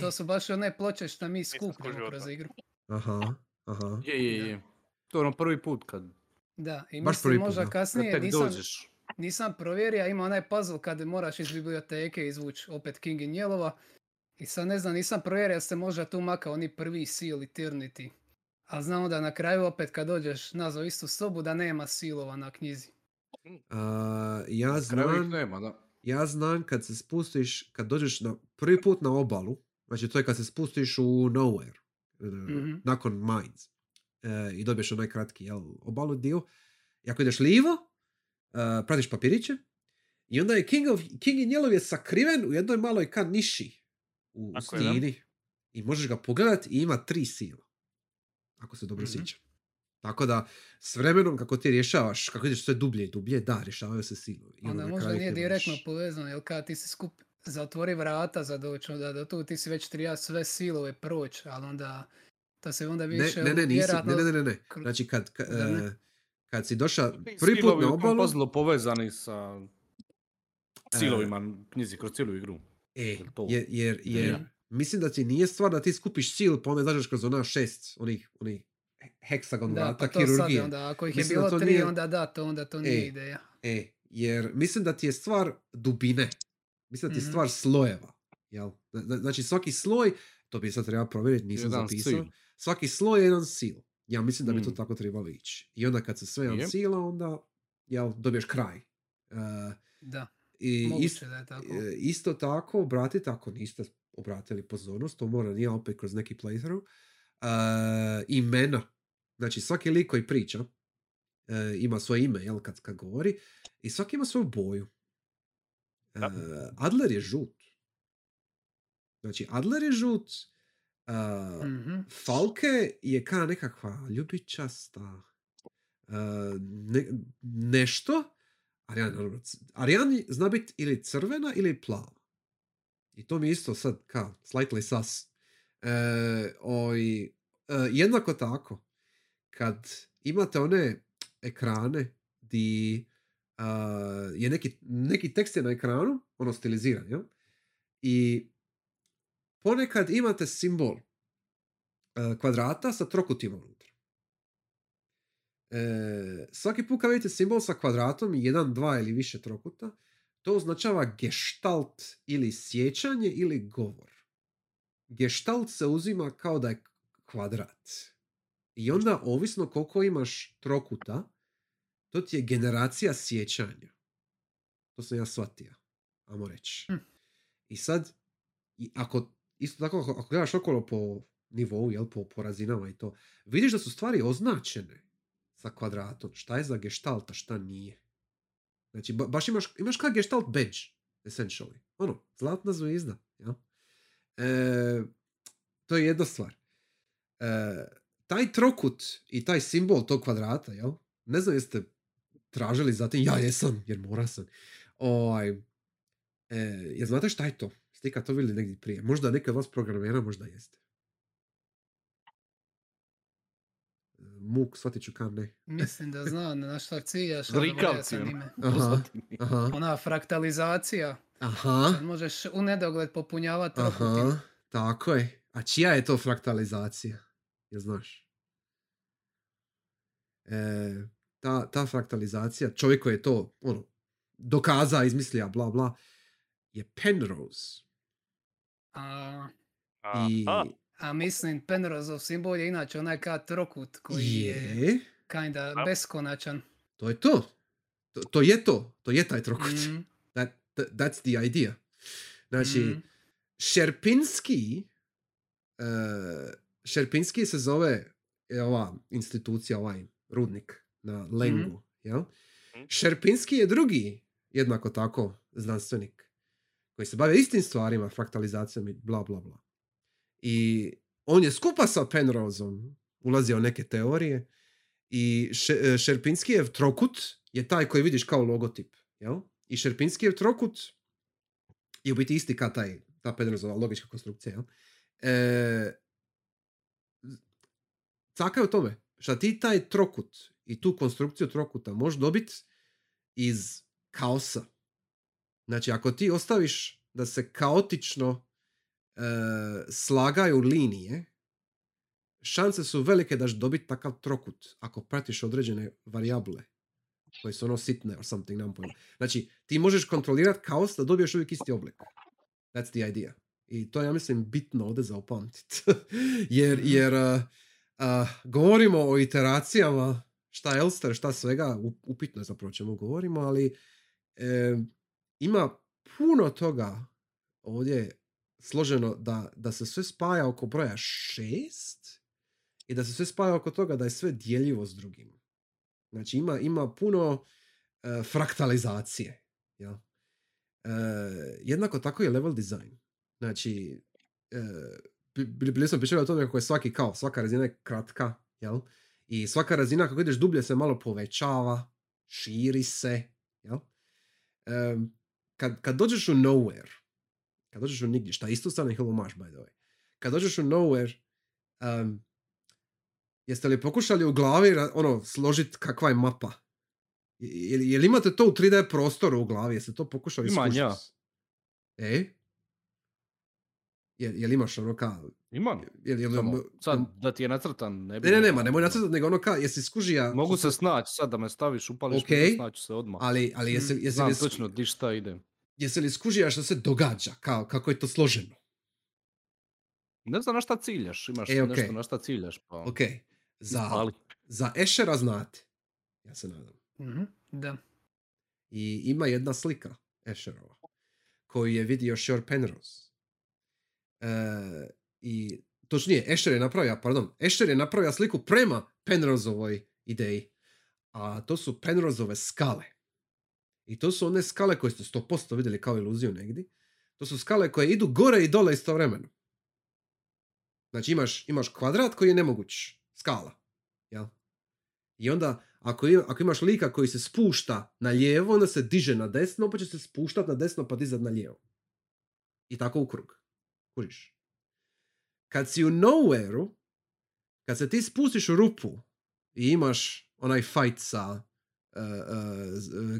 To su baš one ploče što mi skupimo kroz igru. To je ono prvi put kad... Da, i mislim možda kasnije nisam provjerio, ima onaj puzzle kada moraš iz biblioteke izvući opet King in Yellow-a. I sad ne znam, nisam provjerio se možda tu makao oni prvi Seal Eternity. Ali znamo da na kraju opet kad dođeš nazvao istu sobu da nema silova na knjizi. Ja znam kad se spustiš, kad dođeš prvi put na obalu, znači to je kad se spustiš u Nowhere, nakon Mines. I dobiješ onaj kratki obalu dio. I ako ideš lijevo, pratiš papiriće, i onda je King in Yellow je sakriven u jednoj maloj ka niši u stini. I možeš ga pogledati i ima 3 sila. Ako se dobro sjećam. Tako da, s vremenom kako ti rješavaš, kako ideš sve dublje i dublje, da, rješavaju se silovi. Onda možda nije direktno povezano, jer kada ti si zatvori vrata za doći, onda do tu ti si već trija sve silove proći, ali onda... To se onda više... Ne. Znači, kad si došao prvi put na obalu... Puzzle povezani sa silovima knjizi kroz cijelu igru. Jer mislim da ti nije stvar da ti skupiš sil, pa onda izađeš kroz ona 6, onih heksagon vrata, kirurgije. Ako ih je bilo 3, onda da, to nije ideja. Jer mislim da ti je stvar dubine. Mislim da ti je stvar slojeva. Znači, svaki sloj... To bi sad treba provjeriti, nisam zapisao. Svaki sloj je jedan sil. Ja mislim da bi to tako trebalo ići. I onda kad se sve jedan sila, onda dobiješ kraj. Da, moguće da je tako. Isto tako, obratite, ako niste obratili pozornost, to mora nije opet kroz neki playthrough, imena. Znači, svaki lik koji priča ima svoje ime, jel, kad govori. I svaki ima svoju boju. Adler je žut. Znači, Adler je žut, Falke je kao nekakva ljubičasta, nešto. Ariane zna biti ili crvena ili plava. I to mi je isto sad kao slightly sus. Jednako tako, kad imate one ekrane di je neki tekst je na ekranu, ono stiliziran, jel? I ponekad imate simbol kvadrata sa trokutima unutra. Svaki put kad vidite simbol sa kvadratom, 1, 2 ili više trokuta, to označava geštalt ili sjećanje ili govor. Geštalt se uzima kao da je kvadrat. I onda, ovisno koliko imaš trokuta, to ti je generacija sjećanja. To sam ja shvatio. Ajmo reći. I sad, isto tako, ako gledaš okolo po nivou, jel, po razinama i to, vidiš da su stvari označene sa kvadratom. Šta je za gestalta, šta nije. Znači, baš imaš kao gestalt badge, essentially. Ono, zlatna zvijezda. Ja? To je jedna stvar. Taj trokut i taj simbol tog kvadrata, jel, ne znam jeste tražili zatim, ja jesam, jer mora sam. Jer znate šta je to? Ste kad to vidjeli negdje prije. Možda neka od vas programera, možda jeste. Muk, shvatit ću kam ne. Mislim da znam, na šta ciljaš. Rikavci. Ona fraktalizacija. Sad možeš u nedogled popunjavati trokuti. Tako je. A čija je to fraktalizacija? Jel znaš? Ta fraktalizacija, čovjek koji je to dokaza, izmislija, bla bla, je Penrose. Mislim, Penroseov simbol je inače onaj kao trokut koji je kinda beskonačan. To je to. To je taj trokut. That's the idea. Znači, Sierpiński se zove ova institucija, ovaj rudnik na Lengu. Sierpiński je drugi jednako tako znanstvenik koji se bave istim stvarima, fraktalizacijom i bla bla bla. I on je skupa sa Penroseom ulazio u neke teorije i Sierpińskijev trokut je taj koji vidiš kao logotip. Jel? I Sierpińskijev trokut je u biti isti kao ta Penroseova logička konstrukcija. Jel? Caka je u tome što ti taj trokut i tu konstrukciju trokuta možeš dobiti iz kaosa. Znači, ako ti ostaviš da se kaotično slagaju linije, šanse su velike da će dobiti takav trokut ako pratiš određene varijable koje su ono sitne or something, nam pojma. Znači, ti možeš kontrolirati kaos da dobiješ uvijek isti oblik. That's the idea. I to je, ja mislim, bitno ovdje za upamtiti. jer govorimo o iteracijama, šta Elster, šta svega, upitno je zapravo čemu govorimo, ali ima puno toga ovdje složeno da se sve spaja oko broja 6 i da se sve spaja oko toga da je sve dijeljivo s drugim. Znači ima puno fraktalizacije. Ja? Jednako tako je level design. Znači, bili smo pričali o tome kako je svaki kao, svaka razina je kratka, jel? I svaka razina kako ideš dublje se malo povećava, širi se, jel? Kad dođeš u nowhere, kad dođeš u nigdje, šta isto Silent Hill omaž, by the way. Kad dođeš u nowhere, jeste li pokušali u glavi ono, složiti kakva je mapa? Jel imate to u 3D prostoru u glavi? Jeste to pokušali iskušati? Imam ja. Jel imaš ono kao... Imam. Sad da ti je nacrtan. Ne, nema, nemoj nacrtati, nego ono kao, jesi skužija... Mogu se snaći sad da me staviš, upališ me, snaću se odmah. Ali jesi... Znam točno di šta ide. Jesi li skužija što se događa, kao, kako je to složeno? Ne znam na šta ciljaš, imaš nešto na šta ciljaš. Pa... Ok, za Eschera znate, ja se nadam. Da. I ima jedna slika Escherova, koju je vidio Sir Penrose. I točnije, Escher je napravio sliku prema Penroseovoj ideji, a to su Penroseove skale. I to su one skale koje ste 100% vidjeli kao iluziju negdje. To su skale koje idu gore i dole istovremeno. Znači imaš kvadrat koji je nemoguć, skala, ja? I onda ako imaš lika koji se spušta na lijevo, onda se diže na desno, opet će se spuštati na desno pa dizati na lijevo. I tako u krug. Kuriš. Kad si u nowhere-u, kad se ti spustiš u rupu i imaš onaj fight sa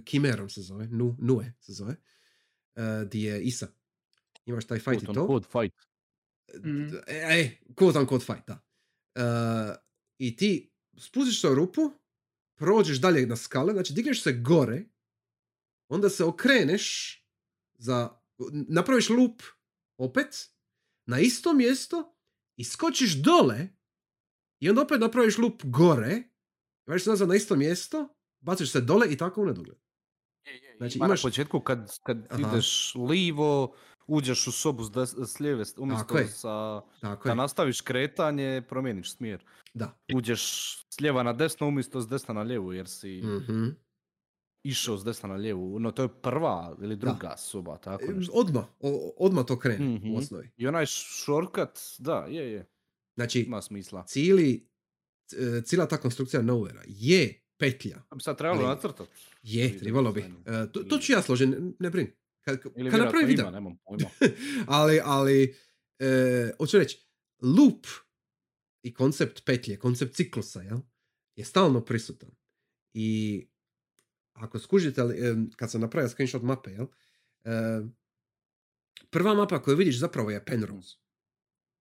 Kimerom se zove, Nue se zove, di je Isa. Imaš taj fight i to. Quote on quote fight, da. I ti spustiš se u rupu, prođeš dalje na skale, znači digneš se gore, onda se okreneš, napraviš loop opet, na isto mjesto i skočiš dole i onda opet napraviš loop gore, vraćaš se nazad na isto mjesto, baciš se dole i tako u nedogled. Znači, imaš... Na početku kad ideš lijevo, uđeš u sobu s lijeve, umjesto da nastaviš kretanje, promijeniš smjer. Da. Uđeš s lijeva na desno, umjesto s desna na lijevu, jer si... išao s desna na lijevu, no to je prva ili druga soba, tako nešto. Odmah to krene u osnovi. I onaj shortcut, da, je. Znači, ima smisla. Cijela ta konstrukcija nowhere-a je petlja. Sad trebalo nacrtati. Je, trebalo bi. To ću ja složiti, ne brini. Kad napravi video. Nemam pojma. Ali, hoću reći, loop i koncept petlje, koncept ciklusa, je stalno prisutan. I ako skužite, kad sam napravio screenshot mape, prva mapa koju vidiš zapravo je Penrose.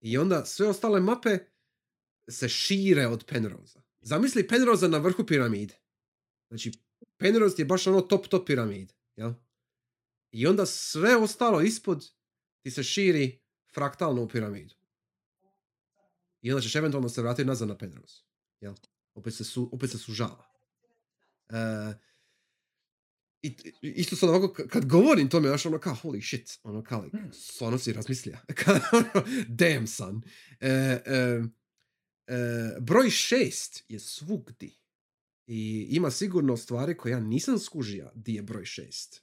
I onda sve ostale mape se šire od Penrosea. Zamisli Penrosea na vrhu piramide. Znači, Penrose je baš ono top piramide. Jel? I onda sve ostalo ispod ti se širi fraktalno u piramidu. I onda ćeš eventualno se vratiti nazad na Penrose. Jel? Opet se sužava. Isto sad ovako, kad govorim tome, još ono kao, holy shit, ono kao, stvarno si razmislija. Damn, son. Broj 6 je svugdi. I ima sigurno stvari koje ja nisam skužija di je broj 6.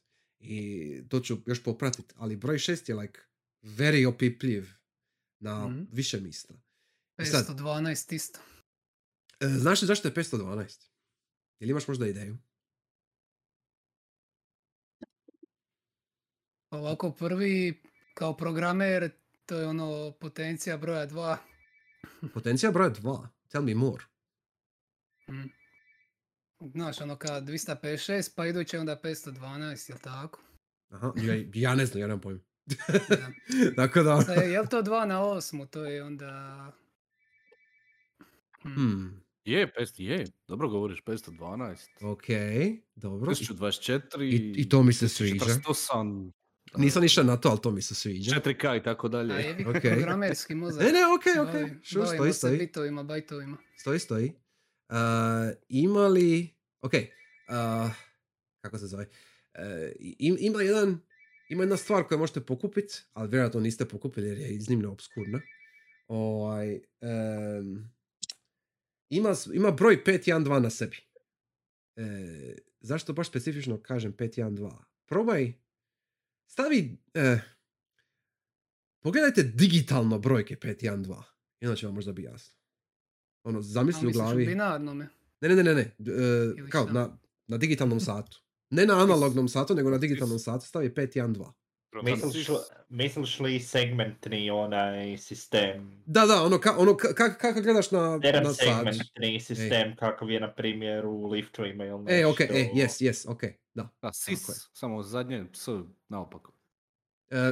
i to ću još popratiti, ali broj 6 je like very opipljiv na više mista. 512 sad, isto. Znaš li zašto je 512? Jel imaš možda ideju? Ovako prvi, kao programer, to je ono potencija broja 2. Potencija broja 2? Tell me more. Znaš, ono kad 256, pa iduće onda 512, jel tako? Aha, ja ne znam, ja nemam pojma. Tako da... Sada, jel to 2/8, to je onda... Je, 500 je. Dobro govoriš, 512. Ok, dobro. 1024 i to mi se sviđa. 408. Nisam išao na to, ali to mi se sviđa. 4K i tako dalje. A je vi programerski mozak. Ne, ok. Bavimo se bitovima, bajtovima. Stoji. Ima li... Ok. Kako se zove? Ima jedna stvar koju možete pokupiti, ali vjerojatno niste pokupili jer je iznimno obskurna. Ima broj 512 na sebi. Zašto baš specifično kažem 512? Probaj, stavi, pogledajte digitalno brojke 512. Jedno će vam možda bi jasno. Ono, zamisli u glavi. Binarnome? Ne. Kao na digitalnom satu. Ne na analognom satu, nego na digitalnom satu stavi 512. Misliš li segmentni onaj sistem? Da, ono kako gledaš na sad. Segmentni sistem, kakav je na primjer u liftu ima ili nešto. Yes, da. Sis, samo zadnje, naopako.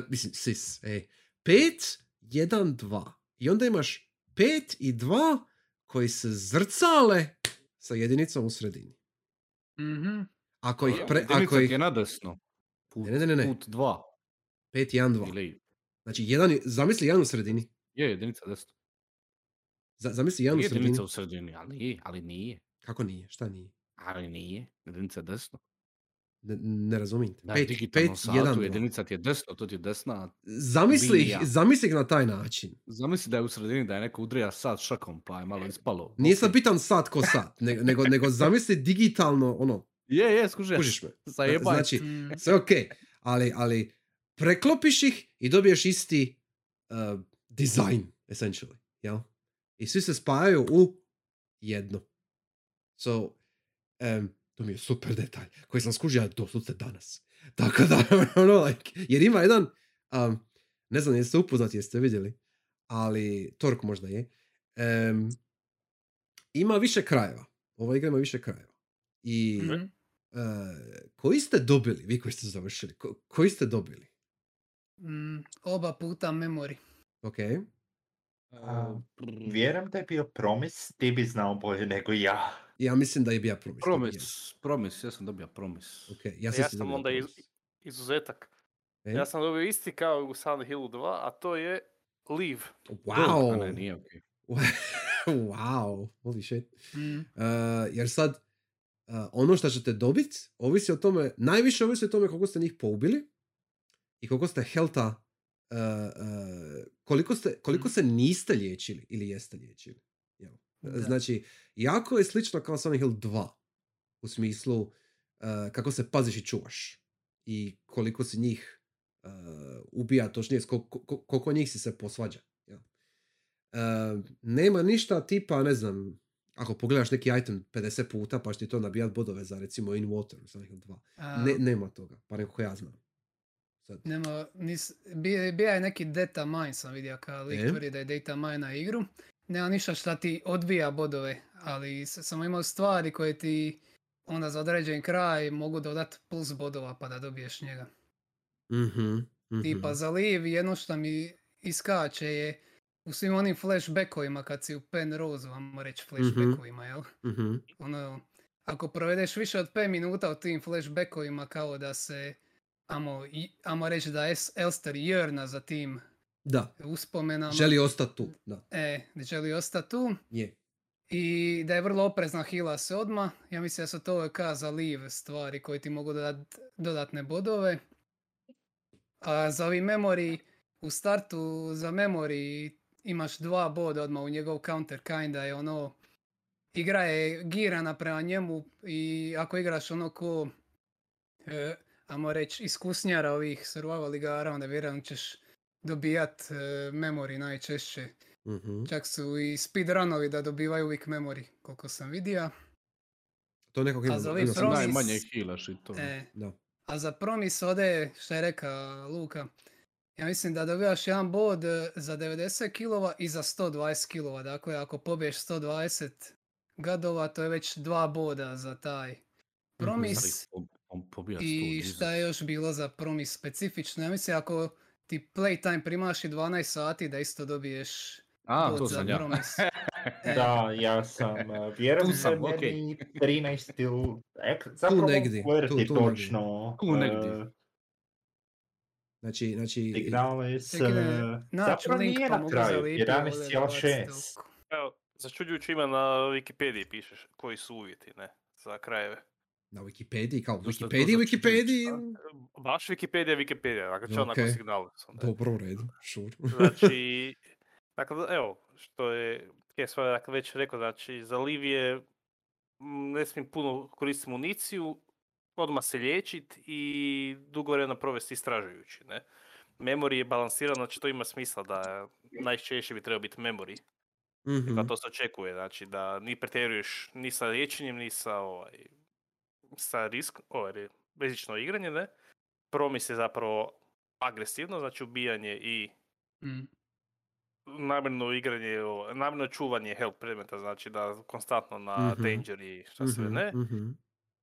Mislim, sis, 5, 1, 2. I onda imaš 5 i 2 koji se zrcale sa jedinicom u sredini. Ako ih... Jedinica je nadesno. Put 2. 5, 1, 2. Znači, zamisli jedan u sredini. Je, jedinica desno. Zamisli jedan u sredini. Jedinica u sredini, ali nije. Kako nije? Šta nije? Ali nije. Jedinica desno. Ne razumijem te. 5, 1, 2. Jedinica ti je desno, to ti je desna. Zamisli ih na taj način. Zamisli da je u sredini, da je neko udrija sat šakom, pa je malo ispalo. Nije sad bitan sat ko sat, nego zamisli digitalno, ono... Je, skužiš me. Znači, sve okej, ali... preklopiš ih i dobiješ isti dizajn, essentially, jel? I svi se spajaju u jedno. So, to mi je super detalj, koji sam skužio doslovce danas. Tako da, ono, like, jer ima jedan, ne znam, jeste upoznati, jeste vidjeli, ali Tork možda je. Ima više krajeva. Ova igra ima više krajeva. I koji ste dobili, vi koji ste završili, koji ste dobili? Oba puta memori. Ok. Vjerujem da je bio Promis, ti bi znao bolje nego ja. Ja mislim da je bio Promis. Promis, ja sam dobio Promis. Okay, ja sam onda izuzetak. Ja sam dobio isti kao u Silent Hillu 2, a to je Leave. Wow! Ne, nije ok. Wow, holy shit. Jer sad, ono što ćete dobiti, ovisi o tome, najviše ovisi o tome koliko ste njih poubili, i koliko ste helta, koliko se niste liječili ili jeste liječili. Jel? Znači, jako je slično kao Silent Hill 2, u smislu kako se paziš i čuvaš. I koliko si njih ubija, točnije, koliko njih si se posvađa. Jel? Nema ništa tipa, ne znam, ako pogledaš neki item 50 puta, pa će ti to nabijat bodove za, recimo, In Water u Silent Hill 2. Nema toga, barem kako ja znam. Bija je neki data mine, sam vidio kao lik tvrdi da je data mine na igru. Nema ništa šta ti odbija bodove, ali samo imao stvari koje ti onda za određen kraj mogu dodati plus bodova pa da dobiješ njega. Tipa za Liv, jedno što mi iskače je u svim onim flashbackovima kad si u Penrose, vam reći flashbackovima, jel? Ono, ako provedeš više od 5 minuta u tim flashbackovima kao da se... Amo reći da Elster jrna za tim uspomenama. Želi ostati tu. Želi ostati tu. I da je vrlo oprezna, hila se odmah. Ja mislim da su to kao za live stvari koje ti mogu dodati dodatne bodove. A za ovi memory, u startu za memory imaš 2 boda odmah u njegov counter kinda je ono... Igra je girana prema njemu i ako igraš ono ko... ajmo reći, iskusnjara ovih survival igara, onda vjerujem ćeš dobijat memory najčešće. Mm-hmm. Čak su i speedrunovi da dobivaju uvijek memory, koliko sam vidio. To nekog najmanje hilaš i to. Da. A za promis ode, što je rekao Luka, ja mislim da dobivaš jedan bod za 90 kilova i za 120 kilova. Dakle, ako pobiješ 120 gadova, to je već 2 boda za taj promis. I šta je još bilo za promis specifično? Ja mislim, ako ti playtime primaš i 12 sati, da isto dobiješ bod za promis. Da, ja sam, vjerujem sam, meni 13 ili, zapravo kvrti točno. Tu negdje. Znači... Signalis, zapravo nije na kraju, 11,6. Evo, začuđujući ima na Wikipediji pišeš koji su uvjeti, ne, za krajeve. Na Wikipediji, kao Wikipediji? Baš Wikipedija, ako će onako Signalis. Dobro, u redu, sure. Znači, dakle, evo, što je... Ja sam već rekao, znači za Livije ne smijem puno koristiti municiju, odmah se liječit i dugo vremena provesti istražujući. Ne? Memory je balansiran, znači to ima smisla da najčešće bi trebao biti memory. Mm-hmm. Kada to se očekuje, znači da ni pretjeruješ ni sa liječenjem, ni sa, sa rizično igranje. Ne? Promis je zapravo agresivno, znači ubijanje i... namjerno igranje, namjerno čuvanje health predmeta, znači da konstantno na danger i šta sve ne.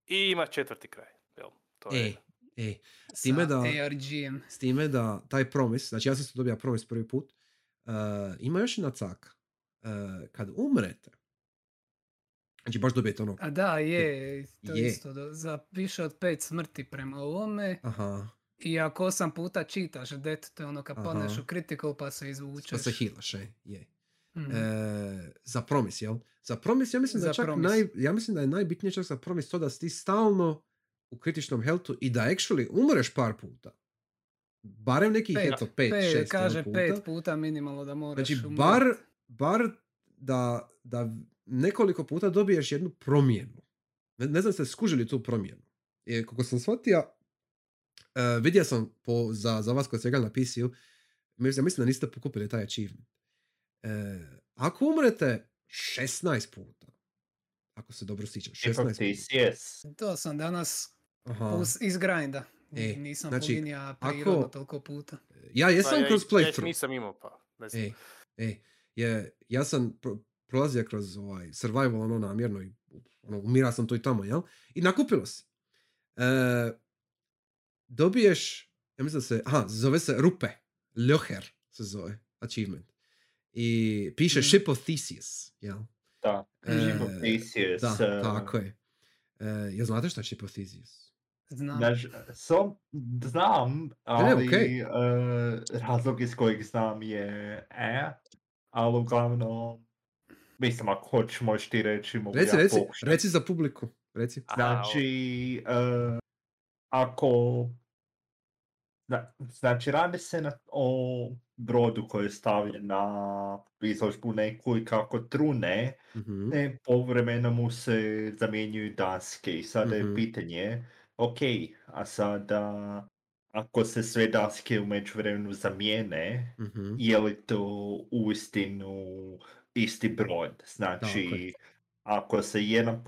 I ima 4. kraj. Jel, to je. S time da taj promis, znači ja sam se dobija promis prvi put, ima još jedna caka. Kad umrete, znači baš dobijete ono... A da, je. To je isto. Za više od 5 smrti prema ovome. Aha. I ako 8 puta čitaš det, to je ono kad poneš u critical pa se izvučeš. Pa se hilaš, je. Mm-hmm. Za promis, jel? Za promis, ja mislim da je najbitnije čak za promis to da si ti stalno u kritičnom healthu i da actually umreš par puta. Barem nekih 5, 6 puta. Kaže 5 puta minimalno da moraš umreti. Znači, bar da nekoliko puta dobiješ jednu promjenu. Ne znam ste skužili tu promjenu. I kako sam shvatio, vidio sam za vas koji ste igrali na PC-u, mislim da niste pokupili taj achievement. Ako umrete 16 puta, ako se dobro sjećam, 16 puta. To sam danas iz grinda. Nisam poginja prirodno toliko puta. Ja jesam kroz playthrough. Nisam imao pa. Ja sam prolazio kroz survival ono namjerno i umira sam to i tamo, jel? I nakupilo se. Dobiješ, ja mislim da se, zove se Rupe, Löcher se zove, achievement. I piše Shipo-thesis, jel? Da, Shipo-thesis. Da, tako je. Ja znate što je Shipo-thesis? Znam, ali razlog iz kojeg znam je ali uglavnom, mislim, ako hoćeš možeš ti reći, mogu ja pokušati. Reci za publiku, reci. Znači, znači, radi se o brodu koji je stavljen na izložbu neku i kako trune, povremeno mu se zamjenjuju daske. I sada je pitanje, a sada ako se sve daske u međuvremenu zamijene, je li to uistinu isti brod? Znači, ako se jedna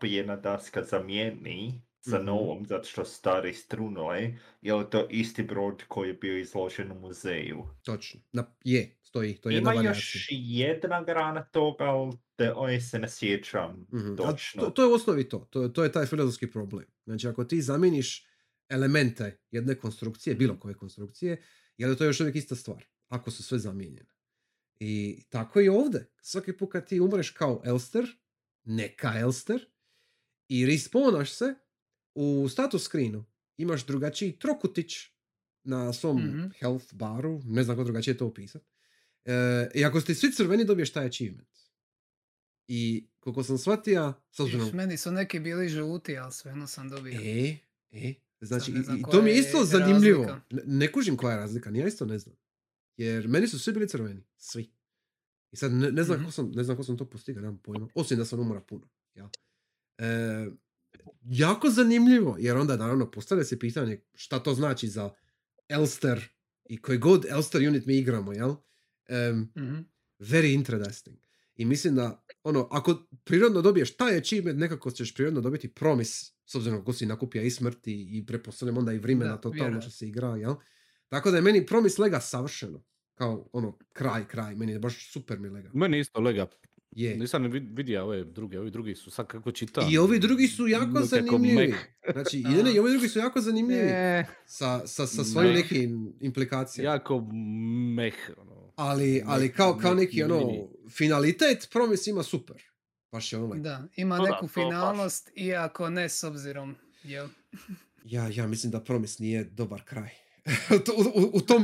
po jedna daska zamijeni, sa novom, zato što stari strunoj, je li to isti brod koji je bio izložen u muzeju? Točno, stoji, to je jedna varijacija. Ima još jedna grana toga, ali se ne sjećam točno. To je u osnovi to je taj filozofski problem. Znači, ako ti zamijeniš elemente jedne konstrukcije, bilo koje konstrukcije, je li to još uvijek ista stvar, ako su sve zamijenjene. I tako i ovdje. Svaki put kad ti umreš kao Elster, neka Elster, i respawnaš se, u status screenu imaš drugačiji trokutić na svom health baru, ne znam kako drugačije to opisati. I ako ste svi crveni dobiješ taj achievement. I koliko sam shvatio... Meni su neki bili žuti, ali svejedno sam dobio. Znači, i to mi je isto zanimljivo. Ne kužim koja je razlika, ja isto ne znam. Jer meni su svi bili crveni, svi. I sad ne znam kako sam to postigao, nemam pojma. Osim da sam umora puno. jako zanimljivo, jer onda naravno postavlja se pitanje šta to znači za Elster i koji god Elster unit mi igramo, jel? Very interesting. I mislim da, ono, ako prirodno dobiješ taj achievement, nekako ćeš prirodno dobiti promis, s obzirom kako si nakupija i smrti i prepostavljam onda i vrimena totalno što se igra, jel? Tako da je meni promis lega savršeno. Kao, ono, kraj. Meni je baš super mi lega. Meni isto lega. Yeah. Nisam vidio ove druge, ovi drugi su sad kako čitam. I ovi drugi su jako zanimljivi. Znači, i ovi drugi su jako zanimljivi. Sa svojim nekim implikacijama. Jako meh. Ono, ali kao neki ono, finalitet promis ima super. Baš je ono like. Da, ima neku finalnost, iako ne s obzirom. Ja mislim da promis nije dobar kraj.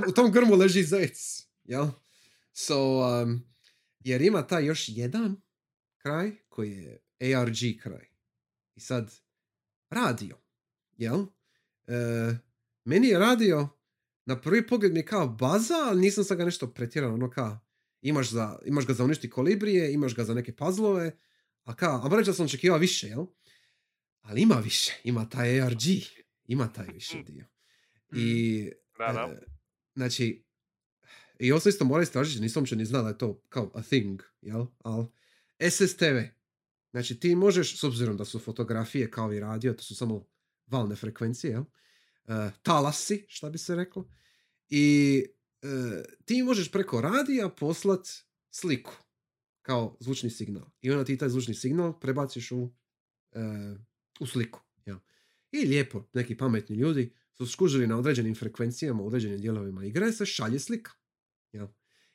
u tom grmu leži zec. Jel? Jer ima taj još jedan kraj koji je ARG kraj. I sad radio. Jel? Meni je radio na prvi pogled mi je kao baza, ali nisam sad ga nešto pretjerano. Ono kao, imaš ga za uništi kolibrije, imaš ga za neke puzzlove, a kao, a reći da sam očekivao više, jel? Ali ima više. Ima taj ARG. Ima taj više dio. I, znači, i ovo sam isto morao istražiti, nisam uopće ni znao da je to kao a thing, jel? Al SSTV. Znači, ti možeš, s obzirom da su fotografije kao i radio, to su samo valne frekvencije, jel? Talasi, šta bi se reklo. I ti možeš preko radija poslat sliku, kao zvučni signal. I onda ti taj zvučni signal prebaciš u sliku, jel? I lijepo, neki pametni ljudi su skužili na određenim frekvencijama, određenim dijelovima igre, se šalje slika. Jel?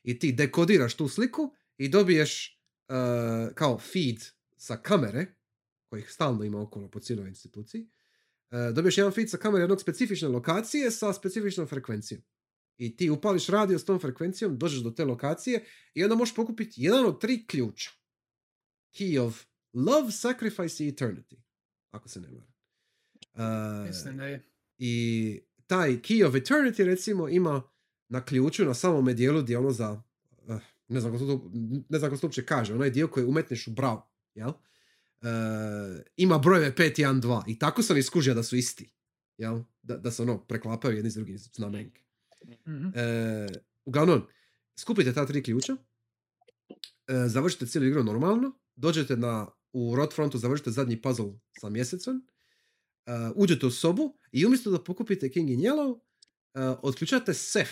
I ti dekodiraš tu sliku i dobiješ kao feed sa kamere, kojih stalno ima okolo po cijeloj instituciji, dobiješ jedan feed sa kamere jednog specifične lokacije sa specifičnom frekvencijom. I ti upališ radio s tom frekvencijom, dođeš do te lokacije i onda možeš pokupiti jedan od tri ključa. Key of Love, Sacrifice i Eternity. Ako se ne varam. Mislim da je. I taj Key of Eternity recimo ima na ključu na samome dijelu gdje ono za ne znam kako se uopće kaže, onaj dio koji umetneš u bravo, jel? Ima brojeve 5, 1, 2 i tako sam iskužio da su isti, jel? Da se ono preklapaju jedni s drugim znamenke. Uglavnom, skupite ta tri ključa, završite cijelu igru normalno, dođete u Roadfrontu, završite zadnji puzzle sa mjesecom, uđete u sobu i umjesto da pokupite King in Yellow, otključate sef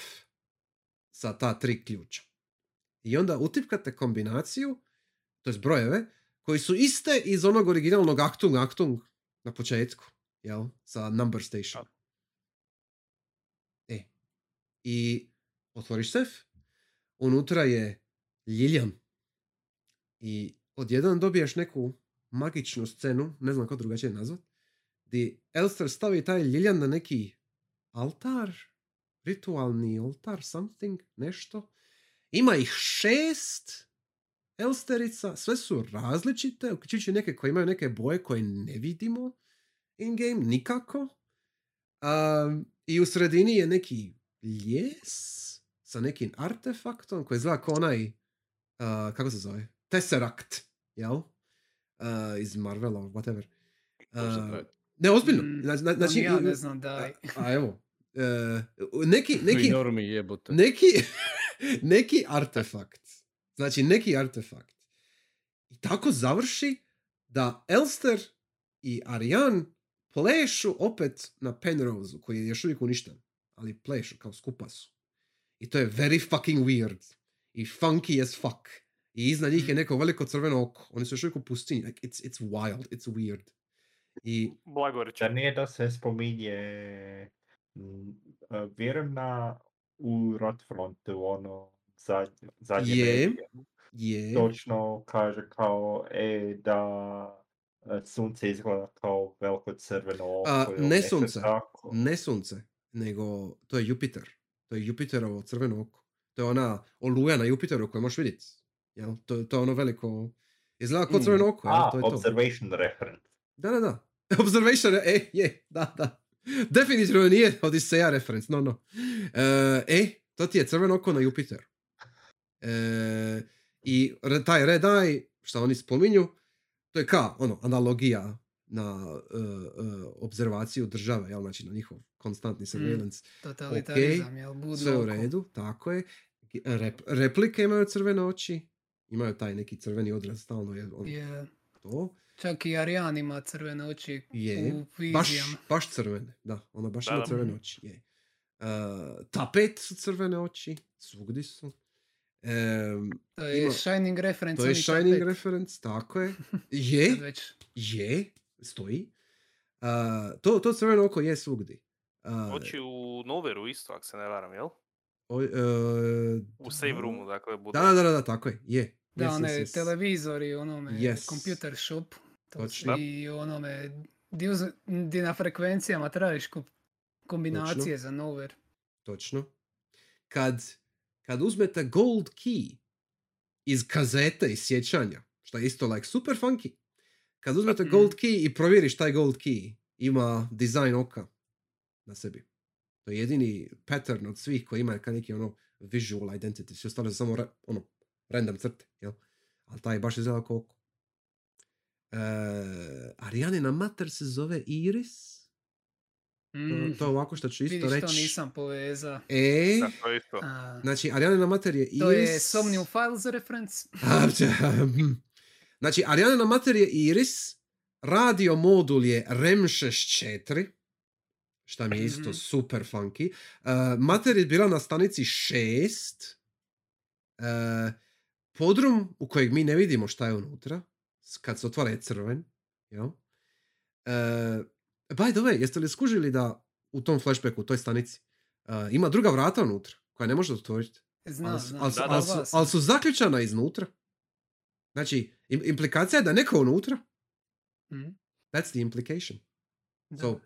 sa ta tri ključa. I onda utipkate kombinaciju, to je brojeve, koji su iste iz onog originalnog Achtung na početku, jel? Sa number station. I otvoriš sef, unutra je Ljiljan. I odjedan dobiješ neku magičnu scenu, ne znam kako drugačije nazvati, gdje Elster stavi taj Ljiljan na neki altar, ritualni altar, something, nešto. Ima ih 6 Elsterica, sve su različite, uključujući neke koje imaju neke boje koje ne vidimo in-game, nikako. I u sredini je neki ljes sa nekim artefaktom koji izgleda kao onaj, kako se zove, Tesseract, jel? Iz Marvela, whatever. Ne, ozbiljno. Znači, ja ne znam, daj. Evo. Neki artefakt. Znači, neki artefakt. I tako završi da Elster i Ariane plešu opet na Penrose, koji je još uvijek uništen. Ali plešu, kao skupa su. I to je very fucking weird. I funky as fuck. I iznad njih je neko veliko crveno oko. Oni su još uvijek u pustinji. Like, it's wild, it's weird. Da nije da se spominje vjerna u Roadfrontu, ono zadnje medije. Točno kaže kao da sunce izgleda kao veliko crveno oko. Ne sunce, nego to je Jupiter. To je Jupiterovo crveno oko. To je ona oluja na Jupiteru koju možeš vidjeti. To je ono veliko, izgleda kao crveno oko. Observation reference. Da. Observation, da. Definitivno nije Odiseja reference, no. To ti je crveno oko na Jupiteru. I taj red eye, šta oni spominju, to je kao, ono, analogija na observaciju države, jel? Znači na njihov konstantni surveillance. Totalitarizam, jel? Budu sve u redu, tako je. Replike imaju crvene oči, imaju taj neki crveni odraz, stalno je on to. Čak i Ariane ima crvene oči u vizijama. Baš crvene, da. Ona baš ima crvene oči. Tapet su crvene oči, svugdje su. To je Shining reference. To je Shining tapet. Reference, tako je. Stoji. To crveno oko je svugdje. Oči u Noveru isto, ako se ne varam, jel? U save roomu, dakle. Bude. Da, tako je. Da, one televizori i onome computer shop. Točno. I onome gdje na frekvencijama tražiš kombinacije za Nover. Točno. Kad uzmete gold key iz kazete, iz sjećanja, što je isto like super funky, kad uzmete gold key i provjeriš taj gold key, ima dizajn oka na sebi. To je jedini pattern od svih koji ima neki ono visual identity. Svi ostale samo ono random crte, jel? Ali taj baš izgleda oko oko. Arijanina mater se zove Iris. To je ovako što ću isto reći. Vidiš, to nisam povezao. Znači, Arijanina mater je Iris. To je Somnium Files reference. Znači, Arijanina mater je Iris, radio modul je REM64, šta mi je isto super funky. Mater je bila na stanici 6. Podrum u kojeg mi ne vidimo šta je unutra, kad se otvara je crven. By the way, jeste li skužili da u tom flashbacku, u toj stanici, ima druga vrata unutra, koja ne možete otvoriti. Ali su zaključana iznutra. Znači, implikacija je da je neko unutra. That's the implication.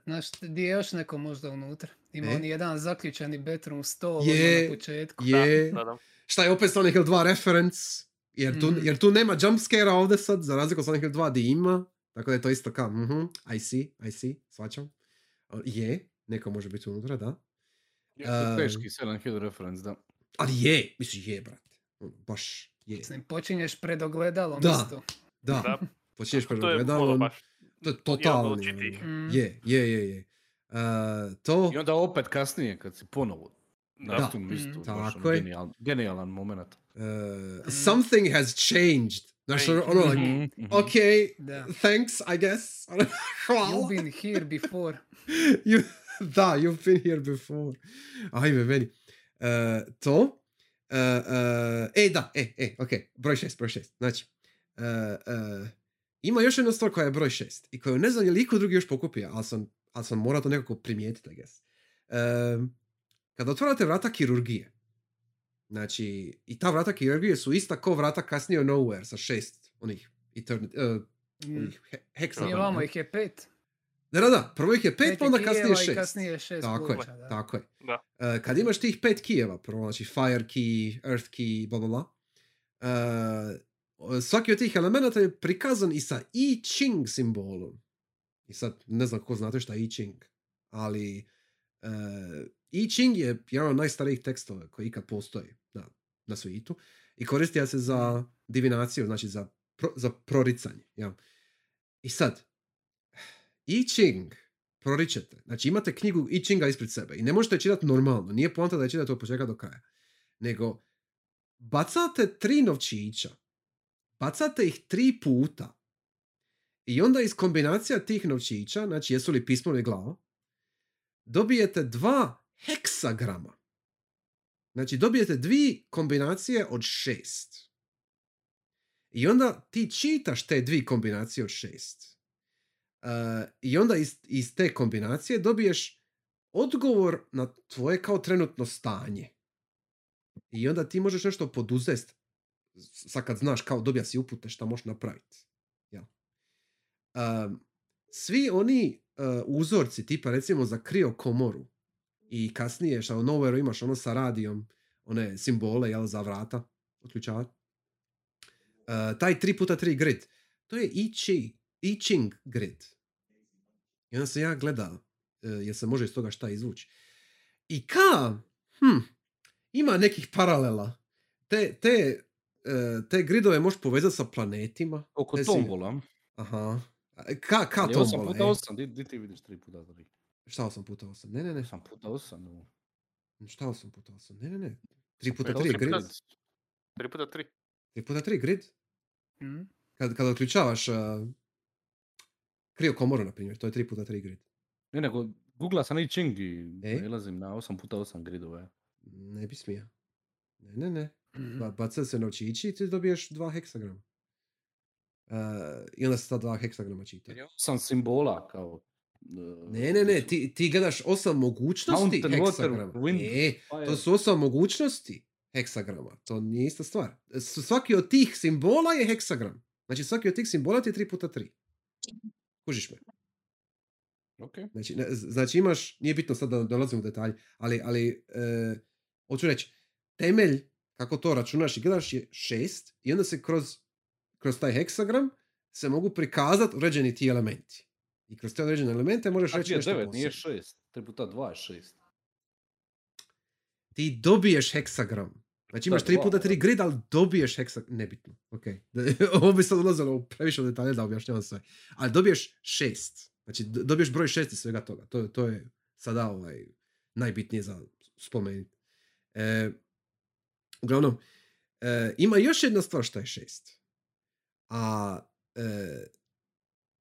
Znaš, gdje je još neko možda unutra? Ima on jedan zaključani bedroom stol na početku. Šta je opet Sonic Hill 2 reference, jer tu nema jumpscare-a ovdje sad, za razliku od Sonic Hill 2 di ima, tako da je to isto kao, I see, svačam. Neko može biti unutra, da. Teški Sonic Hill reference, da. Ali mislim brate, baš je. Mislim, počinješ pred ogledalom isto. Da, počinješ pred ogledalom. To je totalno. Je. I onda opet kasnije, kad si ponovo. Da, tako je. Genijalan moment. Something has changed. Znaš, ono, like, ok, thanks, I guess. Hvala. You've been here before. Da, you've been here before. Ajme, meni. To. Ok, broj 6. Znači, ima još jedna stvar koja je broj 6 i koju ne znam je li iko drugi još pokupio, ali sam morao to nekako primijetiti, I guess. Kada otvorate vrata kirurgije, znači, i ta vrata kirurgije su ista ko vrata kasnije Nowhere sa 6 onih hexagon. Imamo ih je 5. Da, prvo ih je 5, pa onda kasnije 6. Kasnije 6 tako buča, je, da. Tako je. Kad imaš tih 5 kijeva, prvo, znači fire key, earth key, bla bla bla, svaki od tih elemenata je prikazan i sa I Ching simbolom. I sad, ne znam ko znate šta je I Ching, ali... I Ching je jedan od najstarijih tekstova koji ikad postoji na svijetu i koristija se za divinaciju, znači za proricanje. Ja. I sad, I Ching proričete, znači imate knjigu I Chinga ispred sebe i ne možete čitati normalno, nije poanta da je čitati od početka do kraja, nego bacate 3 novčića, bacate ih 3 puta i onda iz kombinacija tih novčića, znači jesu li pismo ili glava, dobijete 2 heksagrama. Znači, dobijete 2 kombinacije od 6. I onda ti čitaš te 2 kombinacije od 6. I onda iz te kombinacije dobiješ odgovor na tvoje kao trenutno stanje. I onda ti možeš nešto poduzeti. Sad kad znaš kao dobija si upute šta možeš napraviti. Ja. Svi oni uzorci, tipa recimo za kriokomoru i kasnije što u Noveru imaš ono sa radijom, one simbole, jel, za vrata, otključavati. Taj 3x3 grid, to je I Ching grid. I onda sam ja gledao, jer se može iz toga šta izvući. I kao, ima nekih paralela. Te gridove možeš povezati sa planetima. Oko tombola. Aha. Ka ali to 8x8, di ti vidiš 3x3? Šta 8x8? Ne. 8x8? Šta 8x8? Ne. 3x3 grid. 3x3. 3x3 grid? Mm. Kada uključavaš kriju komoru, na primjer, to je 3x3 grid. Ne, nego googla sam I Ching i nalazim na 8x8 gridove. Ne bi smija. Ne. Baca se na očići i ti dobiješ 2 heksagrama. I onda se ta 2 heksagrama čita. 8 simbola kao... Ne, ti gledaš 8 mogućnosti heksagrama. To su 8 mogućnosti heksagrama. To nije ista stvar. Svaki od tih simbola je heksagram. Znači svaki od tih simbola ti je 3x3. Kužiš me. Okay. Znači imaš, nije bitno sad da dolazim u detalj, ali hoću reći, temelj kako to računaš i gledaš je 6 i onda se kroz taj heksagram se mogu prikazati određeni ti elementi. I kroz te određene elemente možeš reći nešto posebno. 9 nije 6, 3x2 je 6. Ti dobiješ heksagram. Znači imaš 3x3 grid, ali dobiješ heksagram. Nebitno, okej. Okay. Ovo bi sad ulazilo previše u detalje da objašnjavam sve. Ali dobiješ 6. Znači dobiješ broj 6 i svega toga. To je sada najbitnije za spomenuti. Uglavnom, ima još jedna stvar šta je 6. A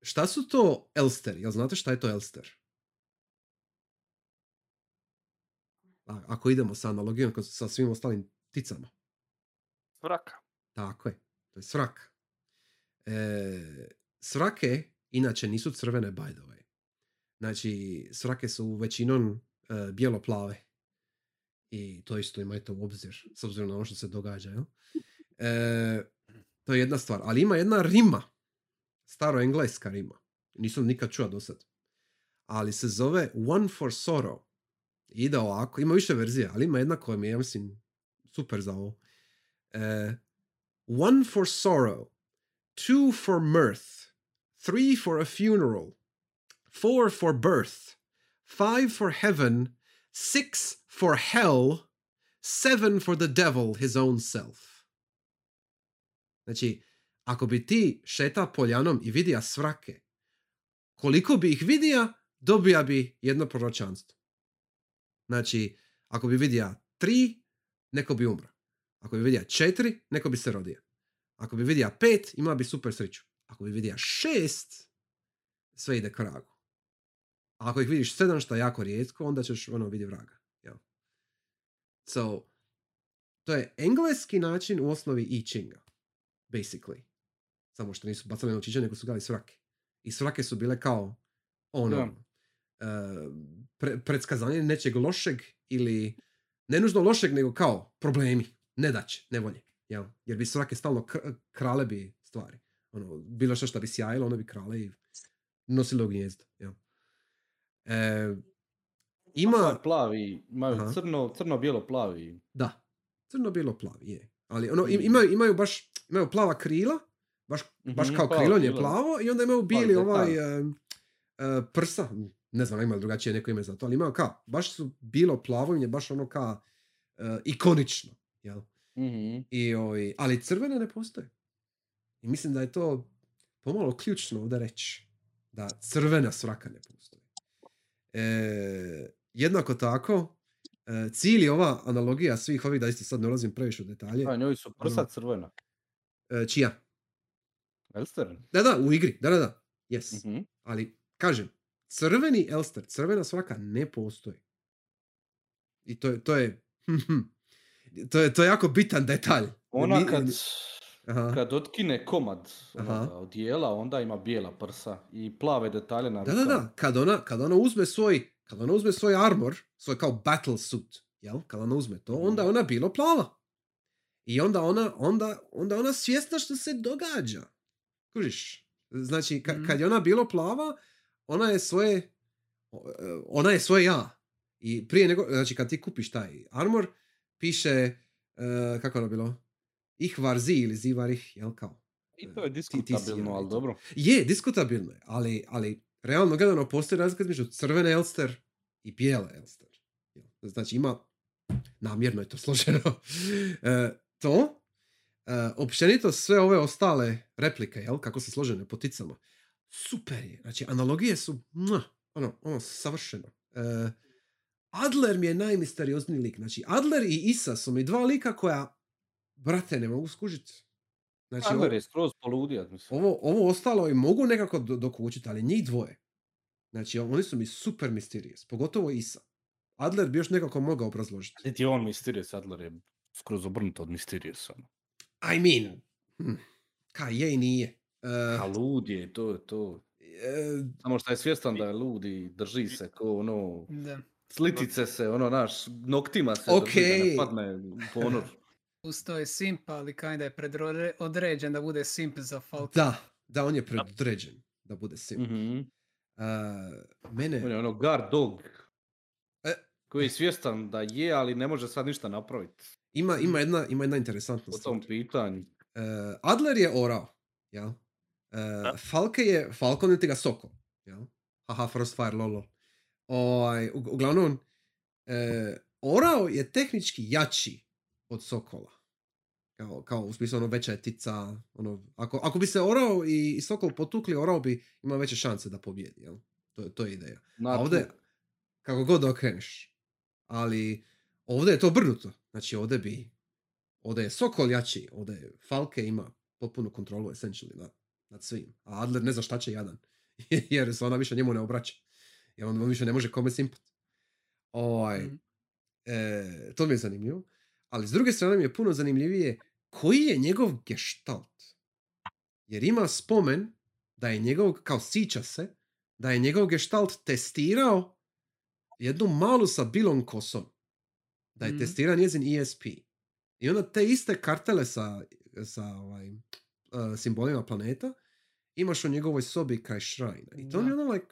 šta su to Elster? Jel znate šta je to Elster? Ako idemo sa analogijom sa svim ostalim pticama. Svraka. Tako je. To je svraka. Svrake inače nisu crvene, by the way. Znači, svrake su većinom bijelo-plave. I to isto imajte u obzir, s obzirom na ono što se događa. To je jedna stvar. Ali ima jedna rima. Staroengleska rima. Nisam nikad čuo do sad. Ali se zove One for Sorrow. Ide ovako. Ima više verzija, ali ima jedna koja mi je, ja mislim, super za ovo. One for sorrow. Two for mirth. Three for a funeral. Four for birth. Five for heaven. Six for hell, 7 for the devil, his own self. Znači, ako bi ti šeta poljanom i vidija svrake, koliko bi ih vidija, dobija bi jedno proročanstvo. Znači, ako bi vidija 3, neko bi umra. Ako bi vidija 4, neko bi se rodio. Ako bi vidija 5, imala bi super sreću. Ako bi vidija 6, sve ide k vragu. A ako ih vidiš 7, što je jako rijetko, onda ćeš vidi vraga. So, to je engleski način u osnovi I Chinga, basically. Samo što nisu bacali na očiće, nego su gledali svrake. I svrake su bile kao predskazanje nečeg lošeg ili ne nužno lošeg, nego kao problemi, nedaće, nevolje. Jer bi svrake stalno krale bi stvari. Bilo što bi sjajilo, ono bi krale i nosilo u gnjezdo. Ima plavi, imaju crno-bijelo-plavi. Da, crno-bijelo-plavi je. Ali imaju plava krila, baš kao krilon je plavo, i onda imaju bijeli prsa. Ne znam, ima li drugačije neko ime za to, ali imaju kao, baš su bijelo-plavo, im je baš ono kao ikonično. Ali crvene ne postoje. I mislim da je to pomalo ključno ovdje reći. Da crvena svraka ne postoji. Jednako tako, cilj je ova analogija svih ovih, da isto sad ne ulazim previše u detalje. Da, njoj su prsa crvena. Čija? Elster. Da, u igri, da. Yes. Ali, kažem, crveni Elster, crvena svraka ne postoji. I to je jako bitan detalj. Ona kad otkine komad odijela, onda ima bijela prsa i plave detalje na rukama. Da, kad ona uzme svoj armor, svoj kao battle suit, kad ona uzme to, onda je ona bilo plava. I onda ona svjesna što se događa. Kužiš? Znači, kad je ona bilo plava, ona je svoje ja. I prije nego, znači kad ti kupiš taj armor, piše, kako je ono bilo? Ih varzi ili zivar ih, jel kao? I to je diskutabilno, ali dobro. Je, diskutabilno je, ali realno gledano postoji razlika između crvene Elster i bijele Elster. Znači ima, namjerno je to složeno, općenito sve ove ostale replike, kako su složene po ticama, super je. Znači, analogije su ono savršeno. Adler mi je najmisteriozniji lik. Znači, Adler i Isa su mi dva lika koja, brate, ne mogu skužiti. Znači, Adler je skroz poludija. Ovo ostalo i mogu nekako dokučiti, ali njih dvoje. Znači, oni su mi super mysterious, pogotovo Isa. Adler bi još nekako mogao obrazložiti. Niti je on mysterious, Adler je skroz obrnuto od mysteriousa. I mean, kaj je i nije. A lud je, to je to. Samo što je svjestan da je lud i drži se ko ono... Da. Slitice se, ono, naš, noktima se drži da ne padne po ono... Usto je simp, ali kinda je predodređen da bude simp za Falke. Da, on je predodređen da bude simp. Mm-hmm. On je ono guard dog koji je svjestan da je, ali ne može sad ništa napraviti. Ima jedna interesantna stvar. Po tom pitanju. Adler je orao, jel? Falke je Falcon ili ti ga Soko, jel? Haha, Frostfire, lolo. Uglavnom, orao je tehnički jači od Sokola. Kao u smislu ono veća etica. Ono, ako bi se orao i Sokol potukli, orao bi imao veće šanse da pobjedi. Jel? To je ideja. A ovdje, kako god da okreneš. Ali ovdje je to obrnuto. Znači ovdje je Sokol jači, ovdje Falke ima potpunu kontrolu essentially nad svim. A Adler ne zna šta će jadan. Jer se ona više njemu ne obraća. Jer on više ne može kome simpat. To mi je zanimljivo. Ali s druge strane mi je puno zanimljivije koji je njegov gestalt. Jer ima spomen da je njegov, kao sića se, da je njegov gestalt testirao jednu malu sa bilom kosom. Da je testirao njezin ESP. I onda te iste kartele sa simbolima planeta imaš u njegovoj sobi kraj šrajna. I to mi je ono like,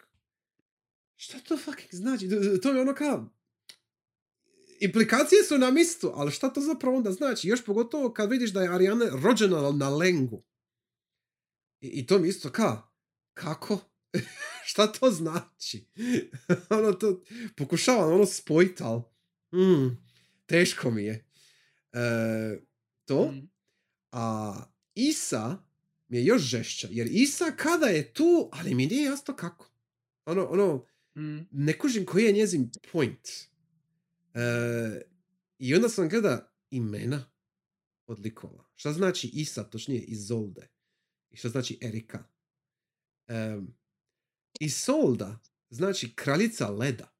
šta to fucking znači? To je ono kao, implikacije su na mistu, ali šta to zapravo onda znači? Još pogotovo kad vidiš da je Ariane rođena na Lengu. I to mi isto kako? Šta to znači? Ono to, pokušavam ono spojiti, ali teško mi je. A Isa mi je još žešća, jer Isa kada je tu, ali mi nije jasno kako. Ne kužim koji je njezin point. I onda sam gleda imena od likova. Šta znači Isa, točnije Izolde? I šta znači Erika? Isolda znači kraljica leda.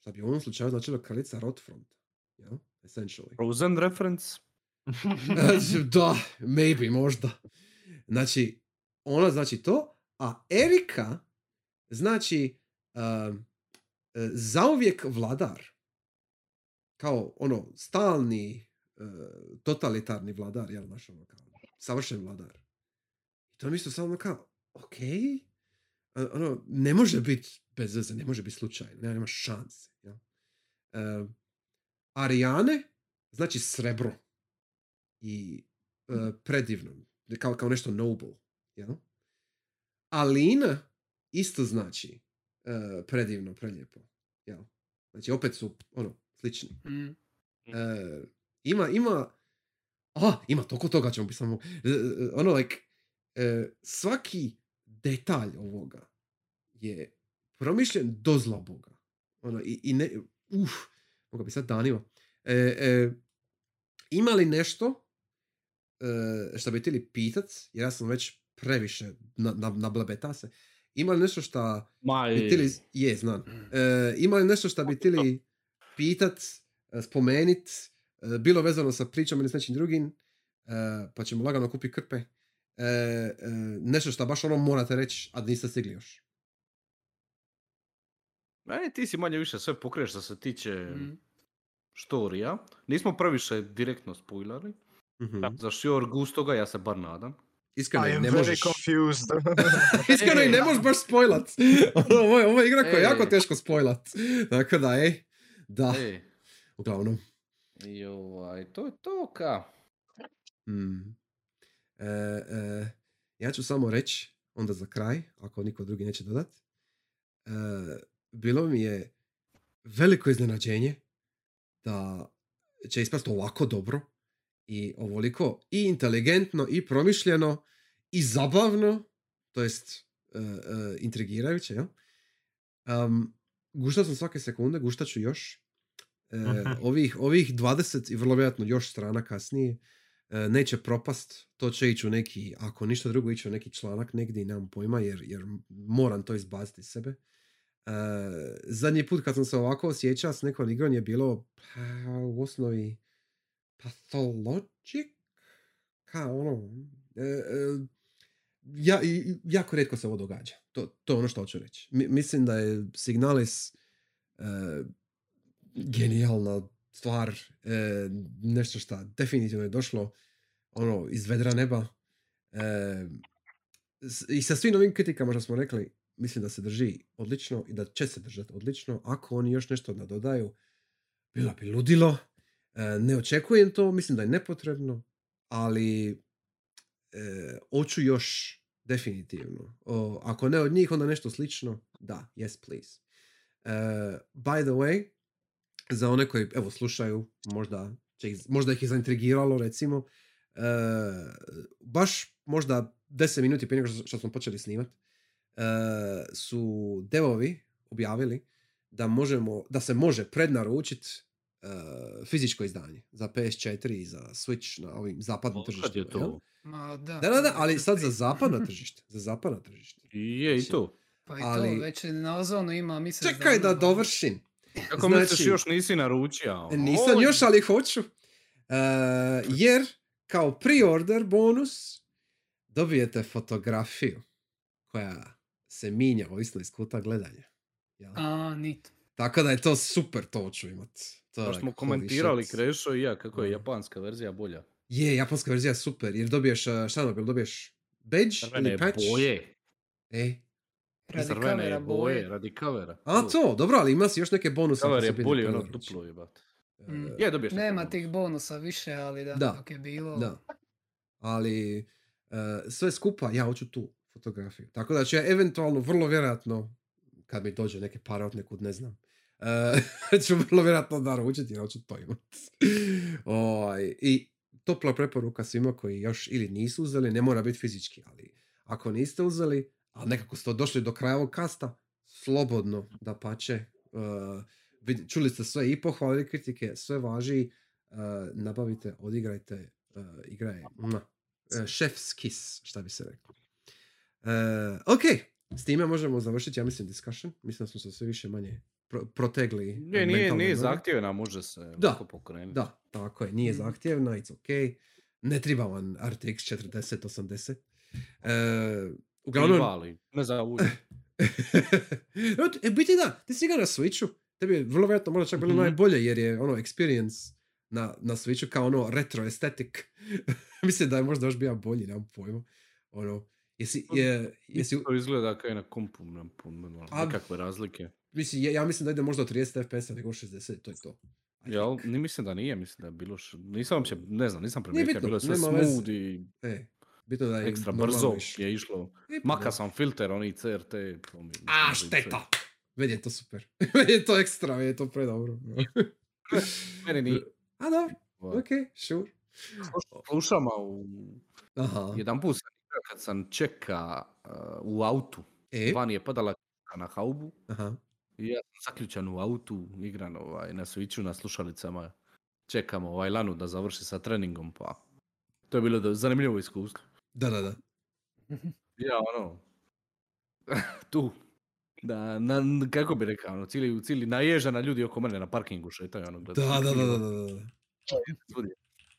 Šta bi u ovom slučaju značilo kraljica Rotfronta. Yeah? Essentially. Frozen reference? Da, maybe, možda. Znači, ona znači to, a Erika znači zauvijek vladar. Kao ono stalni totalitarni vladar, jel naš ono kao savršen vladar. To mi isto samo kao, okej, ono ne može biti bez veze, ne može biti slučajno, nema šanse. Ja. Ariane znači srebro i predivno, kao nešto noble. Ja. Alina isto znači predivno, preljepo. Ja. Znači opet su ono slični. Ima toliko toga ćemo bi samo... svaki detalj ovoga je promišljen do zla boga. Moga bi sad danima. Ima li nešto što bi htjeli pitac, jer ja sam već previše nablabeta se. Ima li nešto što bi htjeli... Je, znam. Ima li nešto što bi htjeli pitat, spomenit, bilo vezano sa pričom ili s nečim drugim, pa ćemo lagano kupiti krpe. Nešto što baš ono morate reći, a niste stigli još. Ti si manje više sve pokriješ što se tiče štorija. Nismo previše direktno spoilerali. Za Shior Gustoga ja se bar nadam. Iskreno i ne možeš... Iskreno i ne možeš baš spoilat. Ovo je igra koja je jako teško spoilat. Dakle, da. Uglavnom. To je to ka. Ja ću samo reći, onda za kraj, ako niko drugi neće dodati. Bilo mi je veliko iznenađenje da će ispast ovako dobro i ovoliko i inteligentno i promišljeno i zabavno to jest intrigirajuće, jel? Guštao sam svake sekunde, guštat ću još. Ovih 20 i vrlo vjerojatno još strana kasnije neće propast, to će ići u neki, ako ništa drugo ići u neki članak negdje i nemam pojma, jer moram to izbaciti iz sebe. Zadnji put kad sam se ovako osjećao s nekom igrom je bilo u osnovi Pathologic? Kao ono... jako rijetko se ovo događa. To je ono što hoću reći. Mislim da je Signalis genijalna stvar, nešto što definitivno je došlo ono, iz vedra neba. I sa svim novim kritikama što smo rekli, mislim da se drži odlično i da će se držati odlično. Ako oni još nešto nadodaju, bilo bi ludilo. Ne očekujem to, mislim da je nepotrebno, ali hoću još definitivno. Ako ne od njih, onda nešto slično. Da, yes please. By the way, za one koji evo slušaju, možda ih je zaintrigiralo recimo, baš možda 10 minuti prije nego što smo počeli snimati, su devovi objavili da se može prednaručiti fizičko izdanje za PS4 i za Switch na ovim zapadnom tržištu. Je to. Ma, da, ali sad za zapadno tržište. Je i to. Pa i ali... to, već na Ozonu ima misliš... Čekaj da dovršim. Kako znači, misliš još nisi naručio? Nisam još, ali hoću. Jer kao pre-order bonus dobijete fotografiju koja se minja ovisno iz kuta gledanja. Ja. Tako da je to super, to ću imati. To smo komentirali Krešo i ja kako je japanska verzija bolja. Je, japanska verzija je super, jer dobiješ, dobiješ badge ili patch? Boje. Crvene boje, radi kavera. A to, dobro, ali ima si još neke bonuse. Kaver je bolje, ono duplo je, bat. Nema tih bonusa više, ali da, dok je bilo. Da. Ali sve skupa, ja hoću tu fotografiju. Tako da ću ja eventualno, vrlo vjerojatno, kad mi dođe neke pare od nekud, ne znam, ću vrlo vjerojatno naručiti, jer hoću to imati. I topla preporuka svima koji još ili nisu uzeli, ne mora biti fizički, ali ako niste uzeli, ali nekako ste došli do kraja ovog kasta, slobodno da pače. Čuli ste sve i pohvale i kritike, sve važi. Nabavite, odigrajte, igraje. Chef's kiss, šta bi se rekao. Ok, s time možemo završiti, ja mislim, discussion. Mislim da smo se sve više manje protegli. Nije zahtjevna, može se lako pokrenuti. Da, tako je, nije zahtjevna, it's ok. Ne treba vam RTX 4080. Uglavnom... Privali, ne zavuđi. Biti da, ti si igra na Switchu. Tebi je vrlo vjerojatno možda čak bilo najbolje, jer je ono experience na Switchu kao ono retro estetik. Mislim da je možda još bio bolji, nemam pojma. Ono, jesi... To izgleda kao je na kompu, nekakve razlike. Mislim, ja mislim da ide možda 30 FPS-a nego 60, to je to. Ja, ne mislim da nije, mislim da je bilo... Nisam primijetio, bilo je sve smooth i... Bitno da je ekstra brzo je išlo. Maka sam filter, oni CRT. A, šteta! Meni je to super. Meni je to ekstra, meni je to predobro. Meni nije. A da, ok, sure. Slušam, a u... Jedan put sam igrao kad sam čeka u autu. Van je padala na haubu. I ja sam zaključan u autu, igran na Switchu, na slušalicama. Čekam Lanu da završi sa treningom, pa... To je bilo zanimljivo iskustvo. Da. Ja, ono... tu. Kako bi rekao, cijeli naježana ljudi oko mene na parkingu šetaju. Da.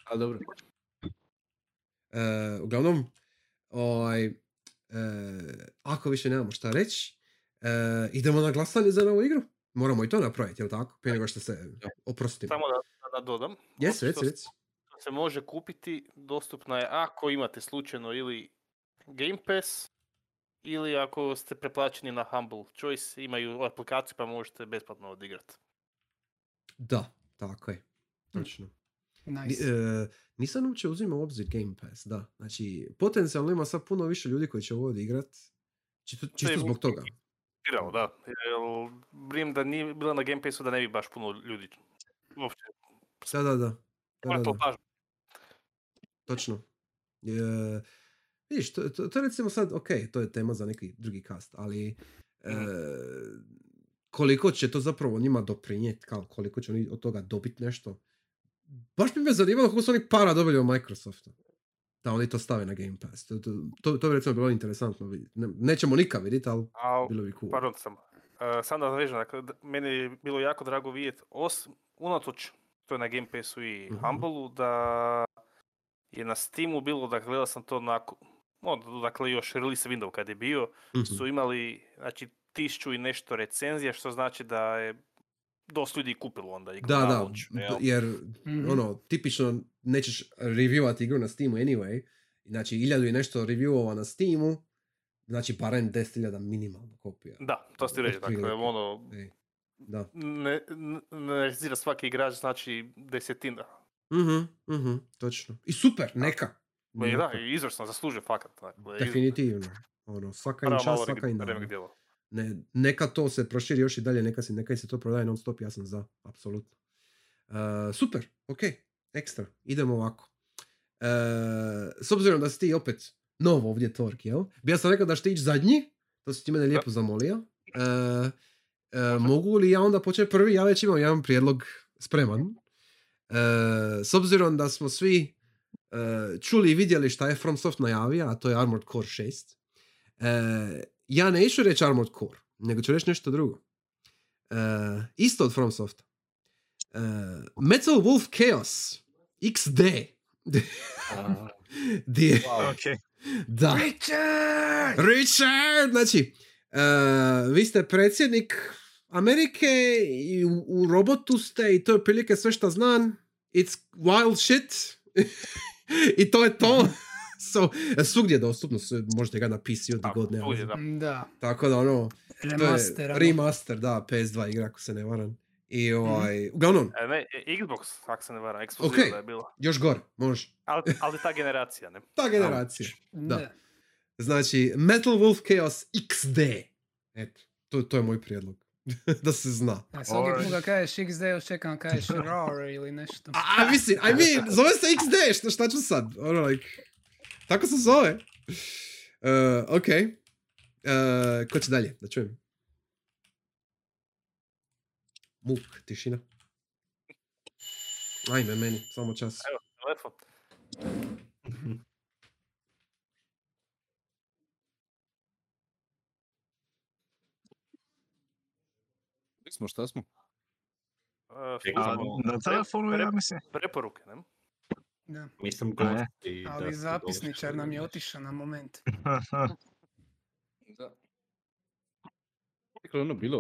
Ali dobro. Uglavnom, ako više nemamo šta reći, idemo na glasanje za novu igru. Moramo i to napraviti, jel tako? Prije nego što se oprostimo. Samo da dodam. Jesi, reci. Se može kupiti, dostupna je ako imate slučajno ili Game Pass ili ako ste preplaćeni na Humble Choice, imaju aplikaciju pa možete besplatno odigrati. Da, tako je. Točno. Nice. Nisam uopće uzimao u obzir Game Pass, da. Znači, potencijalno ima sad puno više ljudi koji će ovo odigrati. Čisto zbog toga. Da. Brijem da nije bila na Game Passu da ne bi baš puno ljudi. Uopće. Da. Točno. Viš, to recimo sad, ok, to je tema za neki drugi cast, ali koliko će to zapravo njima doprinijeti, kao koliko će oni od toga dobiti nešto. Baš bi me zanimalo kako su oni para dobili od Microsofta. Da oni to stave na Game Pass. To bi recimo bilo interesantno vidjeti. Nećemo nikad vidjeti, ali bilo bi cool. Pardon sam. Sam da zavežem, dakle, meni je bilo jako drago vidjeti, unatoč to je na Game Passu i Humble-u, da je na Steamu bilo, dakle, gledao sam to nakon, dakle, još release window kad je bio, su imali, znači, 1000 i nešto recenzija, što znači da je dosta ljudi kupilo onda igru na launch. Da, jer, tipično nećeš reviewati igru na Steamu anyway, znači, 1000 i nešto reviewova na Steamu, znači, barem 10.000 minimalno kopija. Da, to ste reći, dakle, da. Ne realizira svaki igrač, znači, 10. Točno. I super, neka. Da, i izvrsno, zaslužuje fakat. Dakle, definitivno. Svaka im čast, svaka im dana. Neka to se proširi još i dalje, neka se to prodaje non stop, ja sam za, apsolutno. Super, ok, ekstra, idemo ovako. S obzirom da si ti opet novo ovdje Tork, jel? Bi ja sam rekao da što ići zadnji, to si ti mene lijepo zamolio. Mogu li ja onda početi prvi? Ja već imam jedan prijedlog spreman. S obzirom da smo svi čuli i vidjeli šta je FromSoft najavio, a to je Armored Core 6, ja neću reći Armored Core, nego ću reći nešto drugo. Isto od FromSofta. Metal Wolf Chaos XD. Da. Richard! Znači, vi ste predsjednik Amerike i u robotu ste i to je otprilike sve što znam. It's wild shit. I to je to. So, svugdje je dostupno, možete ga na PC-u da god nema. Da. Tako da ono, remaster, da, PS2 igra ako se ne varam. I uglavnom... Ne, Xbox, ako se ne varam, ekskluzivno da je bilo. Još gore, može. Ali ta generacija, ne? Ta generacija, da. Znači, Metal Wolf Chaos XD. Eto, to je moj prijedlog. Da se zna. A sad uvijek ga kažeš XD, očekam kažeš RAR ili nešto. A mislim, zove se XD, šta ću sad? Ono, like... Tako se zove. Ok. Ko će dalje? Da čujem. Muk, tišina. Ajme, meni, samo čas. Evo, telefon. Gdje smo, šta smo? Na telefonu je, ja mislim. Preporuke, nema? Da. Mislim da je. Ali zapisničar nam je otišao na moment. Da.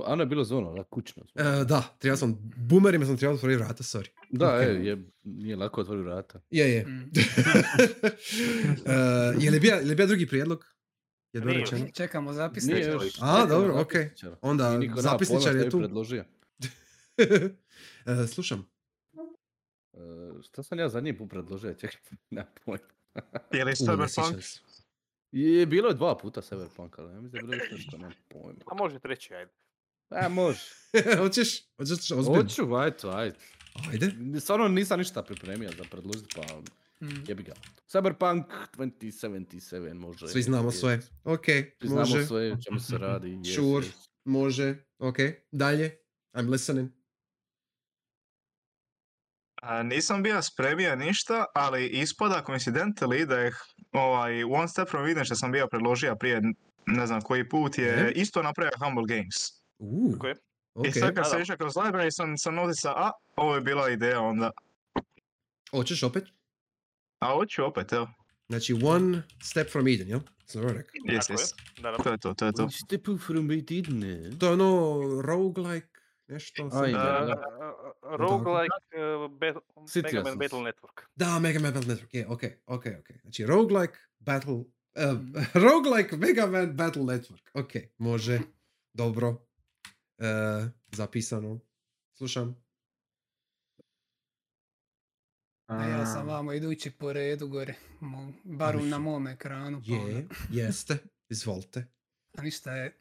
Ano je bilo zvono, kućno. Da, trebao sam, boomerima sam trebao otvoriti vrata, sorry. Da, nije lako otvoriti vrata. Je. Je li bio drugi prijedlog? Nije, čekamo zapisničar. A, dobro, ok. Onda zapisničar je tu. Slušam. Šta sam ja zadnji put predložio? Čekaj, nema pojma. Je li Cyberpunk? Bilo je 2 puta Cyberpunk, ali ja mislim da je bilo nešto, nema pojma. A može treći, ajde. A može. Hoćeš? Hoćeš ozbiljno? Hoću, ajde. Ajde? Stvarno nisam ništa pripremio za predložiti, pa jebi ga. Cyberpunk 2077 može. Svi znamo svoje. Ok, može. Znamo svoje, čemu se radi. Sure, može. Ok, dalje. I'm listening. Nisam bio spremio ništa, ali ispada coincidentally da je One Step from Eden što sam bio predložio prije ne znam koji put je isto napravio Humble Games. I sad kad sam išao kroz library sam notica, ovo je bila ideja onda. Hoćeš opet? Hoću opet, evo. Znači One Step from Eden, jel? Yes. To je to. One Step from Eden. To je ono roguelike. Nešto sam... Roguelike Mega Man Battle Network. Da, Mega Man Battle Network, ok. Znači, roguelike Mega Man Battle Network. Ok, može, dobro, zapisano. Slušam. Ja sam vamo idući po redu gore, bar na mom ekranu. Jeste, izvolite. A ništa je...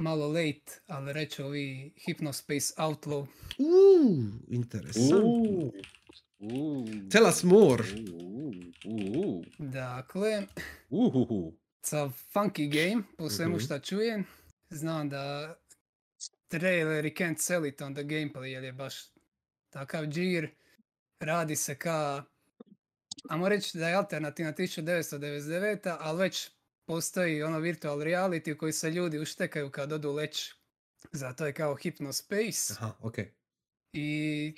Malo late, ali reći ovi Hypnospace Outlaw. Interesantno. Tell us more. Dakle, sa funky game, po svemu šta čujem. Znam da trailer i can't sell it on the gameplay, jer je baš takav džir. Radi se ka... Amo reći da je alternativna 1999, ali već postoji ono virtual reality u koji se ljudi uštekaju kad odu leći. Zato je kao Hypnospace. Aha, okej. I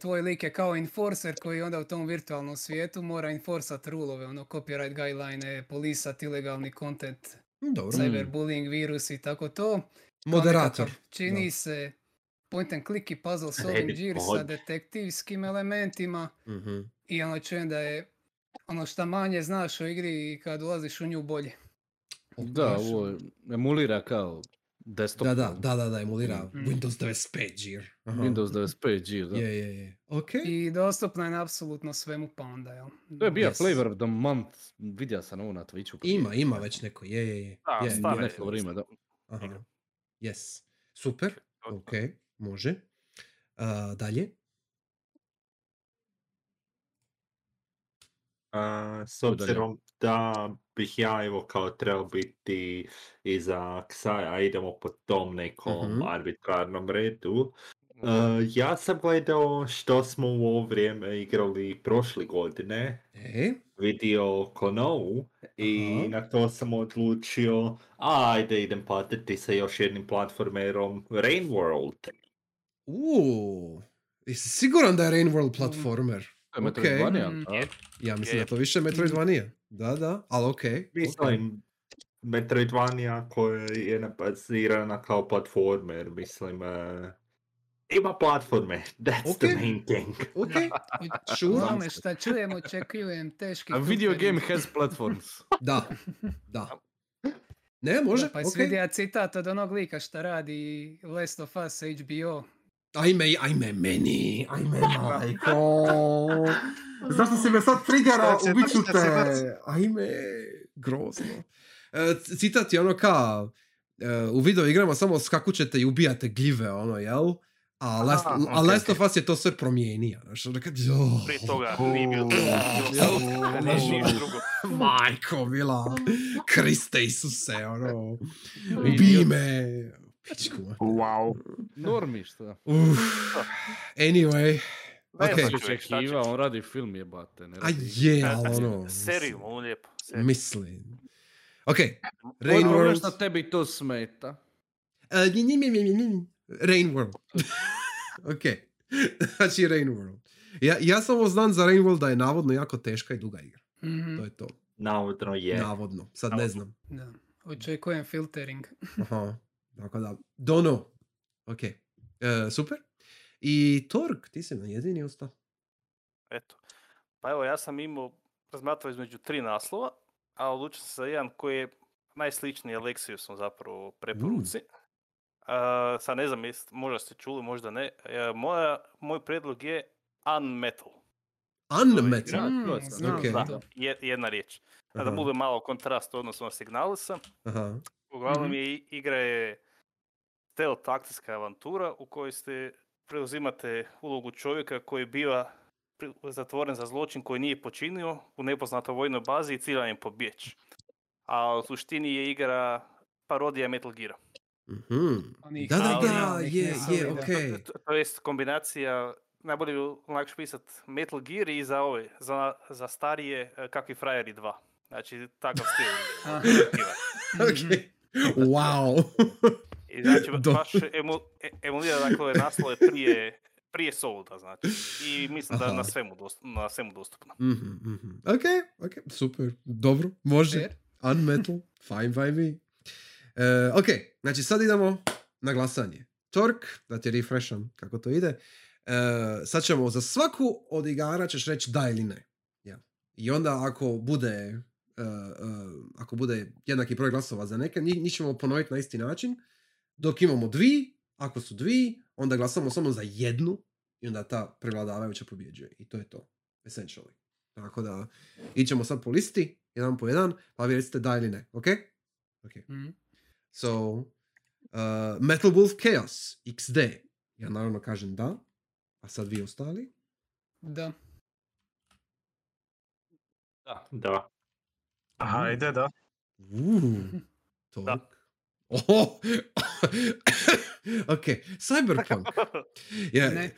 tvoj lik je kao enforcer koji onda u tom virtualnom svijetu mora enforcat rulove, ono copyright guideline, polisat ilegalni content, cyberbullying, virus i tako to. Moderator. Čini se point and click i puzzle solving gear sa detektivskim elementima. I ono čujem da je ono šta manje znaš o igri i kad ulaziš u nju bolje. Da, ovo emulira kao desktop. Da, emulira Windows 95 gear. Windows 95 gear, da. Je. Okay. I dostupna je na apsolutno svemu, pa onda, jel? To je bio Flavor of the Month, vidio sam ovo na Twitchu. Ima već neko, je. Da, stane neko vrijeme, da. Aha. Yes. Super, ok, može. Dalje. S obzirom da bih ja evo kao trebao biti iza Ksaja, idemo po tom nekom arbitrarnom redu. Ja sam gledao što smo u ovo vrijeme igrali prošle godine, vidio Konou i na to sam odlučio, ajde idem patiti sa još jednim platformerom, Rain World. Jesi siguran da je Rain World platformer? Metroidvania, ja mislim da to više Metroidvania, da, ali okej. Mislim, Metroidvania koja je bazirana kao platformer, mislim, ima platforme, that's the main thing. Okej, čuvam me šta čujem, očekujem teški... A video game has platforms. Da. Ne, može, pa je svidio citat od onog lika šta radi Last of Us HBO. Ajme meni, ajme majko. Zašto si me sad triggerao, ubiću te. Ajme, grozno. Citat je ono kao, u video igrama samo skakućete i ubijate gljive, ono, jel? A Last of Us je to sve promijenio. Prije toga nije bio drugo. Majko, mila, Kriste Isuse, ono, ubij me. Wow. Normiš, šta? Anyway. Ne sam očekivao, on radi film jebate. A je, ali ono... Seriju, ovo lijepo. Mislim. Okej. Rain World. Ono što tebi to smeta? Rain World. Okej. Znači Rain World. Ja samo znam za Rain World da je navodno jako teška i duga igra. To je to. Navodno je. Navodno. Sad ne znam. Očekujem filtering. Aha. Tako da, dono. Ok, super. I Torg, ti si na jedini ostao. Eto, pa evo ja sam imao, razmatrao između tri naslova, a odlučio sam za jedan koji je najsličniji Alexiusom zapravo preporuci. Sad ne znam, možda ste čuli, možda ne. Moj predlog je Unmetal. Unmetal? Jedna riječ. Da bude malo kontrast odnosno na Signalisa. Uglavnom igra je stealth akcijska avantura u kojoj ste preuzimate ulogu čovjeka koji je bio zatvoren za zločin koji nije počinio u nepoznatoj vojnoj bazi i ciljanjem pobjeći. A u suštini je igra parodija Metal Geara. Da, je, okej. To je kombinacija, najbolje bi lakše pisati Metal Gear i za starije Kakvi frajeri 2. Znači, takav stil. Okej. Wow. I znači, baš emulira, dakle, naslove prije Soul-a, znači. I mislim da je na svemu dostupno. Okej, super, dobro, može. Unmetal, fine by me. Okej, znači sad idemo na glasanje. Tork, da ti refresham kako to ide. Sad ćemo za svaku od igara ćeš reći da ili ne. I onda ako bude jednaki broj glasova za neke, njih ćemo ponoviti na isti način. Dok imamo dvi, ako su dvi, onda glasamo samo za jednu i onda ta prevladavajuća pobjeđuje. I to je to, essentially. Tako da, ićemo sad po listi, jedan po jedan, pa vi recite da ili ne, ok? So, Metal Wolf Chaos XD. Ja naravno kažem da, a sad vi ostali. Da. Da. Ajde, da. Da. Oh. Ok, Cyberpunk. Ja,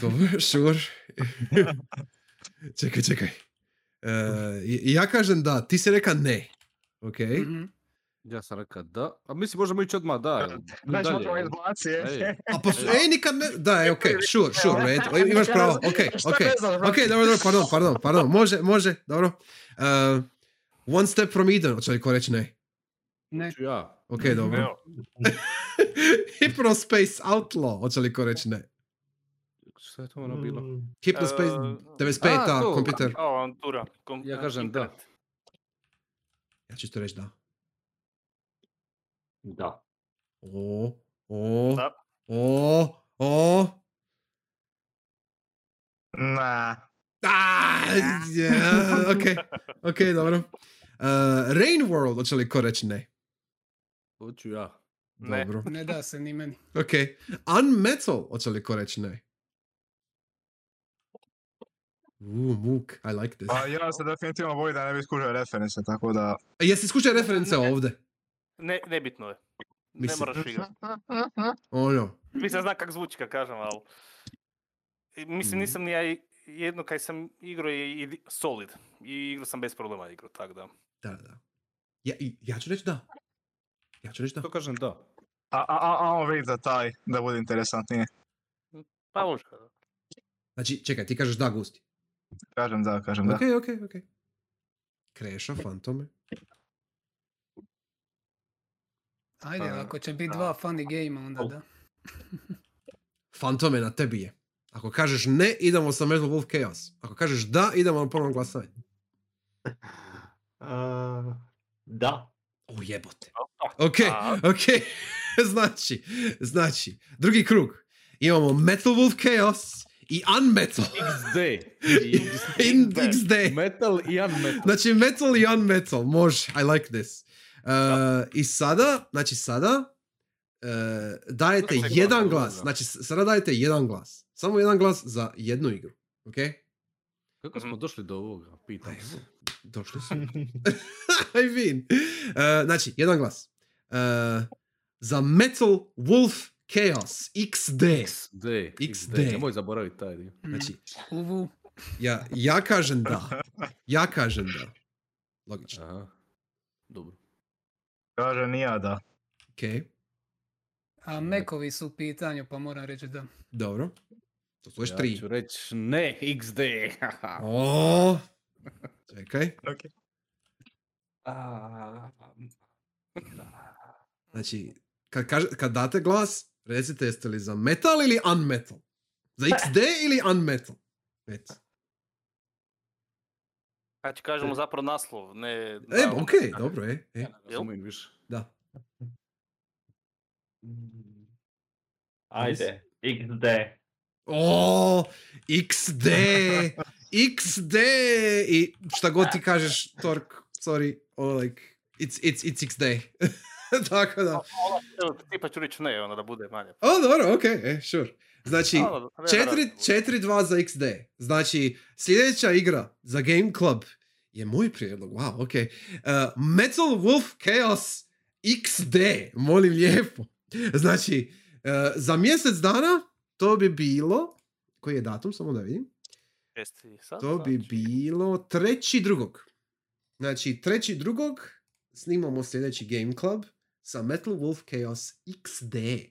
dobro, sure. Čekaj. Ja kažem da, ti si reka ne. Ok. Ja sam reka da. A mislim, možemo ići odmah da. Znači, možemo izbaciti. Ej, nikad ne... Da, je, ok, sure. Imaš pravo, ok. Ok, dobro, pardon. Može, dobro. One Step from Eden, hoće li ko reći ne? Ne. Ja. Ok, dobro. Hyperspace Outlaw, hoće li ko reći ne? Šta je to ono bilo? Hyperspace 95-a, kompjuter. Ja kažem da. Ja ću to reći da. Da. Na. Ok, dobro. Rain World, hoće li ko reći ne? Hoću ja. Ne da se ni meni. Ok. Unmetal, hoće li ko reći ne? Muk, I like this. Ja se definitivno boji da ne bi skušao reference, tako da... Jesi skušao reference ovdje? Nebitno je. Ne moraš igrati. Mislim, znam kak zvuči kad kažem, ali... Mislim, nisam ni ja jedno kaj sam igrao i solid. I igrao sam bez problema igrao, tako da... Da. Ja ću reći da. To kažem da. A on vidi da taj, da bude interesantnije. Pa može. Znači, čekaj, ti kažeš da, Gusti? Kažem da. Ok. Kreša, fantome. Ajde, ako će biti dva funny game-a, onda da. Fantome, na tebi je. Ako kažeš ne, idemo sa Metal Wolf Chaos. Ako kažeš da, idemo na ponovno glasanje. Da. Ujebote. Ok. Znači, drugi krug. Imamo Metal Wolf Chaos i Unmetal. XD. Metal i Unmetal. Znači, Metal i Unmetal. Može, I like this. I sada, dajete jedan glas. Znači, sada dajete jedan glas. Samo jedan glas za jednu igru. Ok? Kako smo došli do ovoga? Pitam se. Došli smo. I mean. Znači, jedan glas. Za Metal Wolf Chaos XD. Nemoj zaboraviti taj dio. Znači, ja kažem da. Logično. Aha. Dobro. Kažem i ja da. Okej. A mekovi su u pitanju, pa moram reći da. Dobro. To su još tri. Ja ću reći ne, XD. Oooo. Čekaj. Okej. Znači, kad date glas, recite jeste li za metal ili unmetal? Za XD ili unmetal? Eto. Znači, kažemo zapravo naslov, ne... Okej, dobro, Da. Ajde, XD! I šta god ti kažeš, Tork, sorry, like, it's XD. Tako da... Tipa ću reći ne, ono da bude manje. Dobro, okej, sure. Znači, 4-2 za XD. Znači, sljedeća igra za Game Club je moj prijedlog, wow, okej. Metal Wolf Chaos XD, molim lijepo. Znači, za mjesec dana to bi bilo, koji je datum, samo da vidim. To bi bilo 3.2. Znači, 3.2. snimamo sljedeći Game Club sa Metal Wolf Chaos XD.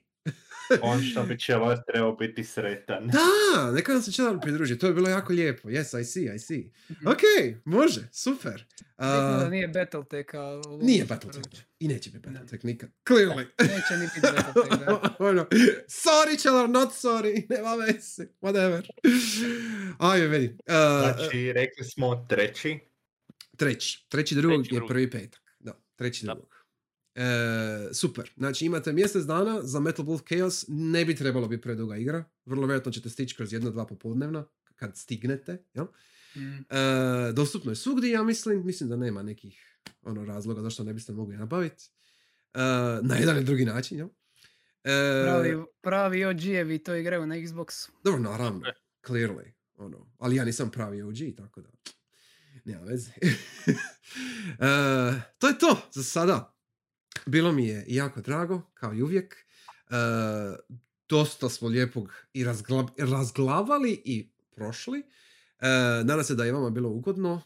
On što bi će vas trebao biti sretan. Da, neka nam se će da pridruži, to je bilo jako lijepo. Yes, I see. Ok, može, super. Da nije Battletech, ali... Nije Battletech, i neće biti Battletech nikad. Clearly. Neće ni biti Battletech, da. Sorry, Čelar, not sorry, nema vese, whatever. Ajme, vedi. Znači, rekli smo treći. Treći drugog je prvi petak. Da, 3.2. Super, znači imate mjesec dana za Metal Wolf Chaos, ne bi trebalo biti preduga igra, vrlo vjerojatno ćete stići kroz 1-2 popodnevna, kad stignete, jel? Dostupno je svugdje, ja mislim da nema nekih razloga zašto ne biste mogli nabaviti, na jedan i drugi način, jel? Pravi OG-evi to igraju na Xboxu. Dobro, naravno, clearly, ali ja nisam pravi OG, tako da... Nema veze. To je to za sada. Bilo mi je jako drago, kao i uvijek. Dosta smo lijepog i razglavali i prošli. Nadam se da je vama bilo ugodno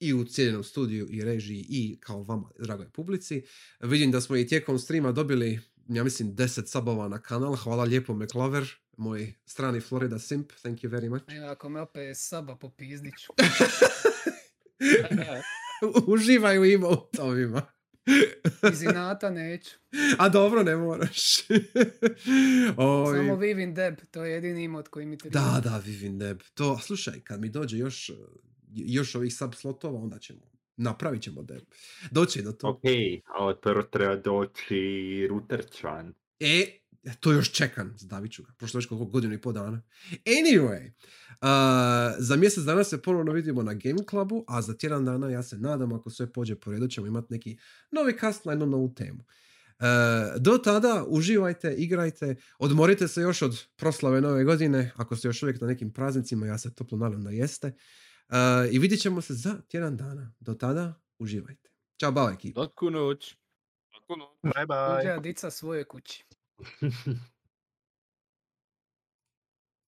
i u cijeljenom studiju i režiji i kao vama, dragoj publici. Vidim da smo i tijekom streama dobili, ja mislim, 10 subova na kanal. Hvala lijepo, Meklover, moj strani Florida Simp. Thank you very much. Evo, ako me opet suba popizdiću. Uživaj u emotovima. Iz inata neću. A dobro, ne moraš. Samo Vivin Deb, to je jedini emot koji mi treba. Da, da, Vivin Deb. To, slušaj, kad mi dođe još ovih sub-slotova, onda ćemo, napravit ćemo Deb. Doći do toga. Okej, ali prvo treba doći Ruterčan. E, to još čekam, zdavit ću ga. Prošlo već koliko godinu i po dana. Anyway, za mjesec dana se ponovno vidimo na Game Clubu, a za tjedan dana, ja se nadam, ako sve pođe po redu, ćemo imati neki novi cast na jednu novu temu. Do tada, uživajte, igrajte, odmorite se još od proslave nove godine, ako ste još uvijek na nekim praznicima, ja se toplo nadam da jeste. I vidjet ćemo se za tjedan dana. Do tada, uživajte. Ćao, bava ekipa. Laku noć. Bye bye. Uđa dica svoje kući.